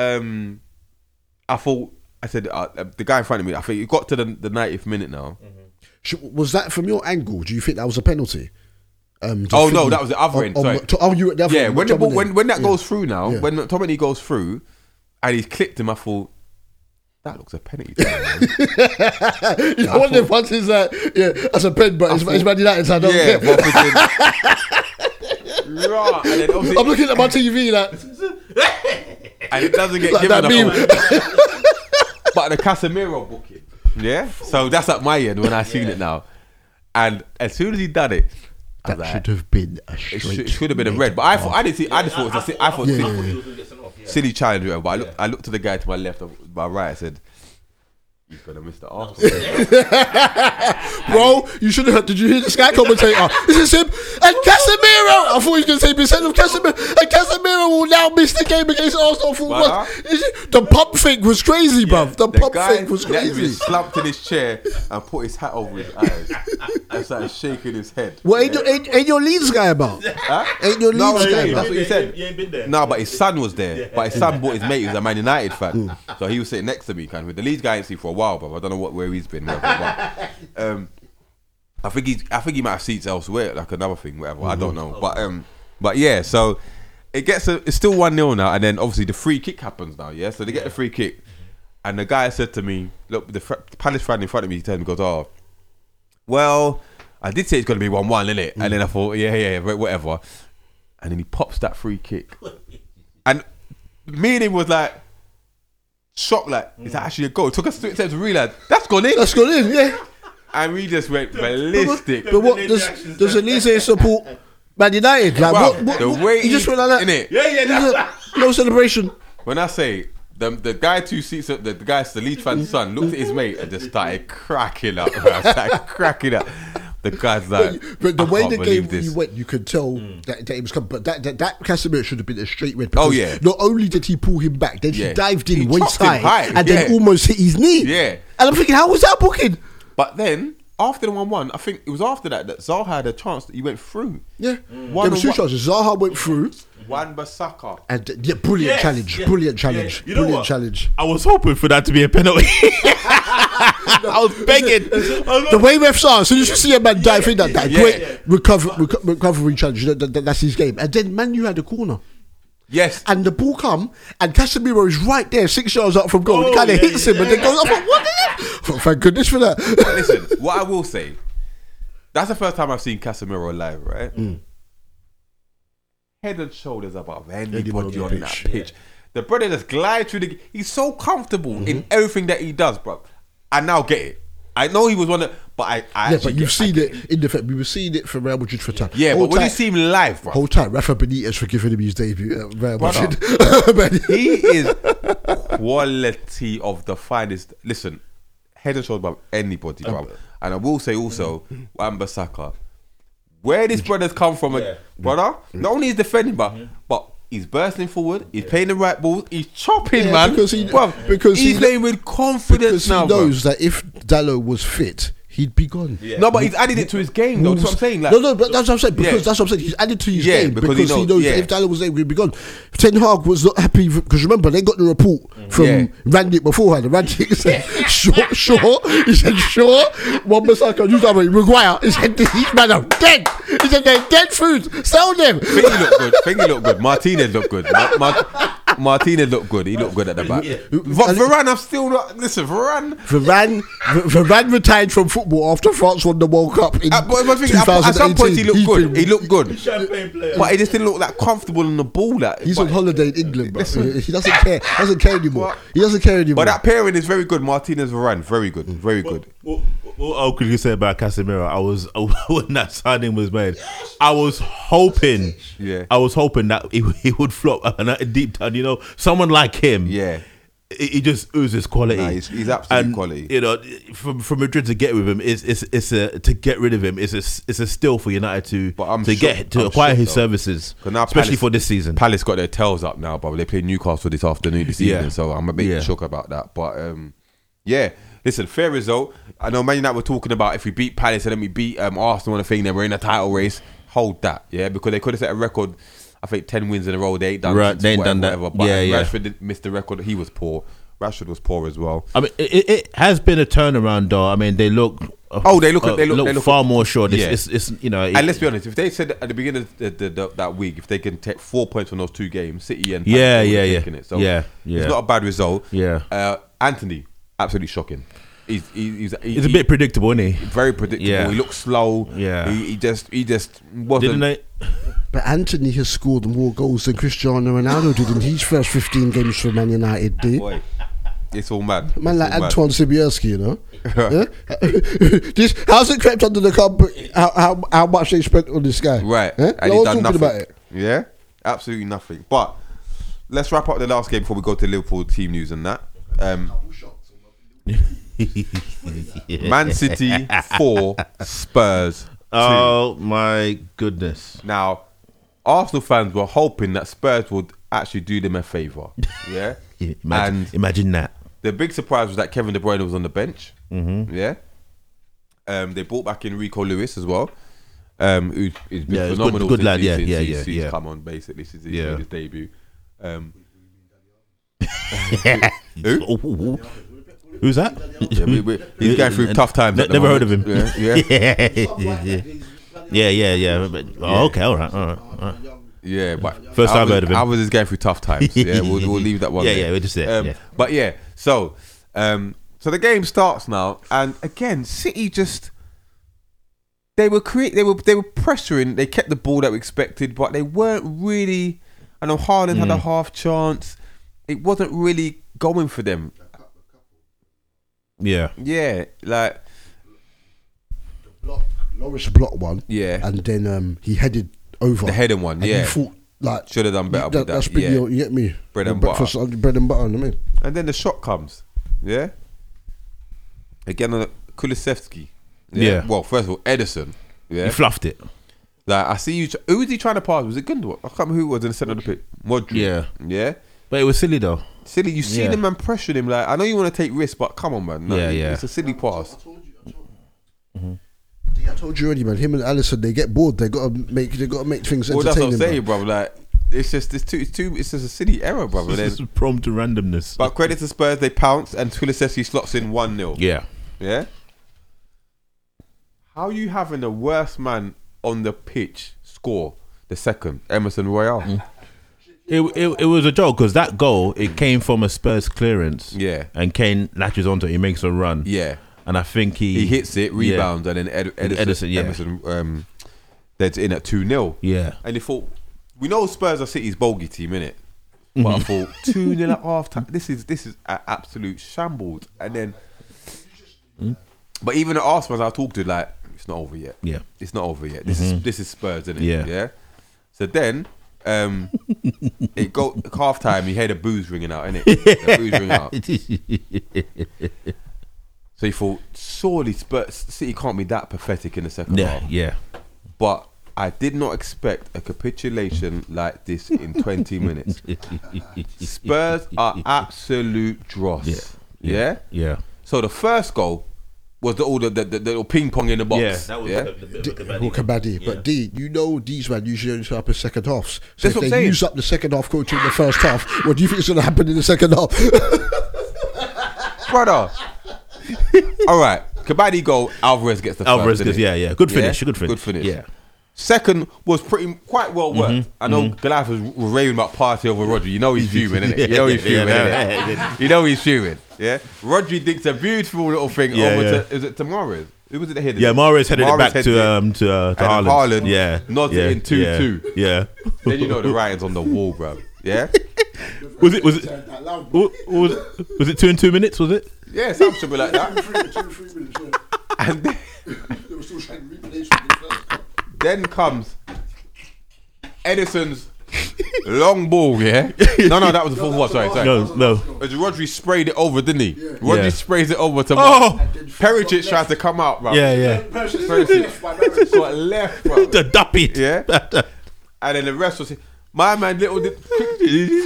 I thought the guy in front of me. I think it got to the 90th minute now. Was that from your angle? Do you think that was a penalty? That was the other end. You at the other end? Yeah, when that goes through now, when McTominay goes through and he's clipped him, I thought, that looks a penalty. You know, one of the ones is that, that's a pen, but it's Man United's hand. Yeah, but right, and then I'm looking at my TV like, and it doesn't get like given up. But the Casemiro booking. Yeah, so that's at my end when I seen it now. And as soon as he done it, that should have been a straight. It should have been a red, but I thought I didn't see. Yeah, I thought silly challenge. But I looked to the guy to my left, my right. I said, "He's gonna miss the Arsenal." Bro, you should have. Did you hear the Sky commentator? This is him and Casemiro. I thought he was gonna say percent of Casemiro, and Casemiro will now miss the game against Arsenal. For what? The pump thing was crazy, bruv. The pump thing was crazy. He slumped in his chair and put his hat over his eyes. And started shaking his head. Well, ain't your Leeds guy about? Huh? Ain't your Leeds guy about? That's what he said. You ain't been there. No, but his son was there. Yeah. But his son brought his mate, who's a Man United fan. So he was sitting next to me, kind of. The Leeds guy I didn't see for a while, but I don't know where he's been. Whatever, but, I think he might have seats elsewhere, like another thing, whatever. I don't know. But yeah, so it's still 1-0 now, and then obviously the free kick happens now, yeah? So they get the free kick, and the guy said to me, look, the Palace fan in front of me, he turned and goes, well, I did say it's going to be 1-1, innit? And then I thought, whatever. And then he pops that free kick. And me and him was like, shocked, like, is that actually a goal? It took us 3 steps to realise, that's gone in, yeah. And we just went ballistic. But what does Elise support Man United? Like, what? The way he just went like that. Innit? Yeah, that's that. No celebration. When I say The guy 2 seats, the guy Salih Tran's son, looked at his mate and just started cracking up. Bro. Started cracking up. The guy's like, but the way the game really went, you could tell that it was coming. But that Casemiro should have been a straight red. Oh yeah! Not only did he pull him back, then he dived in waist high and then almost hit his knee. Yeah. And I'm thinking, how was that booking? But then after the 1-1, I think it was after that Zaha had a chance that he went through. Yeah. There were two chances. Zaha went through. Wan Bissaka. And brilliant challenge. Yes. Brilliant challenge. Yeah. You brilliant know what? Challenge. I was hoping for that to be a penalty. I was begging. The way refs are, as soon as you see a man dive in that, great recovery challenge. You know, that's his game. And then Man U had a corner. Yes. And the ball come, and Casemiro is right there, 6 yards up from goal. It kind of hits him, and then goes up. Like, what the heck? Thank goodness for that. Listen, what I will say, that's the first time I've seen Casemiro live, right? Mm. Head and shoulders above anybody on that pitch. Yeah. The brother just glides through the... He's so comfortable in everything that he does, bro. I now get it. I know he was one of... But I yeah, but you've seen it in the fact. We were seeing it for Real Madrid for time. Yeah, but when you see him live, bro. Whole time. Rafa Benitez for giving him his debut at Real Madrid. He is quality of the finest. Listen, head and shoulders above anybody, bro. And I will say also, Wan Bissaka. Where this brother's come from, brother, not only is defending, but he's bursting forward, he's playing the right balls, he's chopping, man. Because he's playing with confidence because now. He knows that if Dalot was fit, he'd be gone. Yeah. No, but he's added it to his game, though. That's what I'm saying. Like, no, but that's what I'm saying. Because that's what I'm saying. He's added to his game because he knows that if Dalot was there, he'd be gone. Ten Hag was not happy because remember they got the report from Randick beforehand. Randick said, "Sure." He said, "Sure." Wan Bissaka, you know what? Maguire. He said, "These men are dead." He said, "They're dead food. Sell them." Fingy looked good. Martinez looked good. Martinez looked good. He looked good at the back. Yeah. Varane, I'm still not... Listen, Varane retired from football after France won the World Cup in 2018. At some point, he looked good. But he just didn't look that comfortable on the ball. He's on holiday in England, bro. He doesn't care. He doesn't care anymore. But that pairing is very good. Martinez, Varane, very good. Very good. What could you say about Casemiro? When that signing was made, I was hoping that he would flop and deep down, you know, someone like him, he just oozes quality. Nah, he's absolute quality. You know, from Madrid to get with him to get rid of him it's a steal for United to acquire his services, especially for this season. Palace got their tails up now, but they play Newcastle this evening, so I'm a bit shook about that. But listen, fair result. I know Man United were talking about if we beat Palace and then we beat Arsenal and the thing, then we're in a title race. Hold that, because they could have set a record. I think 10 wins in a row. They ain't done that. But Rashford missed the record. He was poor. Rashford was poor as well. I mean, it has been a turnaround, though. I mean, they look far more sure. It's you know. And let's be honest. If they said at the beginning of that week, if they can take 4 points from those two games, City and Palace, so it's not a bad result. Yeah. Anthony, absolutely shocking. He's a bit predictable, isn't he? Very predictable. Yeah. He looks slow. Yeah. He just wasn't. But Anthony has scored more goals than Cristiano Ronaldo did in his first 15 games for Man United, dude. Boy, it's all mad. Man, like Antoine Sibierski, you know? How's it crept under the carpet? How much they spent on this guy? Right. Huh? And he's done nothing about it. Yeah? Absolutely nothing. But let's wrap up the last game before we go to Liverpool team news and that. Man City 4, Spurs 2. Oh my goodness. Now, Arsenal fans were hoping that Spurs would actually do them a favour. Yeah? Imagine that. The big surprise was that Kevin De Bruyne was on the bench. Mm-hmm. Yeah? They brought back in Hugo Lloris as well. Who's been phenomenal. Good lad, he's come on, basically, since he made his debut. Who? Who's that? He's going through tough times. Never heard of him. Okay, all right. Yeah, but first time I heard of him. I was just going through tough times. Yeah, we'll leave that one. We're just there. But so the game starts now, and again, City just they were pressuring. They kept the ball that we expected, but they weren't really. I know Haaland had a half chance. It wasn't really going for them. Yeah, like Lloris blocked one. Yeah, and then he headed over the heading one. And he thought, like, should have done better. That's been your bread and butter. I mean, And then the shot comes. Yeah? Again, Kulusevski. Yeah? Yeah. Well, first of all, Ederson. Yeah. He fluffed it. Like, I see you. Who was he trying to pass? Was it Gundogan? I can't remember who it was in the centre of the pitch. Modric. Yeah. Yeah. But it was silly though. Silly. You see the man pressuring him. Like, I know you want to take risks, but come on, man. No, yeah. It's a silly pass. Mm-hmm. I told you already, man. Him and Allison, they get bored. They gotta make things entertaining. Well, that's what I'm saying, bro. Like, it's just a silly error, brother. It's prone to randomness. But credit to Spurs, they pounce and Kulusevski slots in 1-0. Yeah. Yeah. How are you having the worst man on the pitch score the second? Emerson Royale. Mm. It was a joke because that goal, it came from a Spurs clearance. Yeah. And Kane latches onto it. He makes a run. Yeah. And I think he hits it, rebounds, and then Ederson, they're in at 2-0. Yeah. And he thought, we know Spurs are City's bogey team, innit? But I thought, 2-0 at half time. This is an absolute shambles. And then, but even at Arsenal, I talked to like, it's not over yet. Yeah. It's not over yet. This is Spurs, innit? Yeah. Yeah. So then, it go half time. You hear the boos ringing out, innit? The boos ringing out. So you thought, surely City can't be that pathetic in the second half. Yeah. But I did not expect a capitulation like this in 20 minutes. Spurs are absolute dross. Yeah. So the first goal was the little ping pong in the box. Yeah, that was Kabaddi. But D, you know these men usually only start up in second halves. So if they use up the second half coaching in the first half, what do you think is going to happen in the second half? Brother. All right, Kabaddi goal. Alvarez gets the first. Alvarez gets, good finish, good finish. Yeah. Second was quite well worked. I know Goliath was raving about party over Rodri. You know he's fuming, isn't it? You know he's fuming. Yeah. Rodri digs a beautiful little thing over to, is it to Mahrez? Who was it that headed? Yeah, Mahrez headed it back to Haaland. Yeah. Nods it in 2-2. Yeah. Then you know the writing's on the wall, bro. Yeah. Was it 2 and 2 minutes? Was it? Yeah, it should be like that. And then comes Edison's long ball, yeah? No, that was the fourth one, sorry. No. Rodri sprayed it over, didn't he? Yeah. Rodri sprays it over to Perisic tries to come out, bro. Yeah. Perisic got left, bro. The duppy. Yeah? And then the rest was... My man little did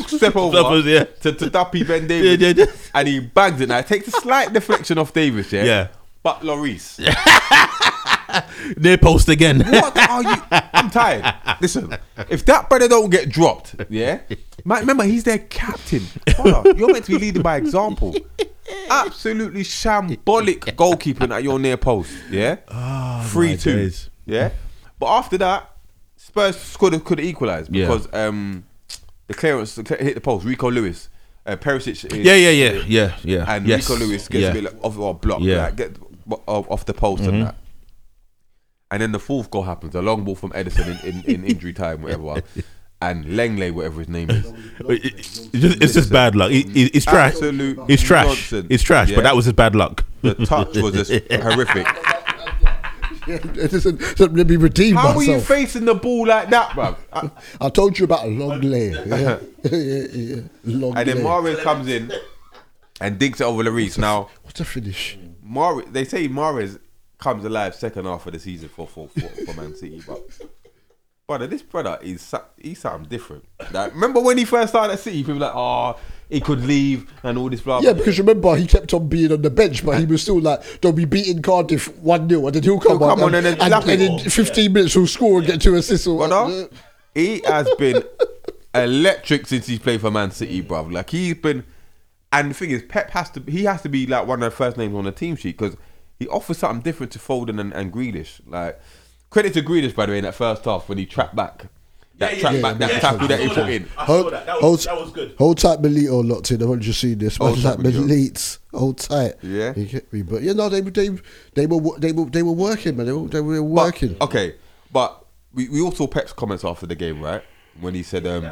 step over to Duppy Ben Davis and he bags it. Now it takes a slight deflection off Davis, but Lloris near post again. What are you? I'm tired. Listen, if that brother don't get dropped, remember he's their captain. Brother, you're meant to be leading by example. Absolutely shambolic goalkeeping at your near post. 3-2. Yeah, but after that. Spurs could equalise because the clearance hit the post. Rico Lewis, Perisic. And Rico Lewis gets a bit like, off our block, off the post and that. And then the fourth goal happens, a long ball from Ederson in injury time, whatever. And Lenglet, whatever his name is, it's just bad luck. It's trash. It's trash. Nonsense. It's trash. Yeah. But that was just bad luck. The touch was just horrific. Let me redeem myself. How were you facing the ball like that, bro? I told you about a long layer. Long and then Mahrez comes in and digs it over Lloris. Now, what a finish. Mahrez, they say Mahrez comes alive second half of the season for Man City, but brother, this brother he's something different. Like, remember when he first started at City, people were like, he could leave and all this blah blah. Yeah, because remember he kept on being on the bench, but he was still like, they'll be beating Cardiff 1-0 and then he'll come on and in 15 minutes he'll score and get 2 assists. Or brother, he has been electric since he's played for Man City, bruv. Like he's been, and the thing is, Pep has to be like one of the first names on the team sheet because he offers something different to Foden and Grealish. Like credit to Grealish, by the way, in that first half when he trapped back. That tackle that he put in. That was good. Hold tight, Milito locked in. I want you to see this. Hold tight, Milito. Hold tight. Yeah. You get me? But they were working, man. They were working. But, okay, but we all saw Pep's comments after the game, right? When he said, he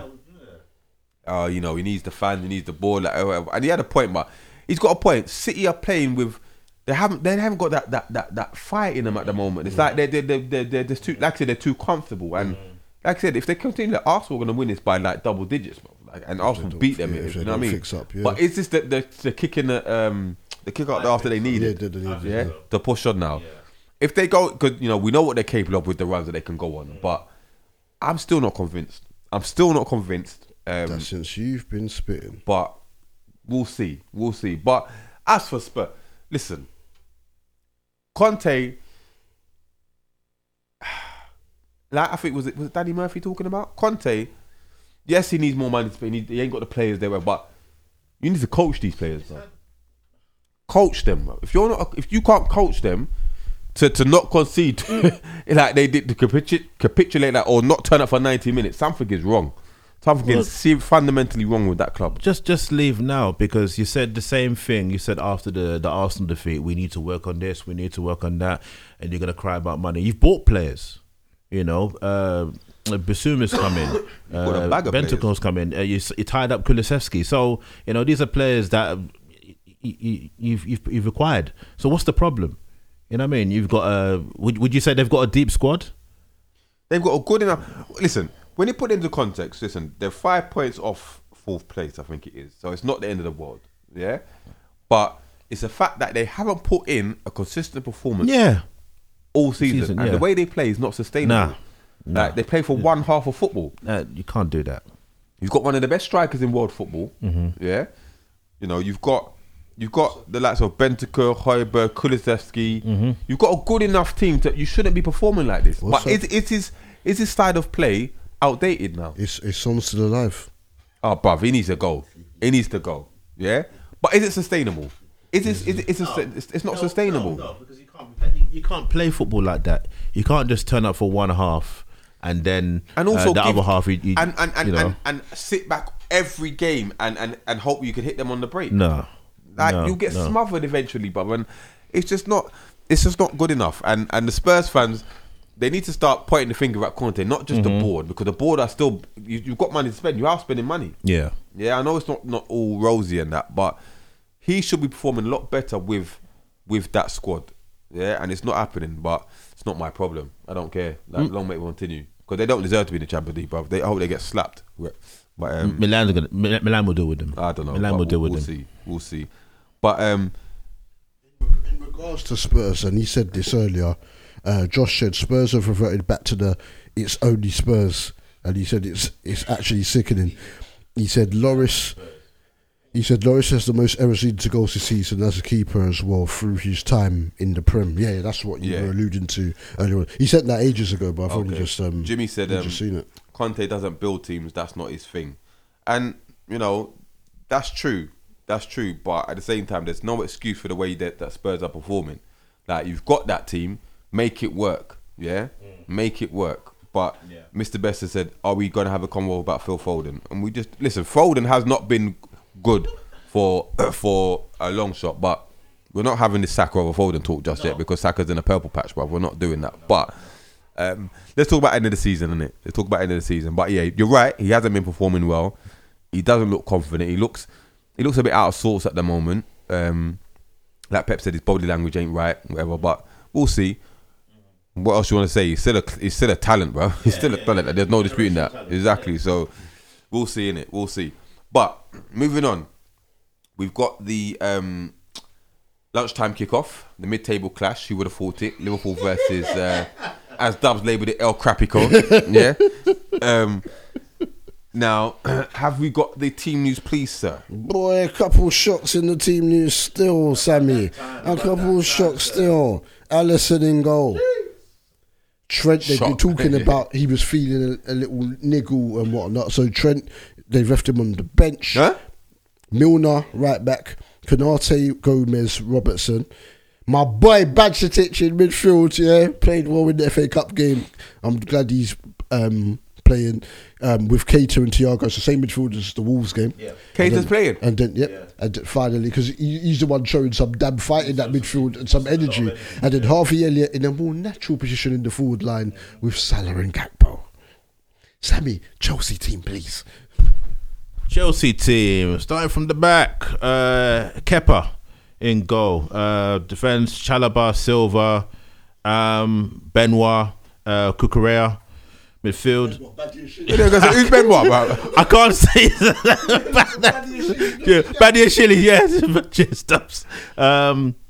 needs the fans, he needs the ball, like whatever. And he had a point, but he's got a point. City are playing with. They haven't got that fight in them at the moment. It's like they're too, like I said, they're too comfortable and. Like I said, if they continue, Arsenal are going to win this by like double digits, bro. and Arsenal beat them. Yeah, if you know what I mean? Fix up, yeah. But it's just that the kick in the kick out after they need it. Yeah, the push on now. Yeah. If they go, because you know we know what they're capable of with the runs that they can go on, but I'm still not convinced. That's since you've been spitting, but we'll see, But as for Spurs, listen, Conte. Like I think was it Danny Murphy talking about Conte? Yes, he needs more money, but he ain't got the players there. But you need to coach these players, bro. Coach them, bro. If you can't coach them to not concede like they did, to capitulate that or not turn up for 90 minutes, something is wrong. Something is fundamentally wrong with that club. Just leave now, because you said the same thing. You said after the Arsenal defeat, we need to work on this, we need to work on that, and you're gonna cry about money. You've bought players. You know, Basuma's coming, Bentancur's coming. You tied up Kulusevski, so you know these are players that you've acquired. So what's the problem? You know what I mean? You've got would you say they've got a deep squad? They've got a good enough. Listen, when you put it into context, listen, they're 5 points off fourth place, I think it is. So it's not the end of the world, yeah. But it's the fact that they haven't put in a consistent performance. Yeah. All season. And yeah. The way they play is not sustainable. Nah. Like, they play for one half of football. You can't do that. You've got one of the best strikers in world football. Mm-hmm. Yeah, you know you've got the likes of Bentancur, Højbjerg, Kulusevski. Mm-hmm. You've got a good enough team that you shouldn't be performing like this. What's but is his side of play outdated now? Is Son still alive? Oh, bruv, he needs to go. Yeah, but is it sustainable? It's not sustainable. No, because you can't play football like that. You can't just turn up for one half and then other half and sit back every game and hope you can hit them on the break. You'll get smothered eventually, brother. And it's just not good enough. And the Spurs fans, they need to start pointing the finger at Conte, not just the board, because the board are still you've got money to spend. You are spending money. Yeah, yeah. I know it's not all rosy and that, but he should be performing a lot better with that squad. Yeah, and it's not happening, but it's not my problem. I don't care. Like, long may it continue, because they don't deserve to be in the Champions League, bro. I hope they get slapped. But Milan will deal with them. I don't know. Milan will deal with them. We'll see. But in regards to Spurs, and he said this earlier, Josh said Spurs have reverted back to it's only Spurs, and he said it's actually sickening. He said Lloris. He said Lloris has the most errors leading to goals this season as a keeper as well through his time in the Prem. Yeah, that's what you were alluding to earlier on. He said that ages ago, but I've only just... Jimmy said just seen it. Conte doesn't build teams, that's not his thing. And, you know, that's true. But at the same time, there's no excuse for the way that Spurs are performing. Like, you've got that team, make it work, yeah? Make it work. But Mr. Bester said, are we going to have a convo about Phil Foden? And we just... Listen, Foden has not been... good for a long shot, but we're not having this Saka over Foden talk just yet, because Saka's in a purple patch, but we're not doing that. But let's talk about end of the season, innit? But yeah, you're right. He hasn't been performing well. He doesn't look confident. He looks a bit out of sorts at the moment. Like Pep said, his body language ain't right, whatever. But we'll see. What else you want to say? He's still a talent, bro. He's still a talent. There's no disputing that. Talent. Exactly. Yeah. So we'll see, innit? We'll see. But moving on, we've got the lunchtime kickoff, the mid-table clash. Who would have thought it? Liverpool versus, as Dubs labelled it, El Crapico. Yeah. Now, have we got the team news, please, sir? Boy, a couple shocks in the team news still, Sammy. A couple shocks still. Allison in goal. Trent, they've been talking about he was feeling a little niggle and whatnot. So Trent. They left him on the bench. Huh? Milner, right back. Konate, Gomez, Robertson. My boy Badžetić in midfield, yeah. Played well in the FA Cup game. I'm glad he's playing with Keita and Thiago. It's the same midfield as the Wolves game. Yeah. Keita's playing. And then, and finally, because he's the one showing some damn fight in that midfield and some energy. And then Harvey Elliott in a more natural position in the forward line with Salah and Gakpo. Sammy, Chelsea team, please. Chelsea team, starting from the back, Kepa in goal, defence, Chalobah, Silva, Benoit, Cucurella, midfield. Who's Ben what? I can't say that. Badia Shilly, yes.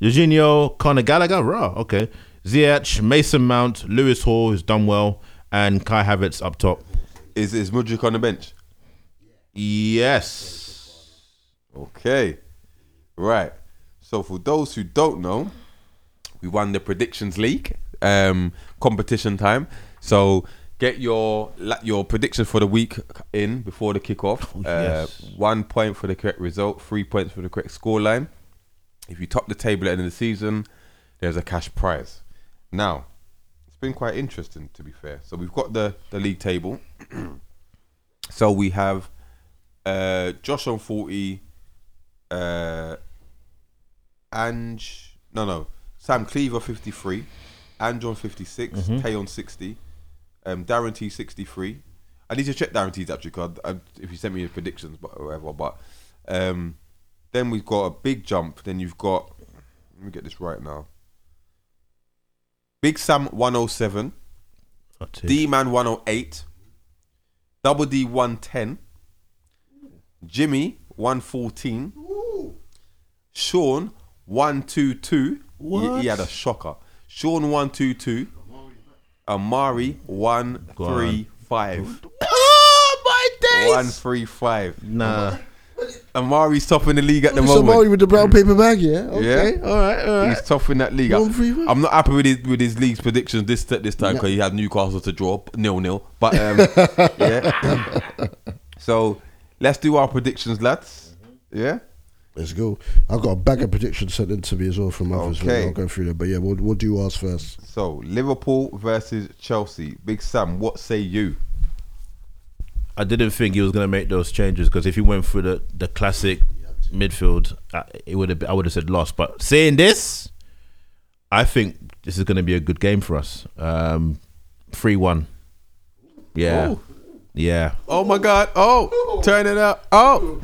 Eugenio, Conor Gallagher, rah, okay. Ziyech, Mason Mount, Lewis Hall, who's done well, and Kai Havertz up top. Is Mudryk on the bench? Yes. Okay. Right. So for those who don't know, we won the Predictions League, competition time. So get your predictions for the week in before the kickoff. Yes. 1 point for the correct result, 3 points for the correct scoreline. If you top the table at the end of the season, there's a cash prize. Now, it's been quite interesting, to be fair. So we've got the league table. So we have Josh on 40, Sam Cleaver 53, Ange on 56, Tay on 60, Darren T 63. I need to check Darren T's actually card if you sent me your predictions, but whatever. But then we've got a big jump. Then you've got, let me get this right now. Big Sam 107, D-Man 108, Double D 110, Jimmy 114, Sean 122. He had a shocker. Sean 122, Amari 135. Oh my days! 135. Nah. Amari's topping the league at the moment. Amari with the brown paper bag, yeah. Okay, yeah. All right. He's topping that league. I'm not happy with his league's predictions this time because he had Newcastle to draw 0-0. But yeah. So let's do our predictions, lads. Yeah. Let's go. I've got a bag of predictions sent in to me as well from others. Okay. I'll go through them. But yeah, we'll do ours first. So, Liverpool versus Chelsea. Big Sam, what say you? I didn't think he was going to make those changes because if he went through the classic midfield, I would have said lost. But seeing this, I think this is going to be a good game for us. 3-1. Yeah. Ooh. Yeah. Oh my God. Oh, turn it up. Oh.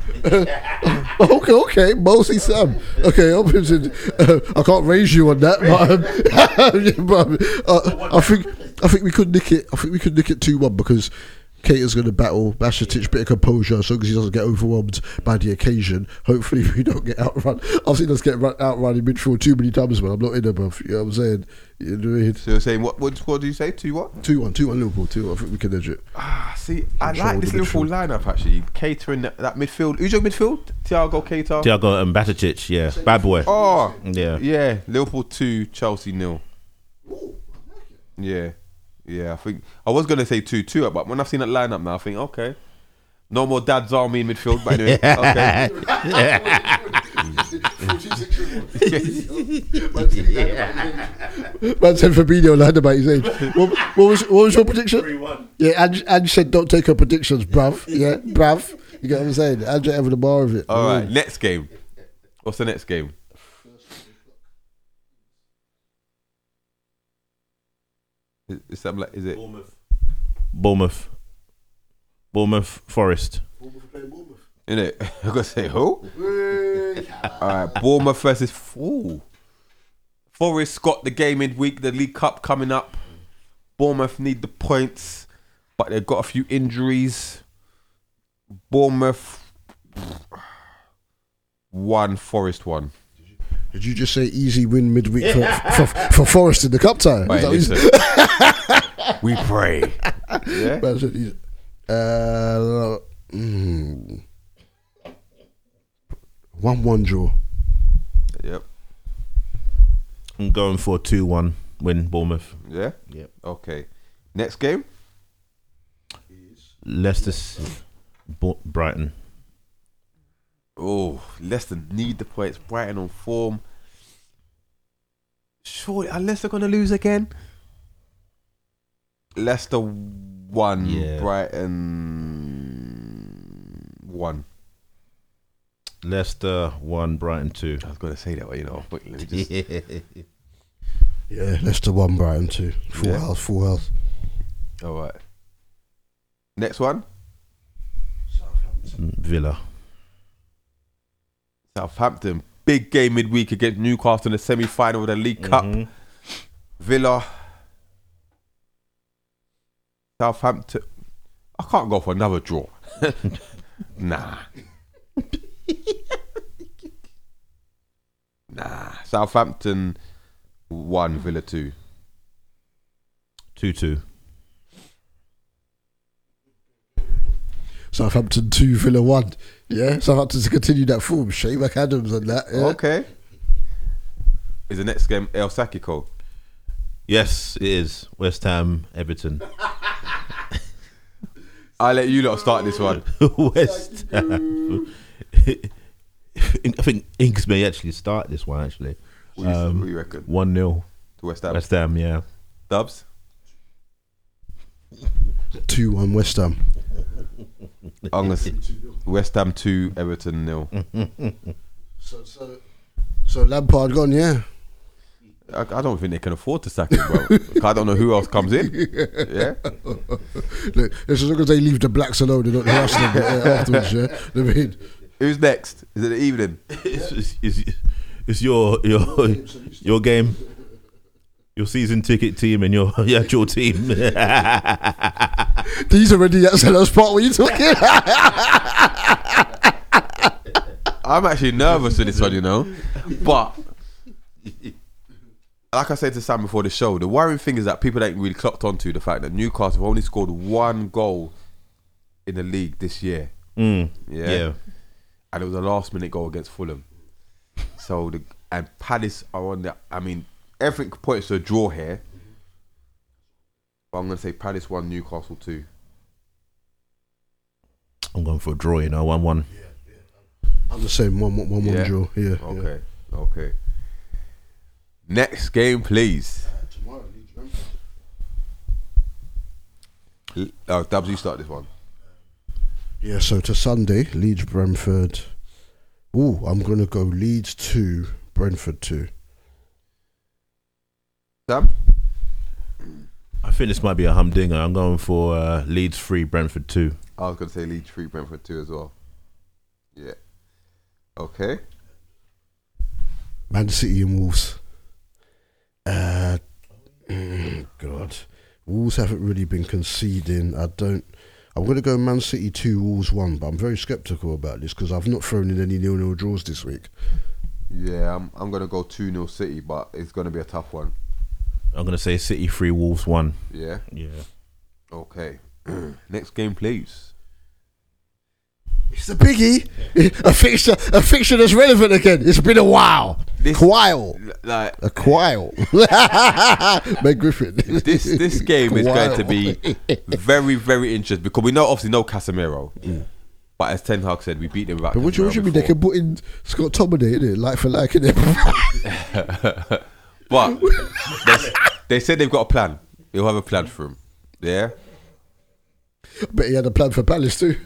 Okay. Mostly Sam. Okay. I can't raise you on that, but I think we could nick it. I think we could nick it 2-1 because Keita's going to battle Bašetić, bit of composure, so because he doesn't get overwhelmed by the occasion. Hopefully, we don't get outrun. I've seen us get outrun in midfield too many times, man. I'm not in there, bruv. You know what I'm saying? You know what I mean? So you're saying, what score do you say? 2-1? 2-1 Liverpool, 2-1. I think we can edge it. I like this Liverpool lineup, actually. Keita in that midfield. Who's your midfield? Thiago, Keita? Thiago and Bašetić, yeah. Bad boy. Oh, yeah. Liverpool 2, Chelsea 0. Yeah. Yeah, I think I was going to say 2-2, but when I've seen that lineup now, I think, okay, no more Dad's Army in midfield. By the way, okay. Man said Fabinho lied about his age. What was your prediction? 3-1. Yeah, Ange said don't take her predictions, bruv. Yeah, bruv. You get what I'm saying? Ange having a bar of it. All right, next game. What's the next game? Is it Bournemouth Forest? Bournemouth playing Bournemouth. Isn't it? I gotta say who? All right, Bournemouth versus Forest. Got the game midweek, the League Cup coming up. Bournemouth need the points, but they've got a few injuries. Bournemouth 1, Forest 1. Did you just say easy win midweek for Forest in the cup time? Wait, we pray. Yeah. 1-1 draw. Yep. I'm going for 2-1 win Bournemouth. Yeah. Yep. Okay. Next game. Brighton. Oh, Leicester need the points. Brighton on form. Surely, are Leicester going to lose again? Leicester 1, Brighton 1. Leicester 1, Brighton 2. I was going to say that way, But let me just... yeah, Leicester 1, Brighton 2. Full health. All right. Next one. Southampton. Villa. Southampton, big game midweek against Newcastle in the semi-final of the League Cup. Villa Southampton. I can't go for another draw. Nah. Nah. Southampton 1, Villa 2. 2-2. Southampton 2, Villa 1. Yeah, Southampton to continue that form. Shane McAdams and that. Yeah? Okay. Is the next game El Sakiko? Yes, it is. West Ham, Everton. I'll let you lot start this one. West Ham. I think Inks may actually start this one, actually. What do you reckon? 1-0. To West Ham? West Ham, yeah. Dubs? 2-1 West Ham. West Ham 2, Everton 0. So Lampard gone, yeah? I don't think they can afford to sack him, bro. I don't know who else comes in. Yeah? Look, as long as they leave the blacks alone, they don't harass them afterwards, yeah? I mean, who's next? Is it the evening? It's your game. Your season ticket team and your actual team. These already at Sellers Park. What are you talking? I'm actually nervous with this one, you know. But like I said to Sam before the show, the worrying thing is that people ain't really clocked onto the fact that Newcastle have only scored one goal in the league this year. Mm, yeah. And it was a last minute goal against Fulham. So and Palace are on the. I mean, everything points to a draw here. But I'm going to say Palace 1, Newcastle 2. I'm going for a draw, you know, 1-1. I'm just saying 1-1 draw. Yeah. Okay. Yeah. Okay. Next game, please. Tomorrow, Leeds. Oh, Dubs, you start this one. Yeah, so to Sunday, Leeds, Brentford. Ooh, I'm going to go Leeds 2, Brentford 2. Sam? I think this might be a humdinger. I'm going for Leeds 3, Brentford 2. I was going to say Leeds 3, Brentford 2 as well. Yeah. Okay. Man City and Wolves. God. Wolves haven't really been conceding. I'm going to go Man City 2, Wolves 1, but I'm very sceptical about this because I've not thrown in any 0-0 draws this week. Yeah, I'm going to go 2-0 City, but it's going to be a tough one. I'm going to say City 3, Wolves 1. Yeah? Yeah. Okay. Next game, please. It's a biggie. A fixture that's relevant again. It's been a while. Meg Griffin. This game is going to be very, very interesting because we know, obviously, no Casemiro. Yeah. But as Ten Hag said, we beat them without Casemiro. But what do you mean? They can put in Scott Tomine, innit? Like for like, innit? But they said they've got a plan. They'll have a plan for him. Yeah. But he had a plan for Palace too.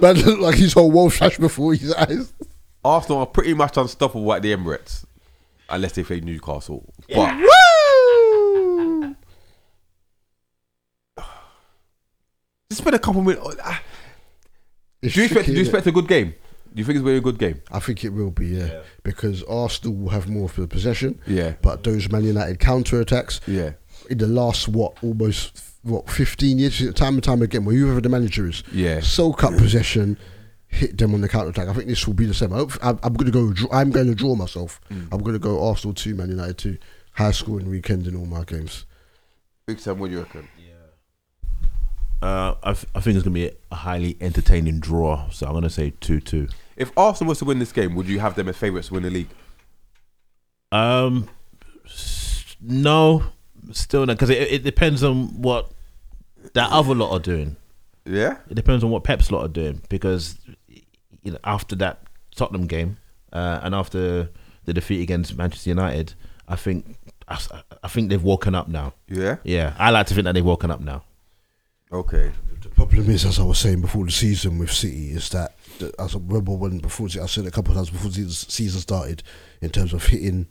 Man looked like his whole world flashed before his eyes. Arsenal are pretty much unstoppable at the Emirates. Unless they play Newcastle. But woo! It's been a couple minutes. Do you expect a good game? Do you think it's going to be a good game? I think it will be, yeah. Because Arsenal will have more of the possession. Yeah. But those Man United counter-attacks, yeah. In the last, 15 years, time and time again, where whoever the manager is, yeah. Soak up possession, hit them on the counter-attack. I think this will be the same. I'm going to draw myself. Mm. I'm going to go Arsenal 2, Man United 2. High scoring weekend in all my games. Big Sam, what do you reckon? I think it's going to be a highly entertaining draw, so I'm going to say 2-2. If Arsenal was to win this game, would you have them as favourites to win the league? No, still not, because it depends on what that other lot are doing. Yeah? It depends on what Pep's lot are doing, because after that Tottenham game and after the defeat against Manchester United, I think they've woken up now. Yeah? Yeah, I like to think that they've woken up now. Okay. The problem is, as I was saying before the season with City, is that as I remember I said a couple of times before the season started, in terms of hitting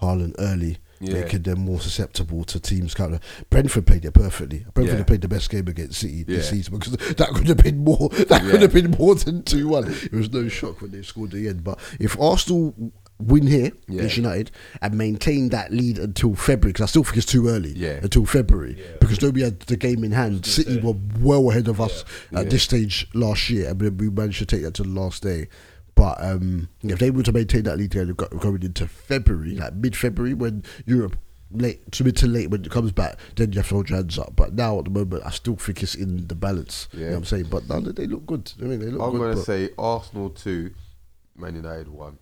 Haaland early, making them more susceptible to teams counter. Brentford played it perfectly. Brentford have played the best game against City this season because that could have been more. That could have been more than 2-1. It was no shock when they scored the end. But if Arsenal win here, Leeds United, and maintain that lead until February, because I still think it's too early, until February, because though we had the game in hand, City were well ahead of us at this stage last year, and we managed to take that to the last day. But if they're able to maintain that lead together going into February, like mid-February, when Europe, mid to late when it comes back, then you have to hold your hands up. But now, at the moment, I still think it's in the balance. You know what I'm saying? But now they look good. I mean, they look good. I'm going to say Arsenal 2, Man United 1.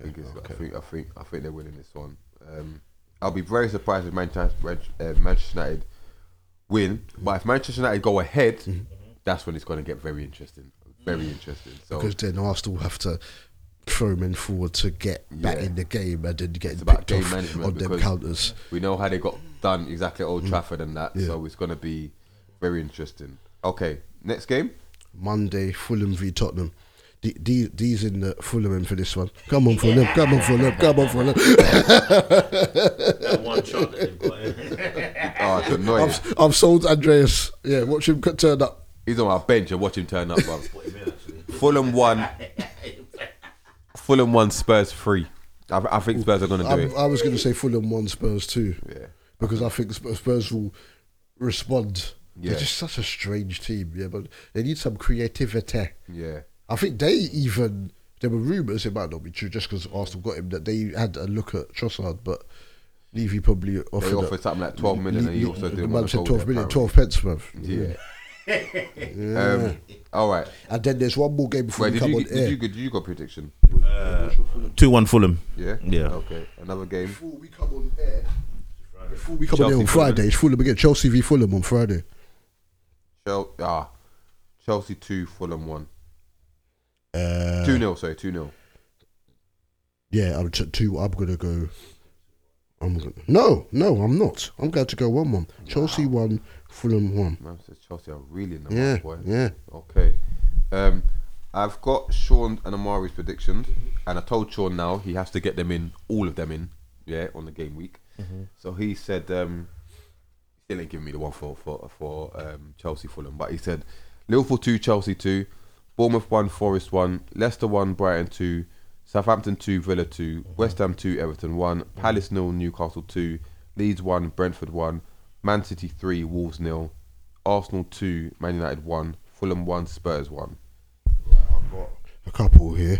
I think they're winning this one. I'll be very surprised if Manchester United win, but if Manchester United go ahead, that's when it's going to get very interesting. Very interesting. So, because then Arsenal have to throw men forward to get back in the game and then get picked off on them counters. We know how they got done exactly at Old Trafford and that, so it's going to be very interesting. Okay, next game? Monday, Fulham v Tottenham. D's in the Fulham for this one. Come on, Fulham. Come on, Fulham. Come on, Fulham. That one shot that they've got in. Oh, it's annoying. I've sold Andreas. Yeah, watch him turn up. He's on our bench and watch him turn up, bro. Fulham 1, Spurs 3. I think Spurs are going to do it. I was going to say Fulham 1, Spurs 2. Yeah. Because I think Spurs will respond. Yeah. They're just such a strange team, but they need some creativity. Yeah. I think there were rumours, it might not be true just because Arsenal got him, that they had a look at Trossard, but Levy probably offered... They offered something like 12 million and he also didn't want to... The man said 12 million, 12 pence worth. All right. And then there's one more game before we come on air. Did you got prediction? 2-1 Fulham. Yeah. Okay, another game. Before we come on air, on Friday, it's Fulham again. Chelsea v Fulham on Friday. Chelsea 2, Fulham 1. 2-0. Yeah, I'm gonna go. No, I'm not. I'm going to go 1-1. Chelsea 1, Fulham 1. Man says Chelsea are really in the right way. Yeah. Okay. I've got Sean and Amari's predictions, and I told Sean now he has to get them in, all of them in, on the game week. So he said, still ain't giving me the one for Chelsea Fulham, but he said Liverpool 2, Chelsea 2. Bournemouth 1, Forest 1, Leicester 1, Brighton 2, Southampton 2, Villa 2, West Ham 2, Everton 1, Palace 0, Newcastle 2, Leeds 1, Brentford 1, Man City 3, Wolves 0, Arsenal 2, Man United 1, Fulham 1, Spurs 1. Right, I've got a couple here.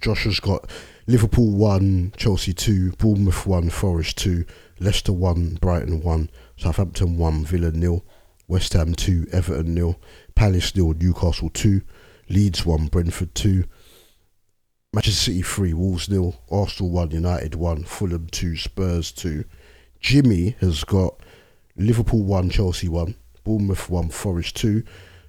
Josh has got Liverpool 1, Chelsea 2, Bournemouth 1, Forest 2, Leicester 1, Brighton 1, Southampton 1, Villa 0, West Ham 2, Everton 0, Palace 0, Newcastle 2, Leeds 1, Brentford 2, Manchester City 3, Wolves 0, Arsenal 1, United 1, Fulham 2, Spurs 2. Jimmy has got Liverpool 1, Chelsea 1, Bournemouth 1, Forest 2,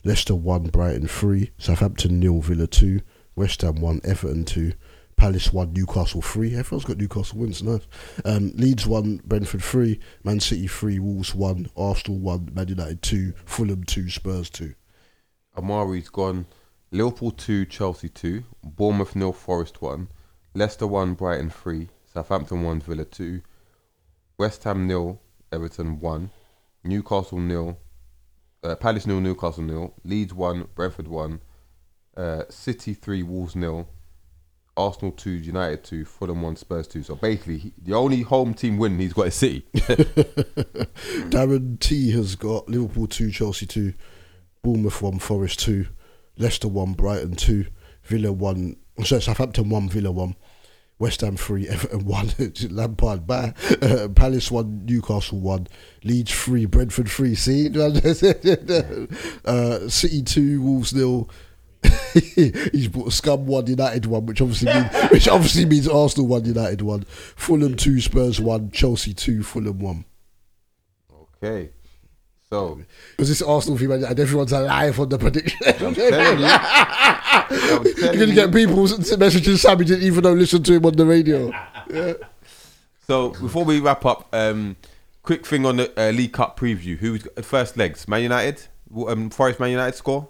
Leicester 1, Brighton 3, Southampton 0, Villa 2, West Ham 1, Everton 2, Palace 1, Newcastle 3. Everyone's got Newcastle wins, nice. Leeds 1, Brentford 3, Man City 3, Wolves 1, Arsenal 1, Man United 2, Fulham 2, Spurs 2. Amari's gone Liverpool 2, Chelsea 2, Bournemouth 0, Forest 1, Leicester 1, Brighton 3, Southampton 1, Villa 2, West Ham 0, Everton 1, Newcastle 0, Palace 0, Newcastle 0, Leeds 1, Brentford 1, City 3, Wolves 0, Arsenal 2, United 2, Fulham 1, Spurs 2. So basically, the only home team win he's got is City. Darren T has got Liverpool 2, Chelsea 2, Bournemouth 1, Forest 2, Leicester 1, Brighton 2, Villa 1, Southampton 1, Villa 1, West Ham 3, Everton 1, Lampard, bye. Palace 1, Newcastle 1, Leeds 3, Brentford 3, see? City 2, Wolves 0. He's bought Scum 1, United 1, which obviously means Arsenal 1, United 1, Fulham 2, Spurs 1, Chelsea 2, Fulham 1. Okay. So, because it's Arsenal team and everyone's alive on the prediction. I'm telling you. You're going to get people messaging Sammy didn't even listen to him on the radio. Yeah. So before we wrap up, quick thing on the League Cup preview. Who's first legs? Man United? Forest Man United score?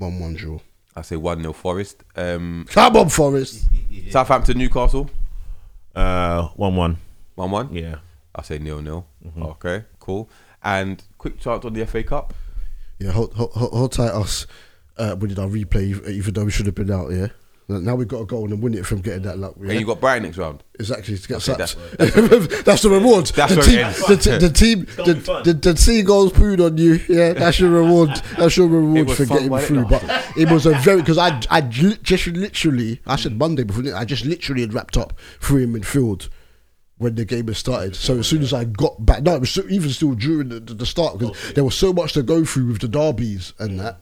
1-1 draw. I say 1-0 Forest. Come on, Forest. Southampton, Newcastle? 1-1. 1-1? Yeah. I say 0-0. Okay, cool. And quick chance on the FA Cup. Yeah, hold tight us. We did our replay, even though we should have been out. Yeah, Now we've got to go on and win it from getting that luck. Yeah? And you got Brighton next round. Exactly, to get sacked. That's the reward. That's the team. The seagulls pooed on you. Yeah, that's your reward. That's your reward for getting through. But it was a very, because I just literally, I said Monday before, I just literally had wrapped up three in midfield when the game had started. So as soon as I got back, no, it was even still during the start, because there was so much to go through with the derbies and that.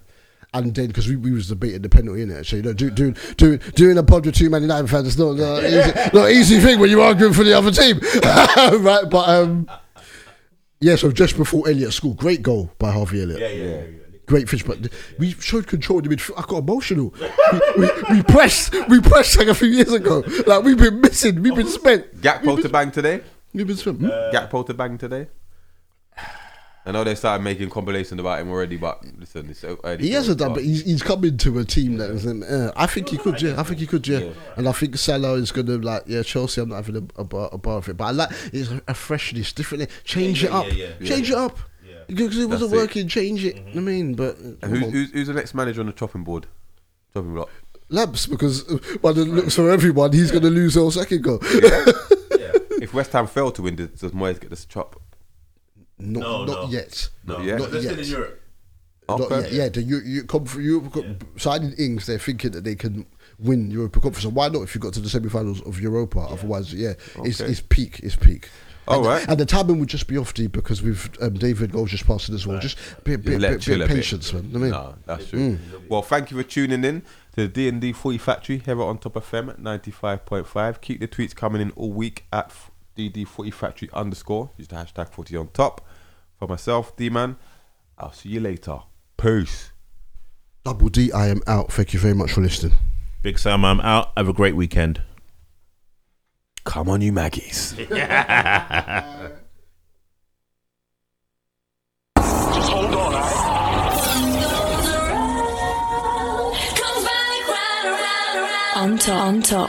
And then, because we was debating the penalty, innit? So, you know, doing a pod with two Man United fans is not an easy thing when you're arguing for the other team. Right? But, yeah, so just before Elliot scored, great goal by Harvey Elliott. Yeah. Great finish, but we showed control in the midfield. I got emotional. we pressed like a few years ago. Like, we've been missing, we've been spent. Gakpo to bang today? We've been spent. Gakpo to bang today? I know they started making compilations about him already, but listen, it's so early. He hasn't done, but he's coming to a team that isn't. I think he could. And I think Salah is going to, like, yeah, Chelsea, I'm not having a bar of it. But I like, it's a freshness, different. Change it up. Because it wasn't working, change it. Mm-hmm. I mean, but. Who's the next manager on the chopping board? Chopping block? Labs, because by the looks for everyone, he's going to lose all second goal. Yeah. Yeah. If West Ham fail to win, does Moyes get this chop? Not yet. Not yet. In Europe. Yeah, the Europe signing Ings, they're thinking that they can win Europa Conference. So why not if you got to the semi-finals of Europa? Yeah. Otherwise, it's peak. And the timing would just be off, deep, because we've David Gold just passing as well. Right. Just a bit of patience, man. I mean, no, that's true. Well, thank you for tuning in to the D&D Footy Factory here on Top FM at 95.5. Keep the tweets coming in all week at DD40Factory_. Use the hashtag 40 on top. For myself, D-Man, I'll see you later. Peace. Double D, I am out. Thank you very much for listening. Big Sam, I'm out. Have a great weekend. Come on, you Maggies. Just hold on, alright? On top.